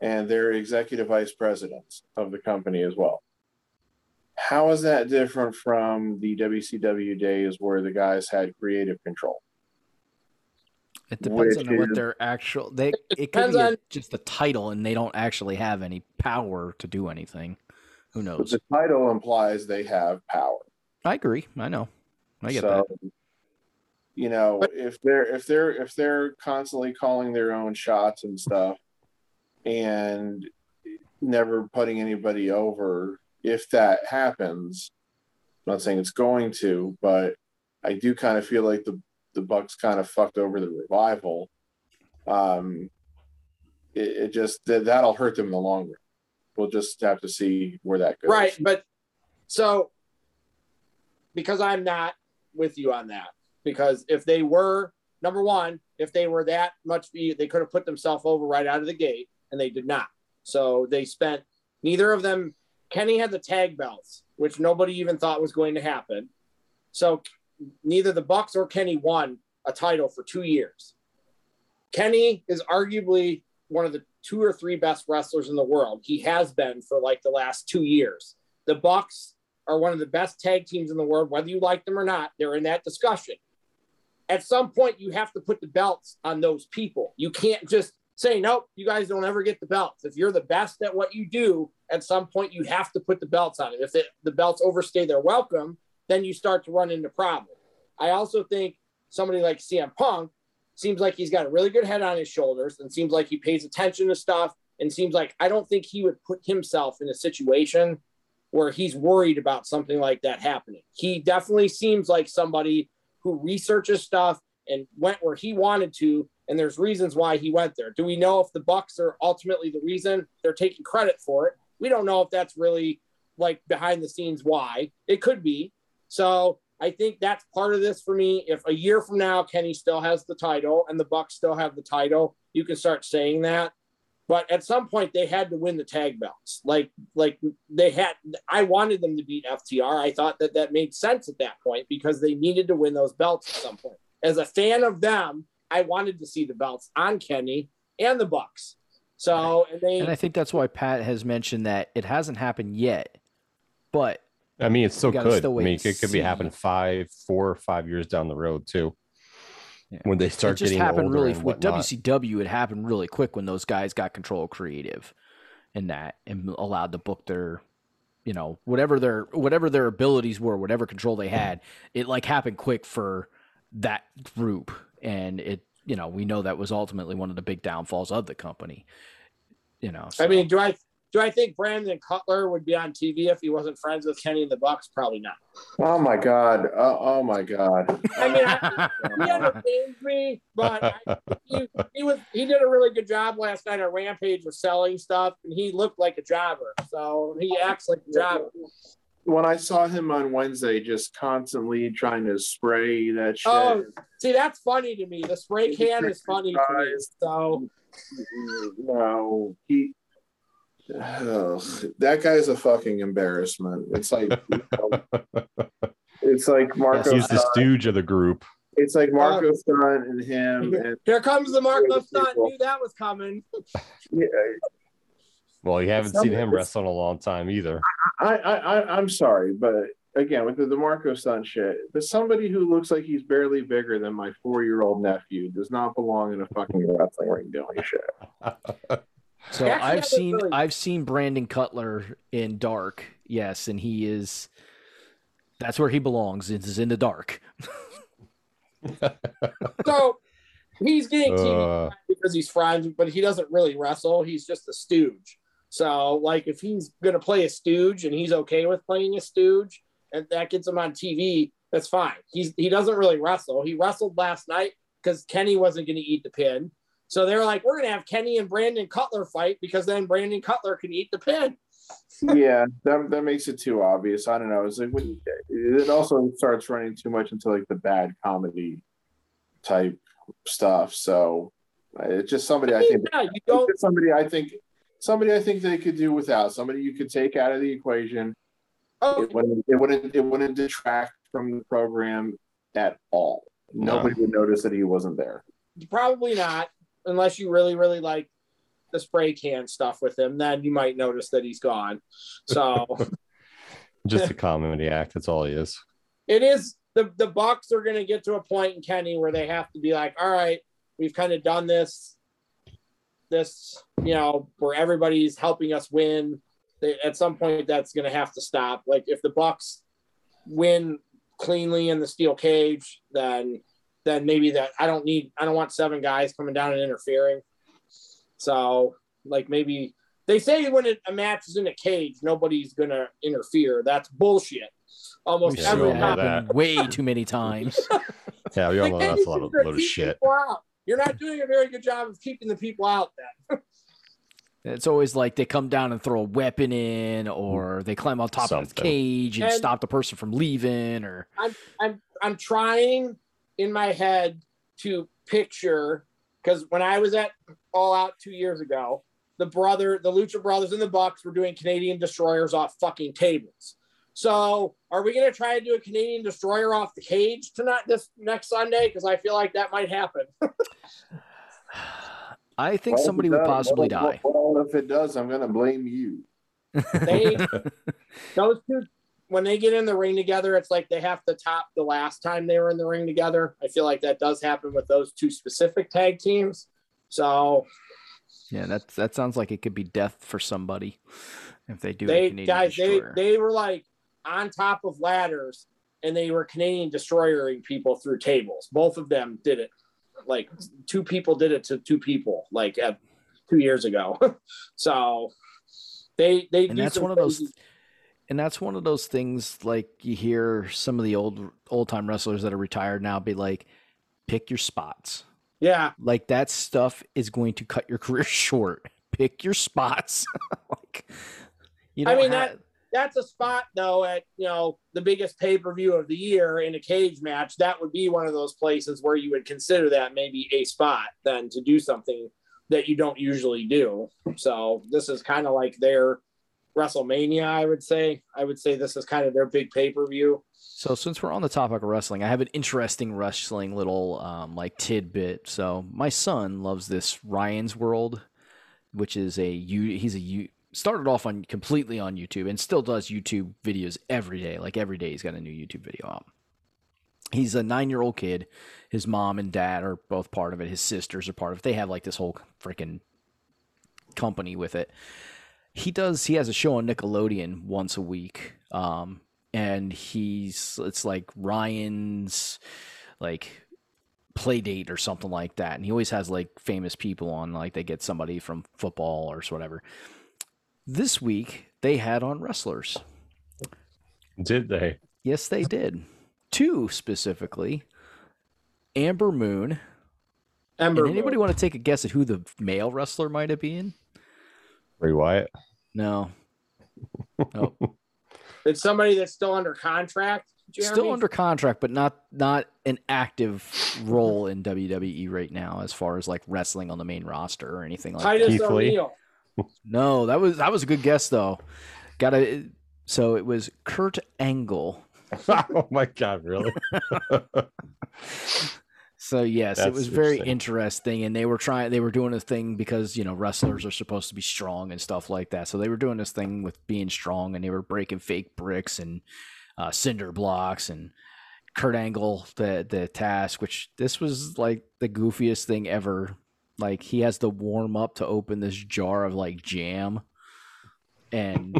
and they're executive vice presidents of the company as well. How is that different from the W C W days where the guys had creative control? It depends Which on what is, their actual they it could be on, just the title and they don't actually have any power to do anything. Who knows? The title implies they have power. I agree. I know. I get so, that. You know, if they're if they're if they're constantly calling their own shots and stuff and never putting anybody over, if that happens, I'm not saying it's going to, but I do kind of feel like the the Bucks kind of fucked over the Revival. Um, it, it just, th- that'll hurt them in the long run. We'll just have to see where that goes. Right, but so, because I'm not with you on that, because if they were, number one, if they were that much, they could have put themselves over right out of the gate, and they did not. So they spent, neither of them, Kenny had the tag belts, which nobody even thought was going to happen. So neither the Bucks or Kenny won a title for two years. Kenny is arguably one of the two or three best wrestlers in the world. He has been for like the last two years. The Bucks are one of the best tag teams in the world, whether you like them or not. They're in that discussion. At some point, you have to put the belts on those people. You can't just say, nope, you guys don't ever get the belts. If you're the best at what you do, at some point, you have to put the belts on it. If it, the belts overstay their welcome, then you start to run into problems. I also think somebody like C M Punk seems like he's got a really good head on his shoulders and seems like he pays attention to stuff and seems like I don't think he would put himself in a situation where he's worried about something like that happening. He definitely seems like somebody who researches stuff and went where he wanted to, and there's reasons why he went there. Do we know if the Bucks are ultimately the reason? They're taking credit for it. We don't know if that's really like behind the scenes why. It could be. So I think that's part of this for me. If a year from now, Kenny still has the title and the Bucks still have the title, you can start saying that. But at some point they had to win the tag belts. Like, like they had, I wanted them to beat F T R. I thought that that made sense at that point because they needed to win those belts at some point. As a fan of them, I wanted to see the belts on Kenny and the Bucks. So, and they, and I think that's why Pat has mentioned that it hasn't happened yet, but I mean, it still could. Still I mean, it could be happening five, four or five years down the road too. Yeah. When they start getting older, it just happened really with W C W. It happened really quick when those guys got control of creative, and that and allowed to book their, you know, whatever their whatever their abilities were, whatever control they had. It like happened quick for that group, and it you know we know that was ultimately one of the big downfalls of the company. You know, so. I mean, do I do I think Brandon Cutler would be on T V if he wasn't friends with Kenny and the Bucks? Probably not. Oh my God! Oh, oh my God! I mean. I, He understands me, but I, he, he was—he did a really good job last night at Rampage with selling stuff, and he looked like a jobber. So he acts like a jobber. When I saw him on Wednesday, just constantly trying to spray that shit. Oh, see, that's funny to me. The spray can is funny to me. So no, he. Oh, that guy's a fucking embarrassment. It's like you know, it's like Marco. He's the stooge of the group. It's like Marco Stunt and him. And here comes the Marco Stunt. Knew that was coming. Yeah. Well, you haven't Something seen him wrestle in a long time either. I, I, I, I'm sorry, but again, with the, the Marco Stunt shit, but somebody who looks like he's barely bigger than my four-year-old nephew does not belong in a fucking wrestling ring doing shit. So Actually, I've seen really... I've seen Brandon Cutler in dark, yes, and he is. That's where he belongs. Is in the dark. So he's getting T V uh, because he's friends, but he doesn't really wrestle. He's just a stooge. So like if he's going to play a stooge and he's okay with playing a stooge and that gets him on T V, that's fine. He's, he doesn't really wrestle. He wrestled last night because Kenny wasn't going to eat the pin. So they're like, we're going to have Kenny and Brandon Cutler fight because then Brandon Cutler can eat the pin. Yeah, that that makes it too obvious. I don't know. It's like when, it also starts running too much into like the bad comedy type stuff. So it's just somebody I think yeah, you don't... somebody I think somebody I think they could do without. Somebody you could take out of the equation. Oh, it wouldn't it wouldn't it wouldn't detract from the program at all. Nobody no. would notice that he wasn't there. Probably not, unless you really really like the spray can stuff with him, then you might notice that he's gone. So just a comedy act. That's all he is. It is the, the Bucks are going to get to a point in Kenny where they have to be like, all right, we've kind of done this, this, you know, where everybody's helping us win. They, at some point that's going to have to stop. Like if the Bucks win cleanly in the steel cage, then, then maybe that I don't need, I don't want seven guys coming down and interfering. So, like, maybe they say when a match is in a cage, nobody's going to interfere. That's bullshit. Almost we every time. Way too many times. Yeah, we all know that's a lot of, load of shit. You're not doing a very good job of keeping the people out then. It's always like they come down and throw a weapon in, or they climb on top Something. of the cage and, and stop the person from leaving. Or I'm, I'm, I'm trying in my head to picture, because when I was at All Out two years ago, the brother, the Lucha Brothers and the Bucks were doing Canadian Destroyers off fucking tables. So are we going to try to do a Canadian Destroyer off the cage tonight, this next Sunday? Because I feel like that might happen. I think well, somebody would possibly well, die. Well, if it does, I'm going to blame you. They, those two, when they get in the ring together, it's like they have to top the last time they were in the ring together. I feel like that does happen with those two specific tag teams. So, yeah, that that sounds like it could be death for somebody if they do. They guys, Destroyer. they they were like on top of ladders, and they were Canadian Destroyering people through tables. Both of them did it. Like two people did it to two people, like uh, two years ago. So they they and do that's one of those. Th- and that's one of those things. Like you hear some of the old old time wrestlers that are retired now be like, pick your spots. Yeah. Like that stuff is going to cut your career short. Pick your spots. Like, you know, I mean, have... that that's a spot though at, you know, the biggest pay-per-view of the year in a cage match. That would be one of those places where you would consider that maybe a spot then to do something that you don't usually do. So this is kind of like their WrestleMania, I would say. I would say this is kind of their big pay-per-view. So since we're on the topic of wrestling, I have an interesting wrestling little um, like tidbit. So my son loves this Ryan's World, which is a he's a started off on completely on YouTube and still does YouTube videos every day. Like every day he's got a new YouTube video out. He's a nine-year-old kid. His mom and dad are both part of it. His sisters are part of it. They have like this whole freaking company with it. He does. He has a show on Nickelodeon once a week, um, and he's it's like Ryan's like Playdate or something like that. And he always has like famous people on. Like they get somebody from football or whatever. This week they had on wrestlers. Did they? Yes, they did. Two specifically, Amber Moon. Amber. And anybody Moon. Want to take a guess at who the male wrestler might have been? Bray Wyatt. No. No. It's somebody that's still under contract. Jeremy? Still under contract, but not not an active role in W W E right now, as far as like wrestling on the main roster or anything like Titus that. Titus O'Neil. No, that was that was a good guess though. Got to. So it was Kurt Angle. Oh my God, really? So yes, that's it was very interesting, and they were trying they were doing a thing because, you know, wrestlers are supposed to be strong and stuff like that. So they were doing this thing with being strong, and they were breaking fake bricks and uh, cinder blocks, and Kurt Angle the the task, which this was like the goofiest thing ever. Like he has to warm up to open this jar of like jam and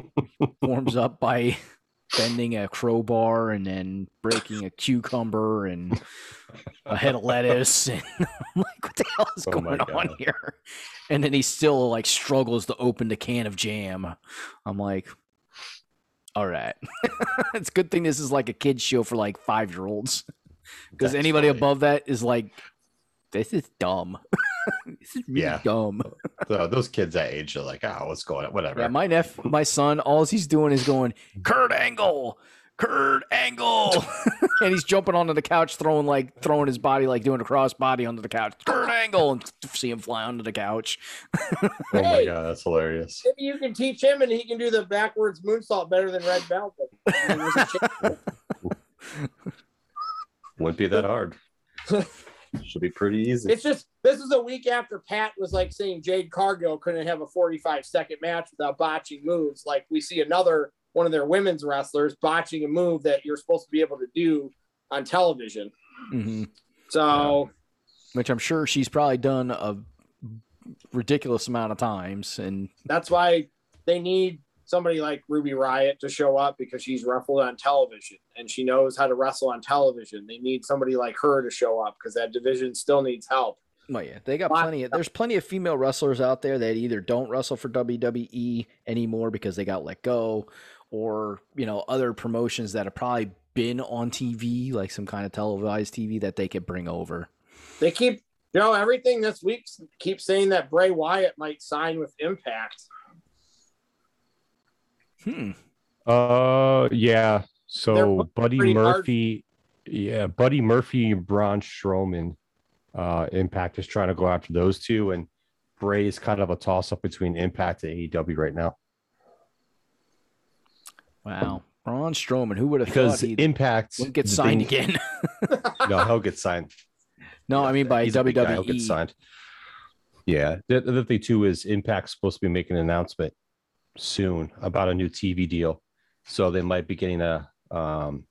warms up by bending a crowbar and then breaking a cucumber and a head of lettuce, and I'm like, what the hell is oh going on here? And then he still like struggles to open the can of jam. I'm like, all right. It's a good thing this is like a kid's show for like five-year-olds, because anybody funny. Above that is like, this is dumb. This is really yeah. dumb. So those kids that age are like, oh, what's going on? Whatever. Yeah, my nephew, my son, all he's doing is going, Kurt Angle, Kurt Angle. And he's jumping onto the couch, throwing like throwing his body, like doing a cross body onto the couch. Kurt Angle, and see him fly onto the couch. Oh hey, my God, that's hilarious. Maybe you can teach him and he can do the backwards moonsault better than Red Velvet. Wouldn't be that hard. Should be pretty easy. It's just this is a week after Pat was like saying Jade Cargill couldn't have a forty-five second match without botching moves. Like we see another one of their women's wrestlers botching a move that you're supposed to be able to do on television. Mm-hmm. So, um, which I'm sure she's probably done a ridiculous amount of times, and that's why they need somebody like Ruby Riott to show up, because she's wrestled on television and she knows how to wrestle on television. They need somebody like her to show up, because that division still needs help. Well, yeah, they got plenty of, there's plenty of female wrestlers out there that either don't wrestle for W W E anymore because they got let go, or, you know, other promotions that have probably been on T V, like some kind of televised T V that they could bring over. They keep, you know, everything this week keeps saying that Bray Wyatt might sign with Impact. Hmm. Uh, yeah. So Buddy Murphy, hard. yeah, Buddy Murphy, Braun Strowman, uh, Impact is trying to go after those two, and Bray is kind of a toss up between Impact and A E W right now. Wow, Braun Strowman, who would have thought he Impact wouldn't get signed thing, again? No, he'll get signed. No, I mean by He's W W E, guy, he'll get signed. Yeah, the, the other thing too is Impact's supposed to be making an announcement soon about a new T V deal, so they might be getting a um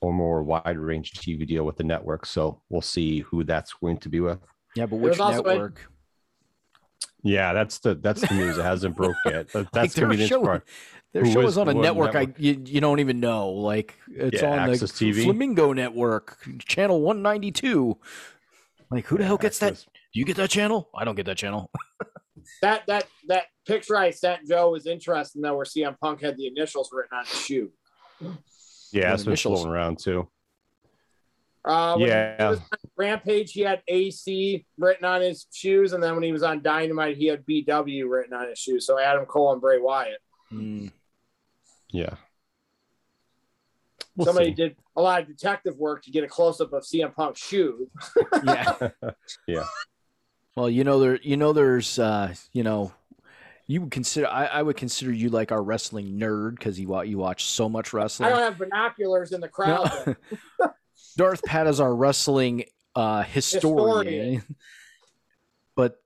or more wide range T V deal with the network, so we'll see who that's going to be with. Yeah, but which network? A... yeah, that's the that's the news. It hasn't broke yet. That's like gonna be the show, their show is on a network, network I you, you don't even know, like it's yeah, on the T V Flamingo network channel one ninety-two. Like who the hell gets Access. That do you get that channel? I don't get that channel. That that that picture I sent Joe was interesting, though, where C M Punk had the initials written on the shoe. Yeah, that's been floating around too. Uh, yeah, he was on Rampage, he had A C written on his shoes, and then when he was on Dynamite, he had B W written on his shoes. So Adam Cole and Bray Wyatt. Mm. Yeah. We'll Somebody see. Did a lot of detective work to get a close up of C M Punk's shoes. Yeah. Yeah. Well, you know there, you know there's, uh, you know, you would consider. I, I would consider you like our wrestling nerd because you you watch so much wrestling. I don't have binoculars in the crowd. No. Darth Pat is our wrestling uh, historian, historian. But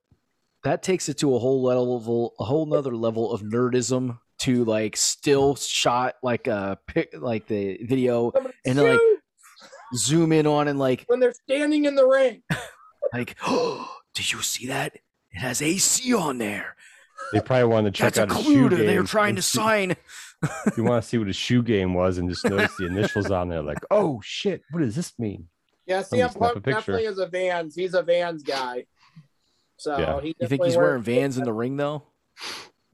that takes it to a whole level, a whole nother level of nerdism. To like still shot like a pic, like the video, and then like zoom in on and like when they're standing in the ring. Like, oh, did you see that? It has A C on there. They probably wanted to check That's out a clue. They were trying to see, sign. You want to see what a shoe game was and just notice the initials on there. Like, oh shit, what does this mean? Yeah, C M Punk definitely is a Vans. He's a Vans guy. So yeah. he you think he's wearing Vans in the ring though?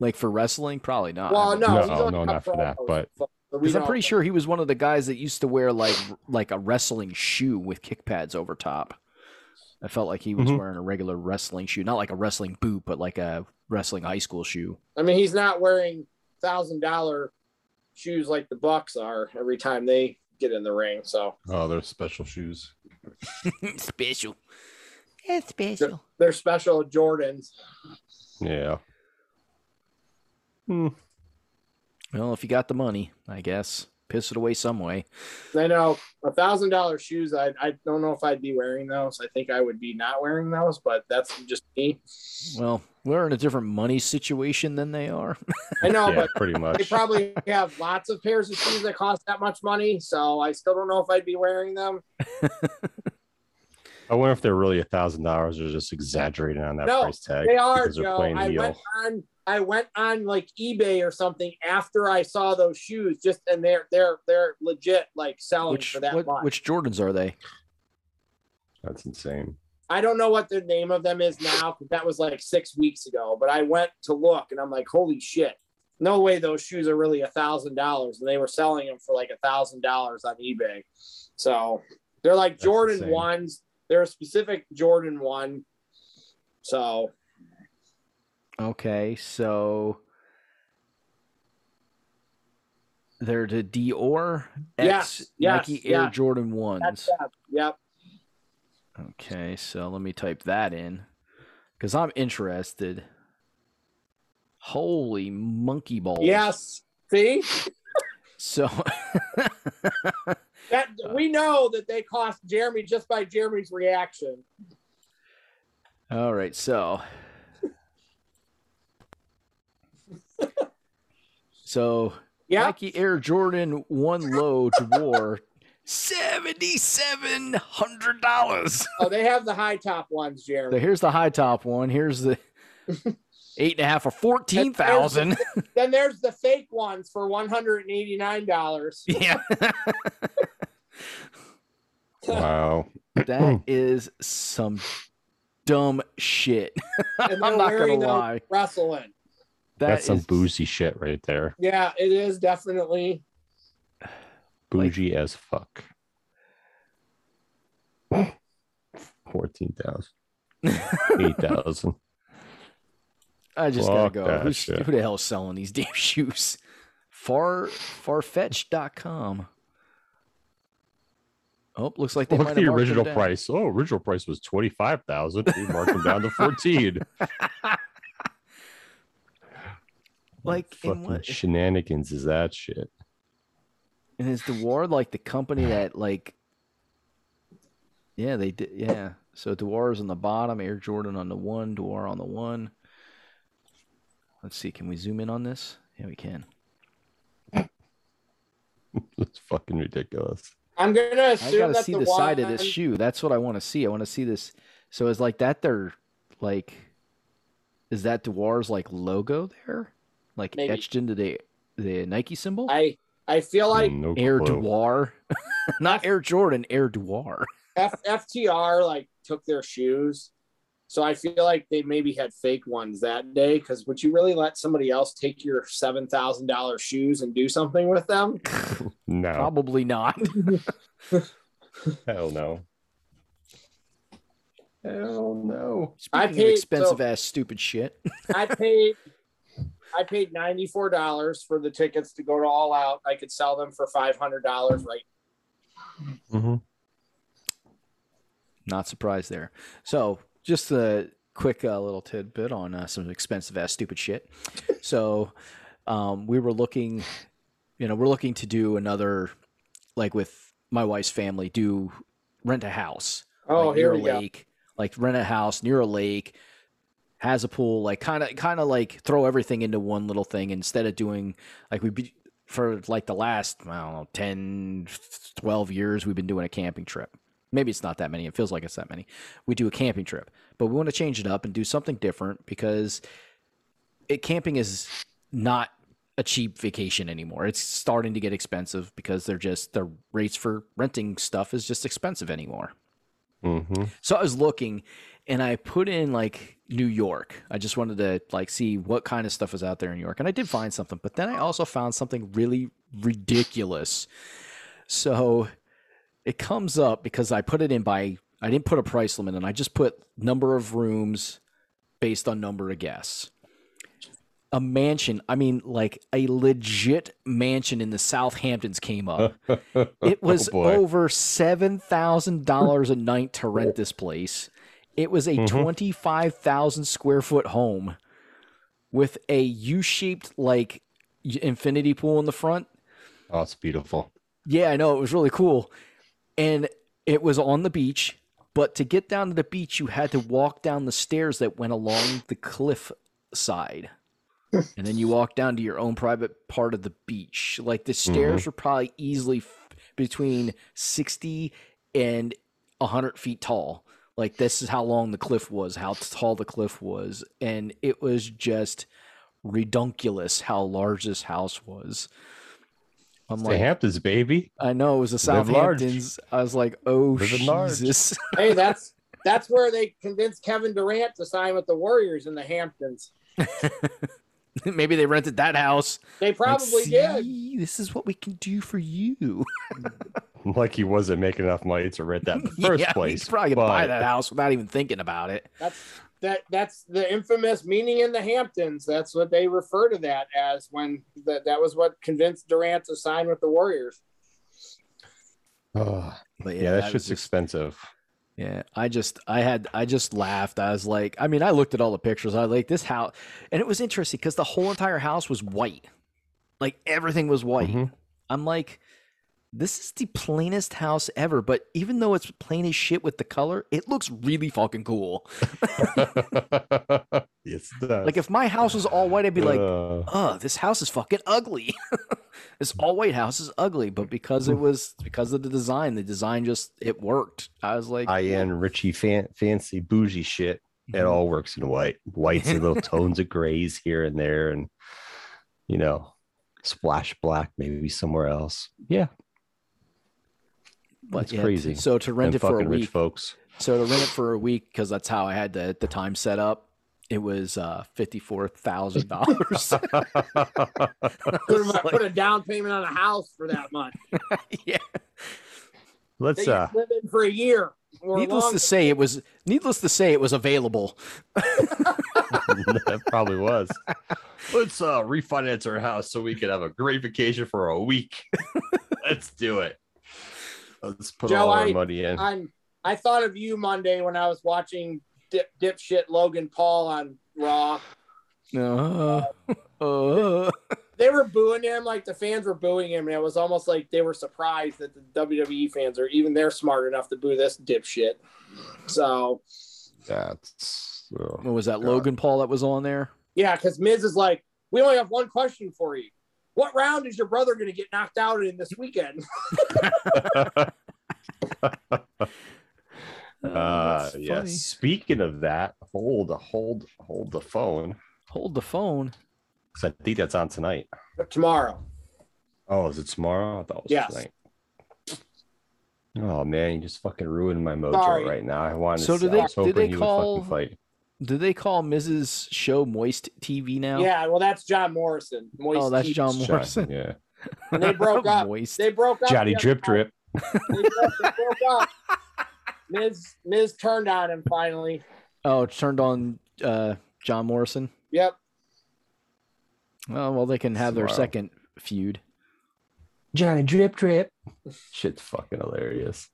Like for wrestling, probably not. Well, no, no, no, no not for that. But because I'm pretty sure he was one of the guys that used to wear like like a wrestling shoe with kick pads over top. I felt like he was mm-hmm. wearing a regular wrestling shoe, not like a wrestling boot, but like a wrestling high school shoe. I mean, he's not wearing thousand dollar shoes like the Bucks are every time they get in the ring. So oh, they're special shoes. Special. It's special. They're, they're special Jordans. Yeah. Hmm. Well, if you got the money, I guess piss it away some way. I know a thousand dollar shoes. I I don't know if I'd be wearing those. I think I would be not wearing those, but that's just me. Well, we're in a different money situation than they are. I know, yeah, but pretty much they probably have lots of pairs of shoes that cost that much money. So I still don't know if I'd be wearing them. I wonder if they're really a thousand dollars or just exaggerating on that no, price tag. They are. Joe. I heel. went on. I went on like eBay or something after I saw those shoes, just and they're they're they're legit like selling which, for that what, much. Which Jordans are they? That's insane. I don't know what the name of them is now because that was like six weeks ago. But I went to look and I'm like, holy shit! No way those shoes are really a thousand dollars, and they were selling them for like a thousand dollars on eBay. So they're like That's Jordan insane. ones. They're a specific Jordan one. So. Okay, so they're the Dior X yes, Nike yes, Air yes. Jordan ones. Yep. Okay, so let me type that in because I'm interested. Holy monkey balls! Yes, see. So that we know that they cost Jeremy just by Jeremy's reaction. All right, so. So yep. Nike Air Jordan one low Dior, seventy-seven hundred dollars. Oh, they have the high top ones, Jeremy. So here's the high top one. Here's the eight and a half or fourteen thousand. Then, then there's the fake ones for one hundred and eighty-nine dollars. Yeah. Wow. That is some dumb shit. And I'm not gonna lie. Wrestling. That That's is, some boozy shit right there. Yeah, it is definitely bougie like, as fuck. Fourteen thousand, eight thousand. I just fuck gotta go. Who's, who the hell is selling these damn shoes? Far farfetch dot com. Oh, looks like they Look might at have the original price. Oh, original price was twenty five thousand. We marked them down to fourteen. Like what fucking what? shenanigans is that shit? And is Dewar like the company that like? Yeah, they did. Yeah, so Dewar is on the bottom, Air Jordan on the one, Dewar on the one. Let's see, can we zoom in on this? Yeah, we can. That's fucking ridiculous. I'm gonna assume I gotta that see the, the side one... of this shoe. That's what I want to see. I want to see this. So is like that their like? Is that Dewar's like logo there? Like Maybe. etched into the the Nike symbol. I I feel like no Air Dewar, not Air Jordan, Air Dewar. F FTR like took their shoes, so I feel like they maybe had fake ones that day. Because would you really let somebody else take your seven thousand dollar shoes and do something with them? No, probably not. Hell no. Hell no. Speaking I paid, of expensive so, ass stupid shit. I paid. I paid ninety-four dollars for the tickets to go to All Out. I could sell them for five hundred dollars right now. Mm-hmm. Not surprised there. So just the quick uh, little tidbit on uh, some expensive ass stupid shit. So um, we were looking, you know, we're looking to do another, like with my wife's family, do rent a house. Oh, like, here near we a lake, go. Like rent a house near a lake, has a pool, like kind of, kind of like throw everything into one little thing instead of doing like we be for like the last, I don't know, ten, twelve years, we've been doing a camping trip. Maybe it's not that many. It feels like it's that many. We do a camping trip, but we want to change it up and do something different because it camping is not a cheap vacation anymore. It's starting to get expensive because they're just, the rates for renting stuff is just expensive anymore. Mm-hmm. So I was looking and I put in like New York. I just wanted to like see what kind of stuff was out there in New York. And I did find something, but then I also found something really ridiculous. So it comes up because I put it in by, I didn't put a price limit and I just put number of rooms based on number of guests. A mansion, I mean, like a legit mansion in the Southamptons came up. It was oh over seven thousand dollars a night to rent this place. It was a mm-hmm. twenty-five thousand square foot home with a U-shaped like infinity pool in the front. Oh, it's beautiful. Yeah, I know. It was really cool. And it was on the beach. But to get down to the beach, you had to walk down the stairs that went along the cliff side. And then you walk down to your own private part of the beach. Like the stairs mm-hmm. were probably easily f- between sixty and one hundred feet tall. Like this is how long the cliff was, how tall the cliff was. And it was just redonkulous how large this house was. I'm it's like, the Hamptons, baby. I know. It was the Southamptons. I was like, oh, Jesus. Hey, that's, that's where they convinced Kevin Durant to sign with the Warriors in the Hamptons. Maybe they rented that house. They probably like, did. This is what we can do for you. Like he wasn't making enough money to rent that in the first yeah, place. He's probably gonna but... buy that house without even thinking about it. That's that. That's the infamous meeting in the Hamptons. That's what they refer to that as when the, that was what convinced Durant to sign with the Warriors. Oh, but yeah, yeah, that shit's just... expensive. Yeah, I just, I had, I just laughed. I was like, I mean, I looked at all the pictures. I was like, this house, and it was interesting because the whole entire house was white. Like everything was white. Mm-hmm. I'm like, this is the plainest house ever. But even though it's plain as shit with the color, it looks really fucking cool. Yes, it does. Like if my house was all white, I'd be like, uh... oh, this house is fucking ugly. This all white house is ugly, but because it was because of the design, the design just it worked. I was like, I am Richie fan, fancy bougie shit. It all works in white, whites and little tones of grays here and there, and you know, splash black maybe somewhere else. Yeah, but that's yeah, crazy. So to rent and it for a week, rich folks. So to rent it for a week because that's how I had the the time set up. It was uh, fifty-four thousand dollars. Like, put a down payment on a house for that much. Yeah. Let's uh, live in for a year. Or needless longer. to say, it was needless to say it was available. That probably was. Let's uh, refinance our house so we could have a great vacation for a week. Let's do it. Let's put Joe, all our I, money in. I'm, I thought of you Monday when I was watching Dip, dipshit Logan Paul on Raw. No, uh, uh. They were booing him like the fans were booing him, and it was almost like they were surprised that the W W E fans are even they're smart enough to boo this dipshit. So that's oh, what was that God. Logan Paul that was on there? Yeah, because Miz is like, we only have one question for you: what round is your brother going to get knocked out in this weekend? Uh, yeah. Speaking of that, hold, hold, hold the phone. Hold the phone. Because I think that's on tonight. Tomorrow. Oh, is it tomorrow? I thought it was yes. tonight. Oh man, you just fucking ruined my mojo Sorry. right now. I wanted. So to, do they? Do they call? Fight. Do they call Missus Show Moist T V now? Yeah. Well, that's John Morrison. Moist oh, that's T V. John Morrison. John, yeah. And they broke up. Moist. They broke up. Johnny Drip Drip. They broke, they broke up. Miz Miz turned on him finally. Oh, turned on uh, John Morrison? Yep. Oh, well, they can have Tomorrow. their second feud. Johnny Drip Drip. Shit's fucking hilarious.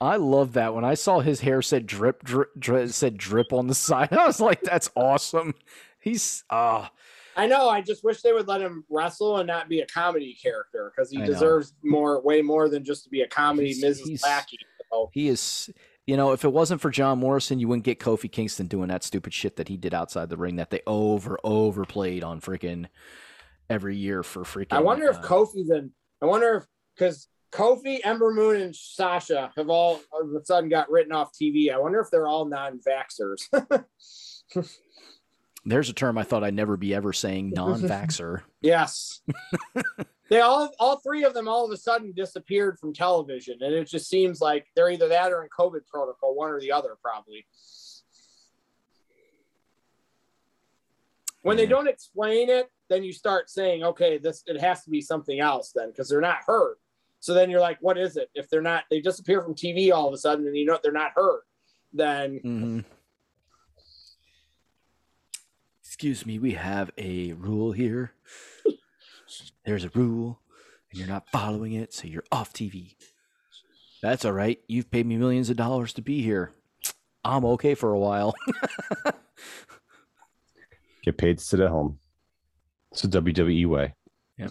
I love that. When I saw his hair said drip, drip, drip said drip on the side, I was like, that's awesome. He's ah. Uh, I know. I just wish they would let him wrestle and not be a comedy character, because he I deserves know. more, way more than just to be a comedy he's, Missus He's, Lackey. So. He is, you know, if it wasn't for John Morrison, you wouldn't get Kofi Kingston doing that stupid shit that he did outside the ring that they over, overplayed on freaking every year for freaking. I wonder uh, if Kofi then, I wonder if, because Kofi, Ember Moon, and Sasha have all of a sudden got written off T V. I wonder if they're all non-vaxxers. There's a term I thought I'd never be ever saying, non-vaxxer. Yes. They all, all three of them all of a sudden disappeared from television. And it just seems like they're either that or in COVID protocol, one or the other, probably. When yeah. they don't explain it, then you start saying, okay, this, it has to be something else then, because they're not hurt. So then you're like, what is it? If they're not, they disappear from T V all of a sudden and you know they're not hurt, then. Mm-hmm. Excuse me, we have a rule here. There's a rule, and you're not following it, so you're off T V. That's all right. You've paid me millions of dollars to be here. I'm okay for a while. Get paid to sit at home. It's a W W E way. Yep.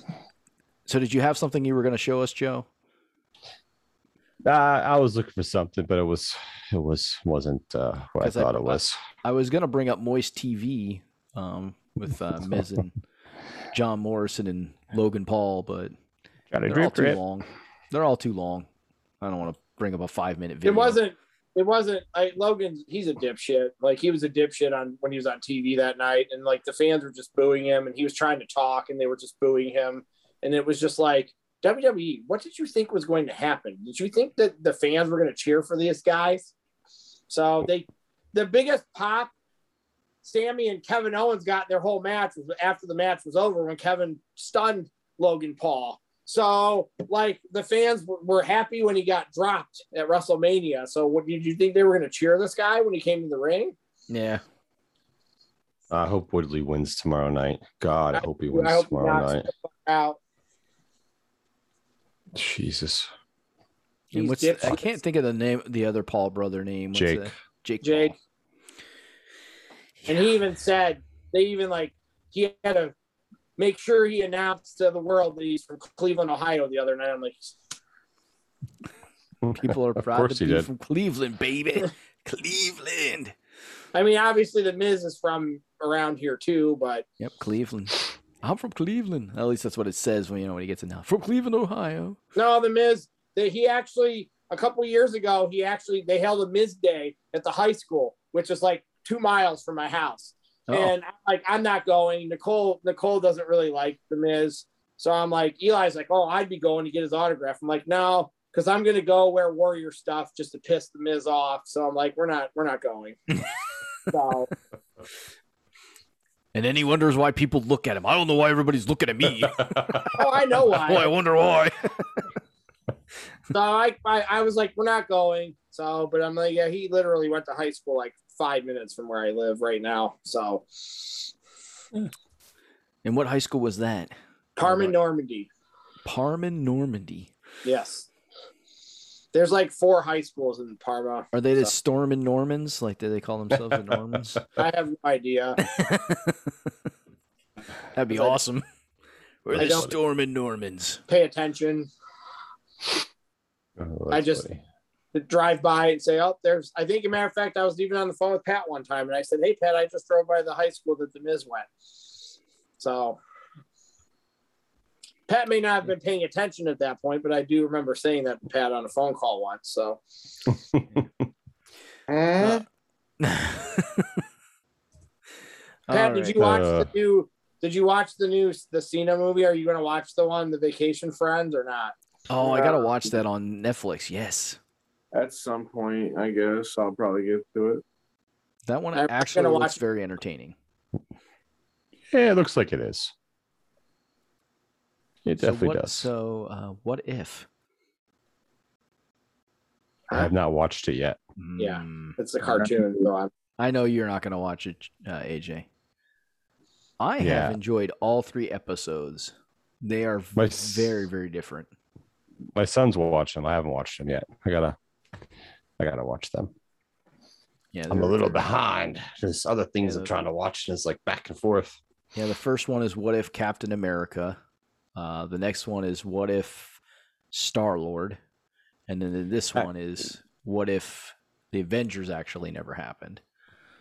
So did you have something you were going to show us, Joe? Uh, I was looking for something, but it was it was wasn't uh, what I thought I, it was. I, I was going to bring up Moist T V. Um, with uh, Miz and John Morrison and Logan Paul, but Gotta they're all too it. long. They're all too long. I don't want to bring up a five-minute video. It wasn't. It wasn't. Like, Logan, he's a dipshit. Like he was a dipshit on when he was on T V that night, and like the fans were just booing him, and he was trying to talk, and they were just booing him, and it was just like, W W E, what did you think was going to happen? Did you think that the fans were going to cheer for these guys? So they, the biggest pop Sammy and Kevin Owens got their whole match after the match was over when Kevin stunned Logan Paul. So, like, the fans were happy when he got dropped at WrestleMania. So, what did you think they were going to cheer this guy when he came to the ring? Yeah. I hope Woodley wins tomorrow night. God, I, I hope he wins hope tomorrow night. Out. Jesus. And what's, I can't think of the name, the other Paul brother name. What's Jake. That? Jake. Jake. Paul. And he even said, they even like, he had to make sure he announced to the world that he's from Cleveland, Ohio the other night. I'm like, people are proud to be did. from Cleveland, baby. Cleveland. I mean, obviously the Miz is from around here too, but. Yep, Cleveland. I'm from Cleveland. At least that's what it says when, you know, when he gets announced. From Cleveland, Ohio. No, the Miz, they, he actually, a couple of years ago, he actually, they held a Miz Day at the high school, which is like, two miles from my house. Oh. And I'm like, I'm not going. Nicole, Nicole doesn't really like the Miz. So I'm like, Eli's like, oh, I'd be going to get his autograph. I'm like, no, because I'm going to go wear Warrior stuff just to piss the Miz off. So I'm like, we're not, we're not going. So. And then he wonders why people look at him. I don't know why everybody's looking at me. Oh, I know why. Boy, I wonder why. So I, I, I was like, we're not going. So, but I'm like, yeah, he literally went to high school like five minutes from where I live right now. So. And what high school was that? Parman, Normandy. Parman, Normandy. Yes. There's like four high schools in Parma. Are they so. the Storm and Normans? Like, do they call themselves the Normans? I have no idea. That'd be awesome. I, We're I the Storm and Normans. Pay attention. Oh, I just... funny. drive by and say, oh, there's, I think, as a matter of fact, I was even on the phone with Pat one time, and I said, hey, Pat, I just drove by the high school that the Miz went. So Pat may not have been paying attention at that point, but I do remember saying that to Pat on a phone call once. So uh, Pat, did you watch uh, the new, did you watch the new, the Cena movie? Are you going to watch the one, The Vacation Friends, or not? Oh, I got to watch that on Netflix. Yes. At some point, I guess I'll probably get to it. That one I'm actually looks watch very entertaining. Yeah, it looks like it is. It so definitely what, does. So, uh, what if? I have not watched it yet. Yeah, it's a cartoon. So I know you're not going to watch it, uh, A J. I yeah. have enjoyed all three episodes. They are My... very, very different. My son's watching. I haven't watched him yet. I gotta. I gotta watch them. Yeah, I'm a little behind. There's other things yeah, I'm trying to watch, and it's like back and forth. Yeah, the first one is What If Captain America. Uh, the next one is What If Star-Lord. And then this one is What If the Avengers actually never happened.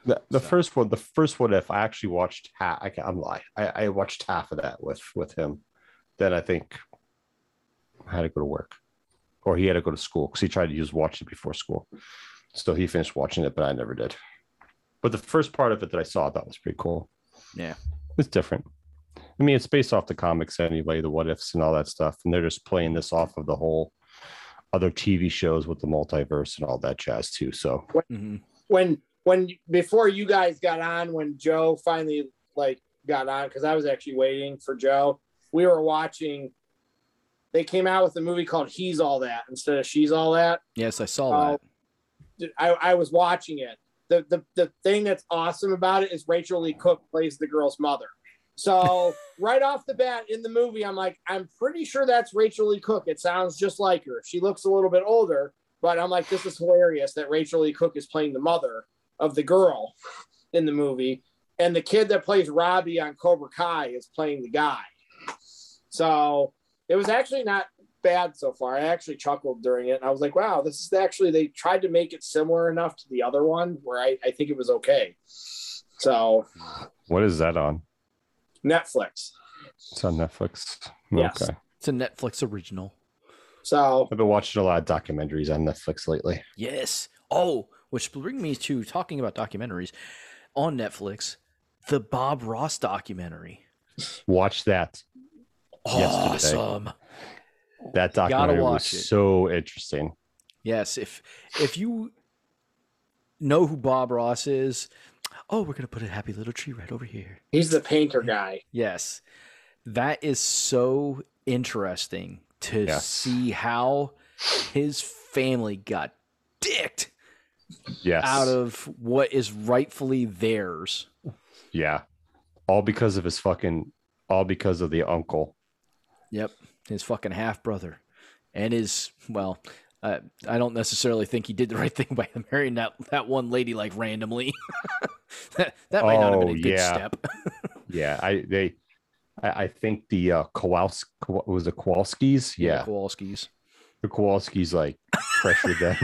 The, the so. first one, the first What If, I actually watched half. I can't, I'm lying. I, I watched half of that with, with him. Then I think I had to go to work, or he had to go to school because he tried to use watch it before school. So he finished watching it, but I never did. But the first part of it that I saw, I thought was pretty cool. Yeah. It's different. I mean, it's based off the comics anyway, the what ifs and all that stuff. And they're just playing this off of the whole other T V shows with the multiverse and all that jazz too. So when, when, when before you guys got on, when Joe finally like got on, cause I was actually waiting for Joe, we were watching, they came out with a movie called He's All That instead of She's All That. Yes. I saw uh, that. I, I was watching it. The, the, the thing that's awesome about it is Rachel Lee Cook plays the girl's mother. So right off the bat in the movie, I'm like, I'm pretty sure that's Rachel Lee Cook. It sounds just like her. She looks a little bit older, but I'm like, this is hilarious that Rachel Lee Cook is playing the mother of the girl in the movie. And the kid that plays Robbie on Cobra Kai is playing the guy. So it was actually not bad so far. I actually chuckled during it. And I was like, wow, this is actually, they tried to make it similar enough to the other one where I, I think it was okay. So what is that on? Netflix. It's on Netflix. Yes. Okay. It's a Netflix original. So I've been watching a lot of documentaries on Netflix lately. Yes. Oh, which brings me to talking about documentaries on Netflix. The Bob Ross documentary. Watch that. Awesome. Yesterday. That documentary was it. so interesting. Yes. If if you know who Bob Ross is. Oh, we're going to put a happy little tree right over here. He's the painter guy. Yes. That is so interesting to yes. see how his family got dicked yes. out of what is rightfully theirs. Yeah. All because of his fucking, all because of the uncle. Yep. His fucking half brother and his, well, uh, I don't necessarily think he did the right thing by marrying that, that one lady like randomly. that that might oh, not have been a good yeah. step. yeah, I they, I, I think the uh, Kowalski was the Kowalskis. Yeah, the Kowalskis. The Kowalskis like pressured them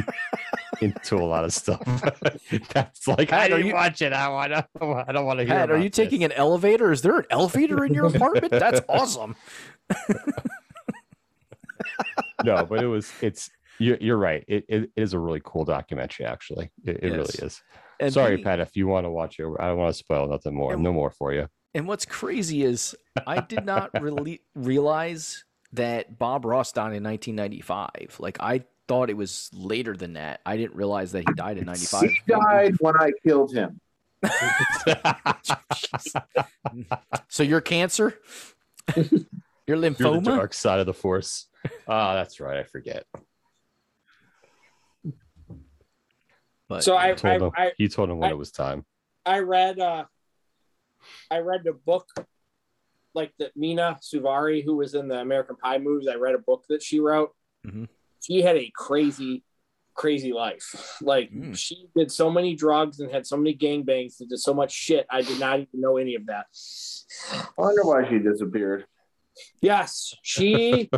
into a lot of stuff. That's like Pat, I don't watch it. I want. I don't want to hear. Pat, about are you this. taking an elevator? Is there an elevator in your apartment? That's awesome. No, but it was. It's you're, you're right. It, it it is a really cool documentary. Actually, it, it yes. really is. And Sorry, the, Pat, if you want to watch it, I don't want to spoil nothing more. And, no more for you. And what's crazy is I did not really realize that Bob Ross died in nineteen ninety-five. Like, I thought it was later than that. I didn't realize that he died in ninety-five. He died when I killed him. So your cancer? Your lymphoma? You're the dark side of the force. Ah, oh, that's right. I forget. But so I told, I, him, I, he told him when I, it was time. I read, uh, I read the book, like that Mina Suvari, who was in the American Pie movies. I read a book that she wrote. Mm-hmm. She had a crazy, crazy life. Like mm. she did so many drugs and had so many gangbangs and did so much shit. I did not even know any of that. I wonder why she disappeared. Yes, she.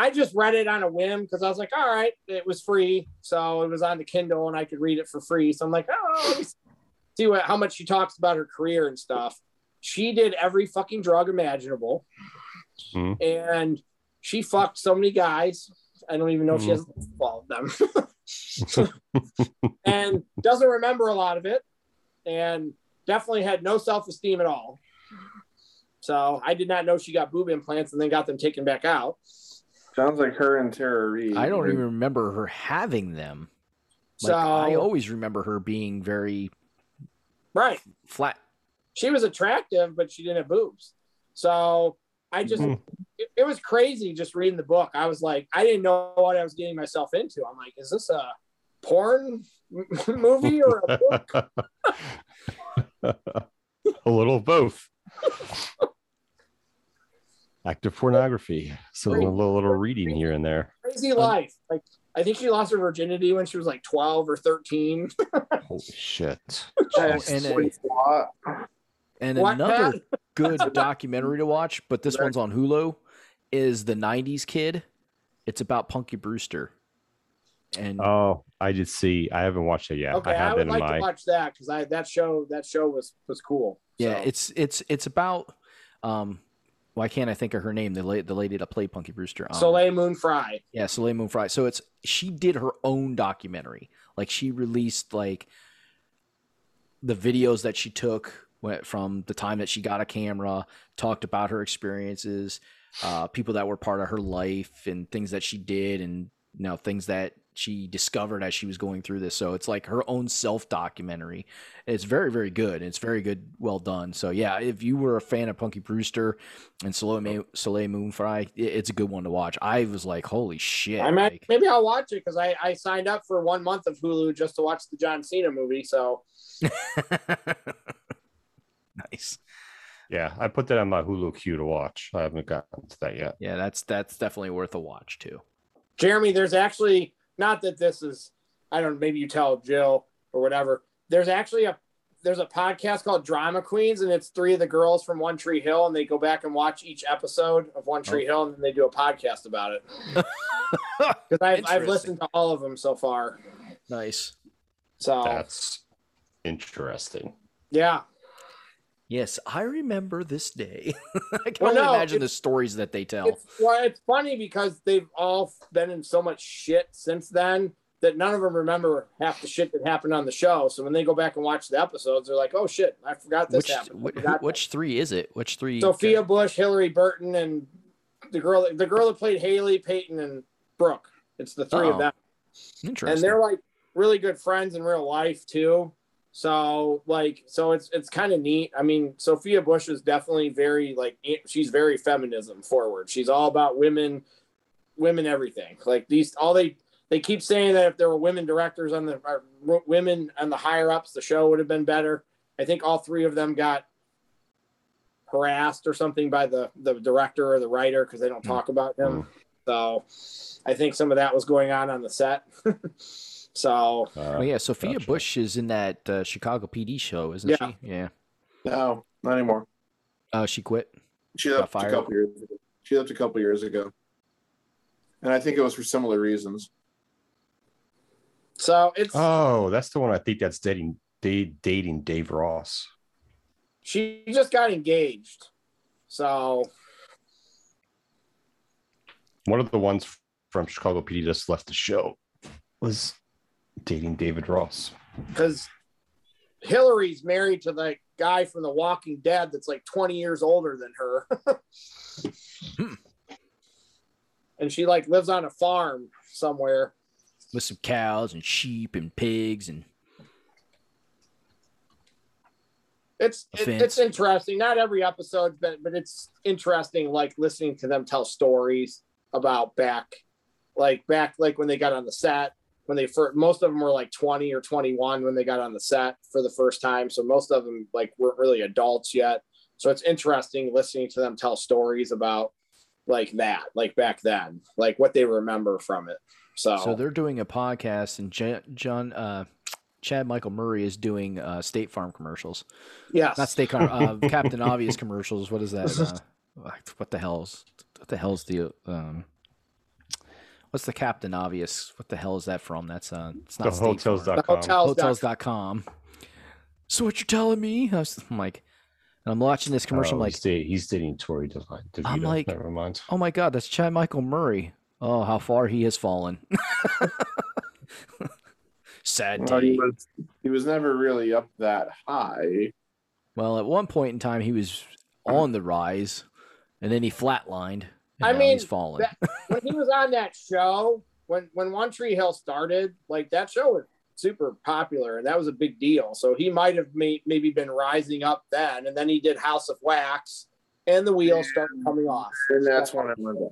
I just read it on a whim because I was like, all right, it was free. So it was on the Kindle and I could read it for free. So I'm like, oh, let me see what, how much she talks about her career and stuff. She did every fucking drug imaginable. Mm-hmm. And she fucked so many guys. I don't even know if she has all of them. And doesn't remember a lot of it. And definitely had no self-esteem at all. So I did not know she got boob implants and then got them taken back out. Sounds like her and Tara Reid. I don't even remember her having them. Like, so I always remember her being very right flat. She was attractive, but she didn't have boobs. So I just, mm-hmm. it, it was crazy just reading the book. I was like, I didn't know what I was getting myself into. I'm like, is this a porn movie or a book? A little of both. Active pornography, so a little, little reading here and there. Crazy life, like I think she lost her virginity when she was like twelve or thirteen. Holy shit. Oh, and a, and another good documentary to watch, but this one's on Hulu, is The nineties Kid. It's about Punky Brewster. And oh, I did see. I haven't watched it yet. Okay, I, have I would like my... to watch that because I that show that show was was cool. Yeah, so. it's it's it's about um. Why can't I think of her name? The lady, the lady that played Punky Brewster, um, Soleil Moon Frye. Yeah, Soleil Moon Frye. So it's she did her own documentary. Like she released like the videos that she took went from the time that she got a camera, talked about her experiences, uh, people that were part of her life, and things that she did, and you know things that she discovered as she was going through this. So it's like her own self documentary. It's very, very good. It's very good. Well done. So yeah, if you were a fan of Punky Brewster and Soleil, Soleil Moon Frye, it's a good one to watch. I was like, holy shit. I might, like, maybe I'll watch it. Cause I, I signed up for one month of Hulu just to watch the John Cena movie. So nice. Yeah. I put that on my Hulu queue to watch. I haven't gotten to that yet. Yeah. That's, that's definitely worth a watch too. Jeremy, there's actually, not that this is, I don't know, maybe you tell Jill or whatever. There's actually a, there's a podcast called Drama Queens, and it's three of the girls from One Tree Hill, and they go back and watch each episode of One Tree oh. Hill, and then they do a podcast about it. Because I've, I've listened to all of them so far. Nice. So that's interesting. Yeah. Yes, I remember this day. I can well, only no, imagine the stories that they tell. It's, well, it's funny because they've all been in so much shit since then that none of them remember half the shit that happened on the show. So when they go back and watch the episodes, they're like, oh, shit, I forgot this which, happened. Forgot who, that. Which three is it? Which three? Sophia okay. Bush, Hillary Burton, and the girl, the girl that played Haley, Peyton, and Brooke. It's the three oh. of them. Interesting. And they're like really good friends in real life, too. So like, so it's, it's kind of neat. I mean, Sophia Bush is definitely very like, she's very feminism forward. She's all about women, women, everything like these, all they, they keep saying that if there were women directors on the or women on the higher ups, the show would have been better. I think all three of them got harassed or something by the, the director or the writer, cause they don't talk about them. So I think some of that was going on on the set. So, uh, oh, yeah, Sophia gotcha. Bush is in that uh, Chicago P D show, isn't yeah. she? Yeah. No, not anymore. Uh, she quit. She left a couple years ago. She left a couple years ago, and I think it was for similar reasons. So it's oh, that's the one I think that's dating dating Dave Ross. She just got engaged, so one of the ones from Chicago P D just left the show was dating David Ross. Because Hillary's married to the guy from The Walking Dead that's like twenty years older than her. hmm. And she like lives on a farm somewhere. With some cows and sheep and pigs and It's it, it's interesting. Not every episode, but, but it's interesting like listening to them tell stories about back like back like when they got on the set. When they first, most of them were like twenty or twenty-one when they got on the set for the first time. So most of them like weren't really adults yet. So it's interesting listening to them tell stories about like that, like back then, like what they remember from it. So, so they're doing a podcast, and J- John, uh, Chad Michael Murray is doing uh, State Farm commercials. Yes, not State Farm, uh, Captain Obvious commercials. What is that? Uh, what the hell's what the hell's the um. What's the Captain Obvious? What the hell is that from? That's uh, it's not hotels dot com. hotels dot com. So what you're telling me? I was, I'm like, and I'm watching this commercial. Oh, I'm like, he's dating, he's dating Tori DeVito. I'm like, never mind. Oh my god, that's Chad Michael Murray. Oh, how far he has fallen. Sad well, day. He was, he was never really up that high. Well, at one point in time, he was on the rise, and then he flatlined. I mean, he's falling. That, when he was on that show, when when One Tree Hill started, like that show was super popular, and that was a big deal. So he might have may, maybe been rising up then, and then he did House of Wax, and the wheels yeah. started coming off. And that's when I remember.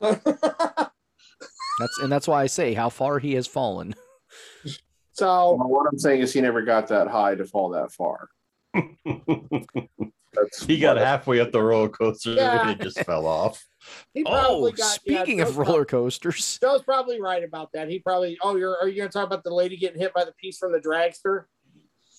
That's and that's why I say how far he has fallen. So well, what I'm saying is he never got that high to fall that far. That's he got halfway up the roller coaster yeah. and it just fell off. He oh, got, speaking yeah, of roller coasters, Joe's probably right about that. He probably. Oh, you're. Are you going to talk about the lady getting hit by the piece from the dragster?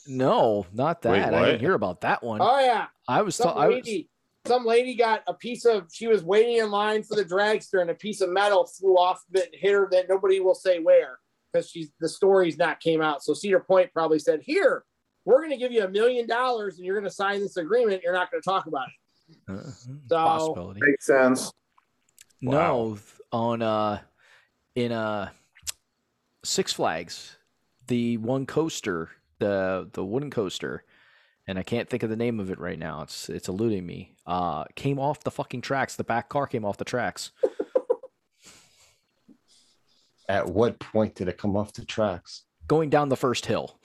No, not that. Wait, I didn't hear about that one. Oh yeah, I was. Some, ta- lady, I was... some lady got a piece of. She was waiting in line for the dragster, and a piece of metal flew off that hit her. That nobody will say where, because she's the story's not came out. So Cedar Point probably said, "Here, we're going to give you a million dollars, and you're going to sign this agreement. You're not going to talk about it." Uh, so makes sense. No, wow. on uh, in uh, Six Flags, the one coaster, the the wooden coaster, and I can't think of the name of it right now. It's it's eluding me. Uh, came off the fucking tracks. The back car came off the tracks. At what point did it come off the tracks? Going down the first hill.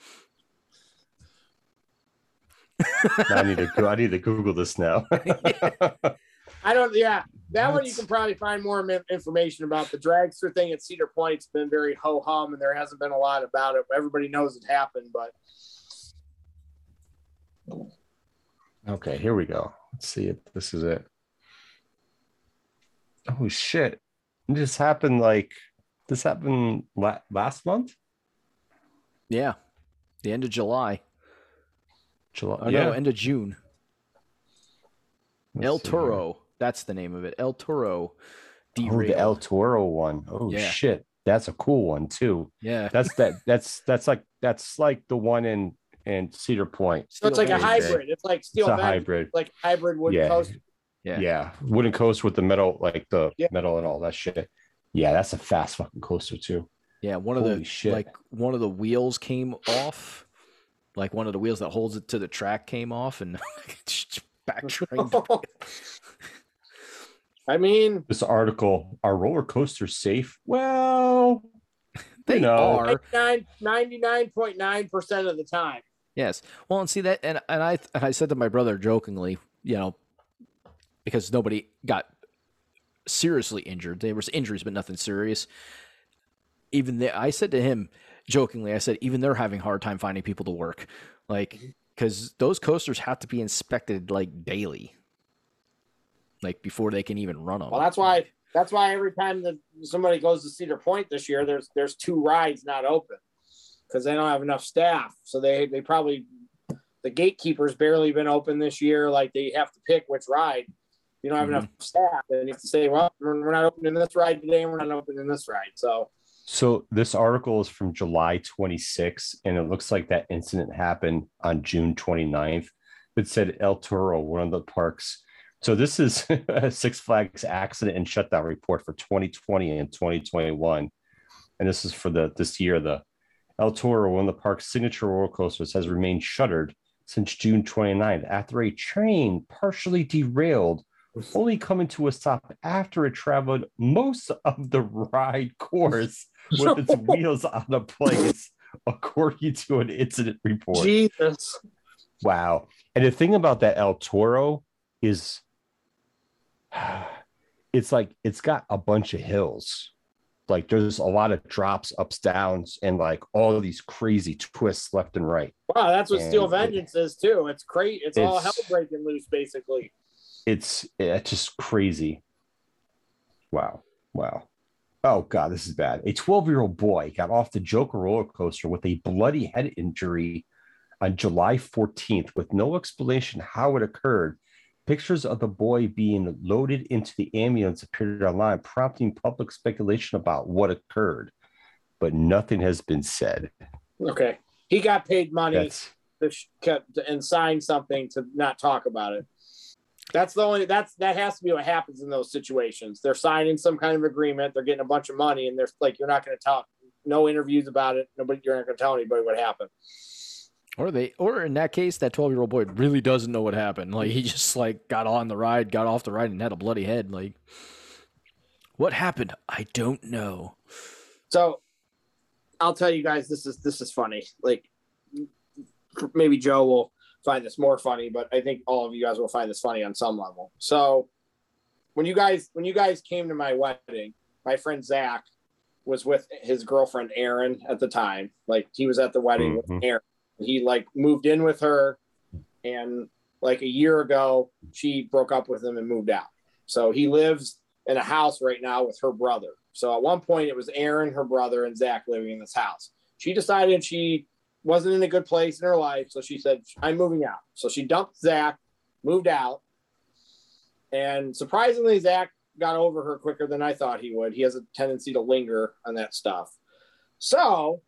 I need to go, I need to Google this now. I don't. Yeah, that That's... one you can probably find more information about. The dragster thing at Cedar Point's been very ho hum, and there hasn't been a lot about it. Everybody knows it happened, but okay, here we go. Let's see if this is it. Oh shit! This happened like this happened la- last month. Yeah, the end of July. July, oh, yeah. No, end of June. Let's El Toro, here. That's the name of it. El Toro. Derailed. Oh, the El Toro one. Oh yeah. Shit, that's a cool one too. Yeah, that's that. That's that's like that's like the one in in Cedar Point. So it's like a hybrid. It's like steel. It's a hybrid. Like hybrid wooden yeah. coast. Yeah, yeah, wooden coast with the metal, like the yeah. metal and all that shit. Yeah, that's a fast fucking coaster too. Yeah, one of Holy the shit. like one of the wheels came off. Like one of the wheels that holds it to the track came off and backtracked. I mean, this article, are roller coasters safe? Well, they you know. are ninety-nine point nine percent of the time. Yes. Well, and see that. And, and I, and I said to my brother jokingly, you know, because nobody got seriously injured. There was injuries, but nothing serious. Even there, I said to him, jokingly, I said, even they're having a hard time finding people to work, like, because those coasters have to be inspected like daily, like before they can even run them. Well, that's why that's why every time that somebody goes to Cedar Point this year, there's there's two rides not open because they don't have enough staff. So they they probably the gatekeeper's barely been open this year. Like they have to pick which ride. You don't have mm-hmm. enough staff, and you have to say, well, we're not opening this ride today, and we're not opening this ride. So. So this article is from July twenty-sixth, and it looks like that incident happened on June twenty-ninth. It said El Toro, one of the parks. So this is a Six Flags accident and shutdown report for twenty twenty and twenty twenty-one. And this is for the this year. The El Toro, one of the park's signature roller coasters, has remained shuttered since June twenty-ninth after a train partially derailed, only coming to a stop after it traveled most of the ride course with its wheels out of place, according to an incident report. Jesus. Wow. And the thing about that El Toro is it's like it's got a bunch of hills. Like there's a lot of drops, ups, downs, and like all of these crazy twists left and right. Wow, that's what and Steel Vengeance it, is too. It's great. It's, it's all hell breaking loose, basically. It's, it's just crazy. Wow. Wow. Oh, God, this is bad. A twelve-year-old boy got off the Joker roller coaster with a bloody head injury on July fourteenth with no explanation how it occurred. Pictures of the boy being loaded into the ambulance appeared online, prompting public speculation about what occurred. But nothing has been said. Okay. He got paid money to sh- and signed something to not talk about it. That's the only that's that has to be what happens in those situations. They're signing some kind of agreement, they're getting a bunch of money, and they're like, you're not going to talk, no interviews about it, nobody, you're not going to tell anybody what happened. Or they, or in that case, that twelve-year-old boy really doesn't know what happened. Like he just like got on the ride, got off the ride, and had a bloody head. Like what happened? I don't know. So I'll tell you guys, this is this is funny. Like maybe Joe will find this more funny, but I think all of you guys will find this funny on some level. So when you guys when you guys came to my wedding, my friend Zach was with his girlfriend Erin at the time. Like he was at the wedding mm-hmm. with Erin. He like moved in with her and like a year ago, she broke up with him and moved out. So he lives in a house right now with her brother. So at one point it was Aaron, her brother, and Zach living in this house. She decided she wasn't in a good place in her life. So she said, I'm moving out. So she dumped Zach, moved out. And surprisingly, Zach got over her quicker than I thought he would. He has a tendency to linger on that stuff. So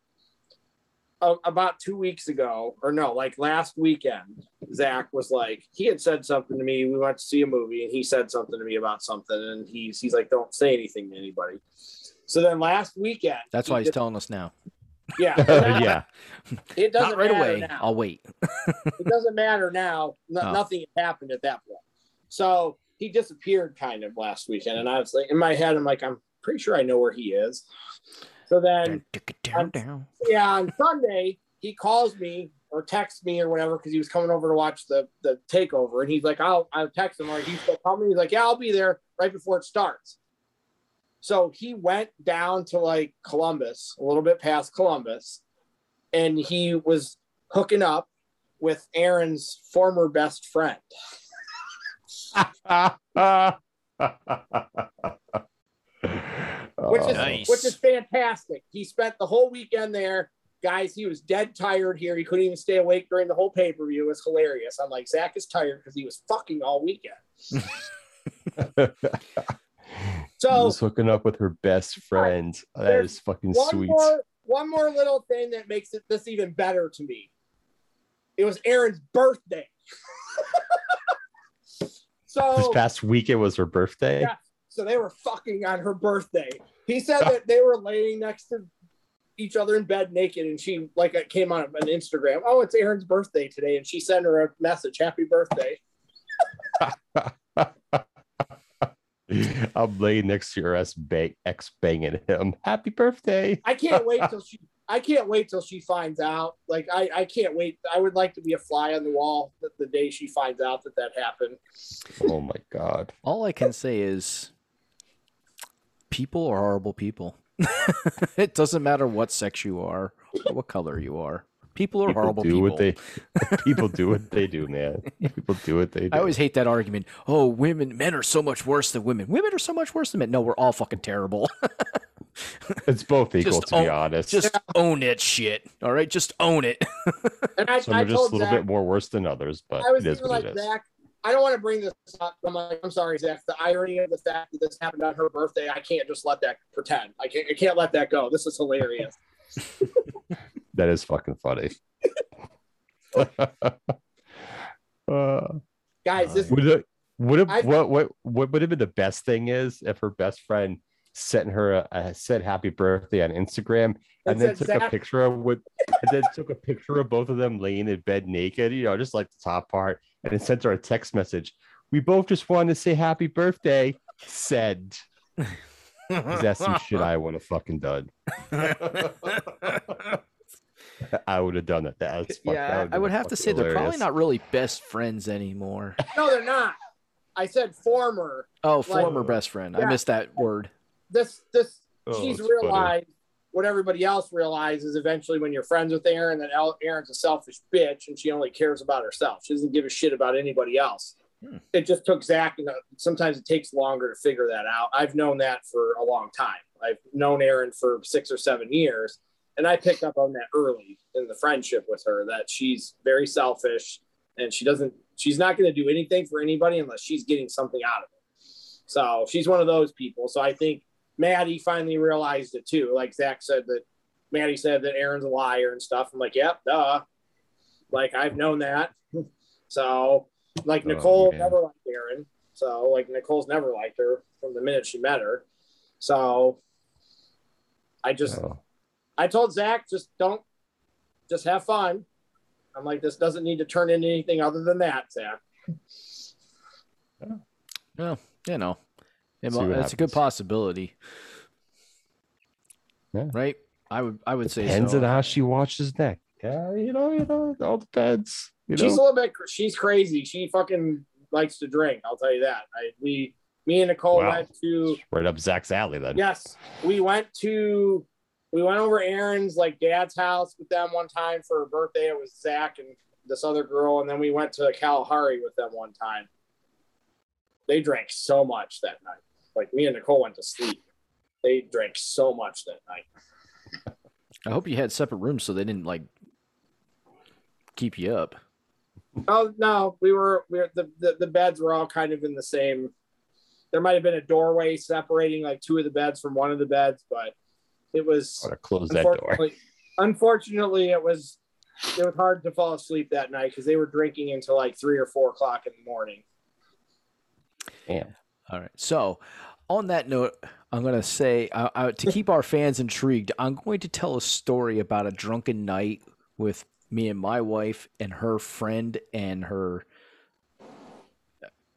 uh, about two weeks ago, or no, like last weekend, Zach was like, he had said something to me. We went to see a movie and he said something to me about something. And he's, he's like, don't say anything to anybody. So then last weekend. That's why he's did, telling us now. Yeah. Not, yeah. It doesn't right matter away. Now. I'll wait. It doesn't matter now. No, oh. Nothing happened at that point. So he disappeared kind of last weekend. And I was like, in my head, I'm like, I'm pretty sure I know where he is. So then, down, down, down. yeah, on Sunday, he calls me or texts me or whatever, because he was coming over to watch the, the takeover. And he's like, I'll, I'll text him. Like, he's still coming. He's like, yeah, I'll be there right before it starts. So he went down to like Columbus, a little bit past Columbus, and he was hooking up with Aaron's former best friend. which is nice. Which is fantastic. He spent the whole weekend there, guys. He was dead tired here. He couldn't even stay awake during the whole pay-per-view. It was hilarious. I'm like, Zach is tired because he was fucking all weekend. So just hooking up with her best friend. Right, that is fucking one sweet. More, one more little thing that makes it this even better to me. It was Aaron's birthday. So this past weekend was her birthday. Yeah. So they were fucking on her birthday. He said that they were laying next to each other in bed naked, and she like came on an Instagram. Oh, it's Aaron's birthday today, and she sent her a message, "Happy birthday." I'm laying next to your ex bang, ex banging him. Happy birthday! I can't wait till she. I can't wait till she finds out. Like I, I can't wait. I would like to be a fly on the wall that the day she finds out that that happened. Oh my God! All I can say is, people are horrible people. It doesn't matter what sex you are, or what color you are. People are people horrible do people. What they, people do what they do, man. People do what they do. I always hate that argument. Oh, women, men are so much worse than women. Women are so much worse than men. No, we're all fucking terrible. It's both equal, just to own, be honest. Just yeah. own that shit. All right? Just own it. And I, Some I are just a little Zach, bit more worse than others, but I was it is what like, it is. Zach, I don't want to bring this up. I'm like, I'm sorry, Zach. The irony of the fact that this happened on her birthday, I can't just let that pretend. I can't, I can't let that go. This is hilarious. That is fucking funny. uh, Guys, this would it, would it, what what what would have been the best thing is if her best friend sent her a, a said happy birthday on Instagram and then took Zach. a picture of what and then took a picture of both of them laying in bed naked, you know, just like the top part, and then sent her a text message. We both just wanted to say happy birthday, said. That's some shit I would have fucking done. I would have done it. That was fuck, yeah, that I would have to say hilarious. They're probably not really best friends anymore. No, they're not. I said former. Oh, like, former best friend. Yeah. I missed that word. This, this. Oh, she's realized funny. What everybody else realizes eventually when you're friends with Aaron, that Aaron's a selfish bitch and she only cares about herself. She doesn't give a shit about anybody else. Hmm. It just took Zach, and sometimes it takes longer to figure that out. I've known that for a long time. I've known Aaron for six or seven years. And I picked up on that early in the friendship with her, that she's very selfish and she doesn't, she's not going to do anything for anybody unless she's getting something out of it. So she's one of those people. So I think Maddie finally realized it too. Like Zach said that Maddie said that Aaron's a liar and stuff. I'm like, yep, duh. Like I've known that. So like Nicole oh, never liked Aaron. So like Nicole's never liked her from the minute she met her. So I just... Oh. I told Zach, just don't, just have fun. I'm like, this doesn't need to turn into anything other than that, Zach. Well, you know, it's happens. a good possibility, yeah. right? I would, I would depends say depends so. on how she watches that. Yeah, you know, you know, it all depends. You she's know? a little bit, she's crazy. She fucking likes to drink. I'll tell you that. I we, me and Nicole wow. went to right up Zach's alley then. Yes, we went to. We went over Aaron's like dad's house with them one time for her birthday. It was Zach and this other girl, and then we went to Kalahari with them one time. They drank so much that night. Like, me and Nicole went to sleep. They drank so much that night. I hope you had separate rooms so they didn't, like, keep you up. Oh, no. We were, we were the, the, the beds were all kind of in the same. There might have been a doorway separating, like, two of the beds from one of the beds, but it was. I would have closed that door. Unfortunately, it was it was hard to fall asleep that night because they were drinking until, like, three or four o'clock in the morning. Damn. All right. So, on that note, I'm going to say, uh, uh, to keep our fans intrigued, I'm going to tell a story about a drunken night with me and my wife and her friend and her,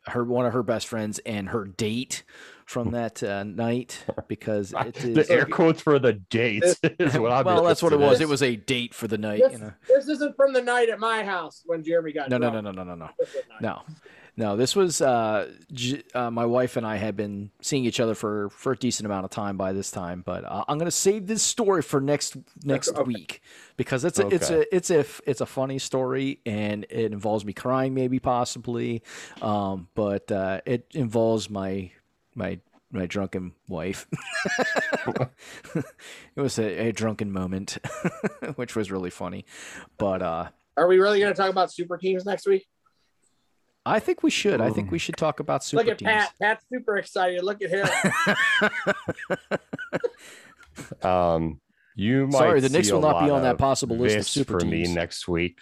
her one of her best friends and her date from that uh, night, because it is, the air quotes for the date. Is what well, that's what it was. This, it was a date for the night. This, you know? This isn't from the night at my house when Jeremy got no, drunk. No, no, no, no, no, no, no. No, this was uh, uh, my wife and I had been seeing each other for, for a decent amount of time by this time, but uh, I'm going to save this story for next next okay. week because it's a, okay. it's a it's a it's a funny story and it involves me crying maybe possibly, um, but uh, it involves my my my drunken wife. It was a, a drunken moment, which was really funny. But uh, are we really going to talk about super teams next week? I think we should. I think we should talk about super teams. Look at Pat. Pat's super excited. Look at him. um, you might. Sorry, the Knicks will not be on that possible list of super teams for me next week.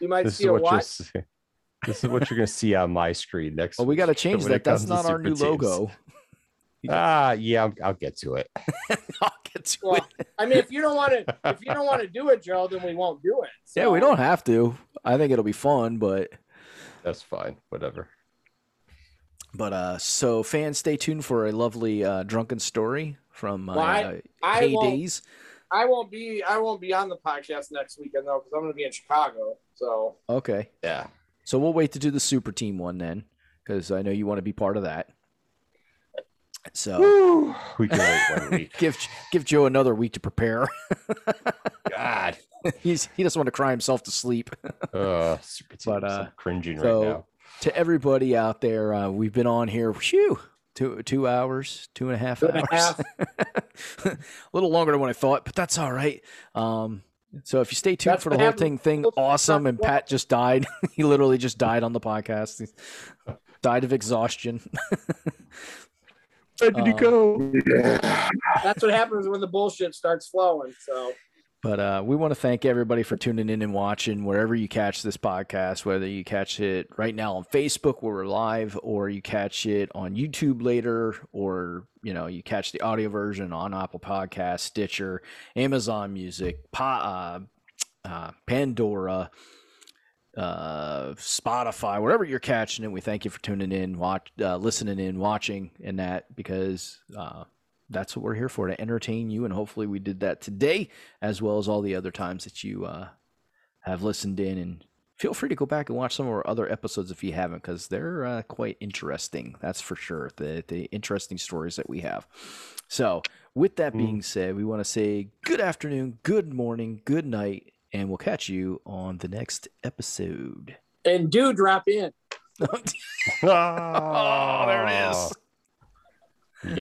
You might see a what? This is what you're going to see on my screen next. Well, we got to change that. That's not our new logo. Ah, uh, yeah, I'll, I'll get to it. I'll get to well, it. I mean, if you don't want to, if you don't want to do it, Joe, then we won't do it. So. Yeah, we don't have to. I think it'll be fun, but. That's fine. Whatever. But uh, so fans, stay tuned for a lovely uh, drunken story from uh, well, I, I Hades. Won't, I won't be. I won't be on the podcast next weekend though because I'm going to be in Chicago. So okay, yeah. So we'll wait to do the super team one then because I know you want to be part of that. So Woo! We can wait one week. give give Joe another week to prepare. God. He's he doesn't want to cry himself to sleep. uh, but uh, I'm cringing so right now. To everybody out there, uh, we've been on here. Whew, two two hours, two and a half two hours. A, half. A little longer than what I thought, but that's all right. Um, so if you stay tuned that's for the whole thing, thing awesome. And Pat just died. He literally just died on the podcast. He died of exhaustion. Where did he um, go? That's what happens when the bullshit starts flowing. So. But uh, we want to thank everybody for tuning in and watching wherever you catch this podcast, whether you catch it right now on Facebook where we're live or you catch it on YouTube later or, you know, you catch the audio version on Apple Podcasts, Stitcher, Amazon Music, pa uh, uh, Pandora, uh, Spotify, wherever you're catching it. We thank you for tuning in, watch, uh, listening in, watching and that because uh, – that's what we're here for, to entertain you, and hopefully we did that today as well as all the other times that you uh, have listened in. And feel free to go back and watch some of our other episodes if you haven't because they're uh, quite interesting, that's for sure, the, the interesting stories that we have. So with that being said, we want to say good afternoon, good morning, good night, and we'll catch you on the next episode. And do drop in. Oh, there it is.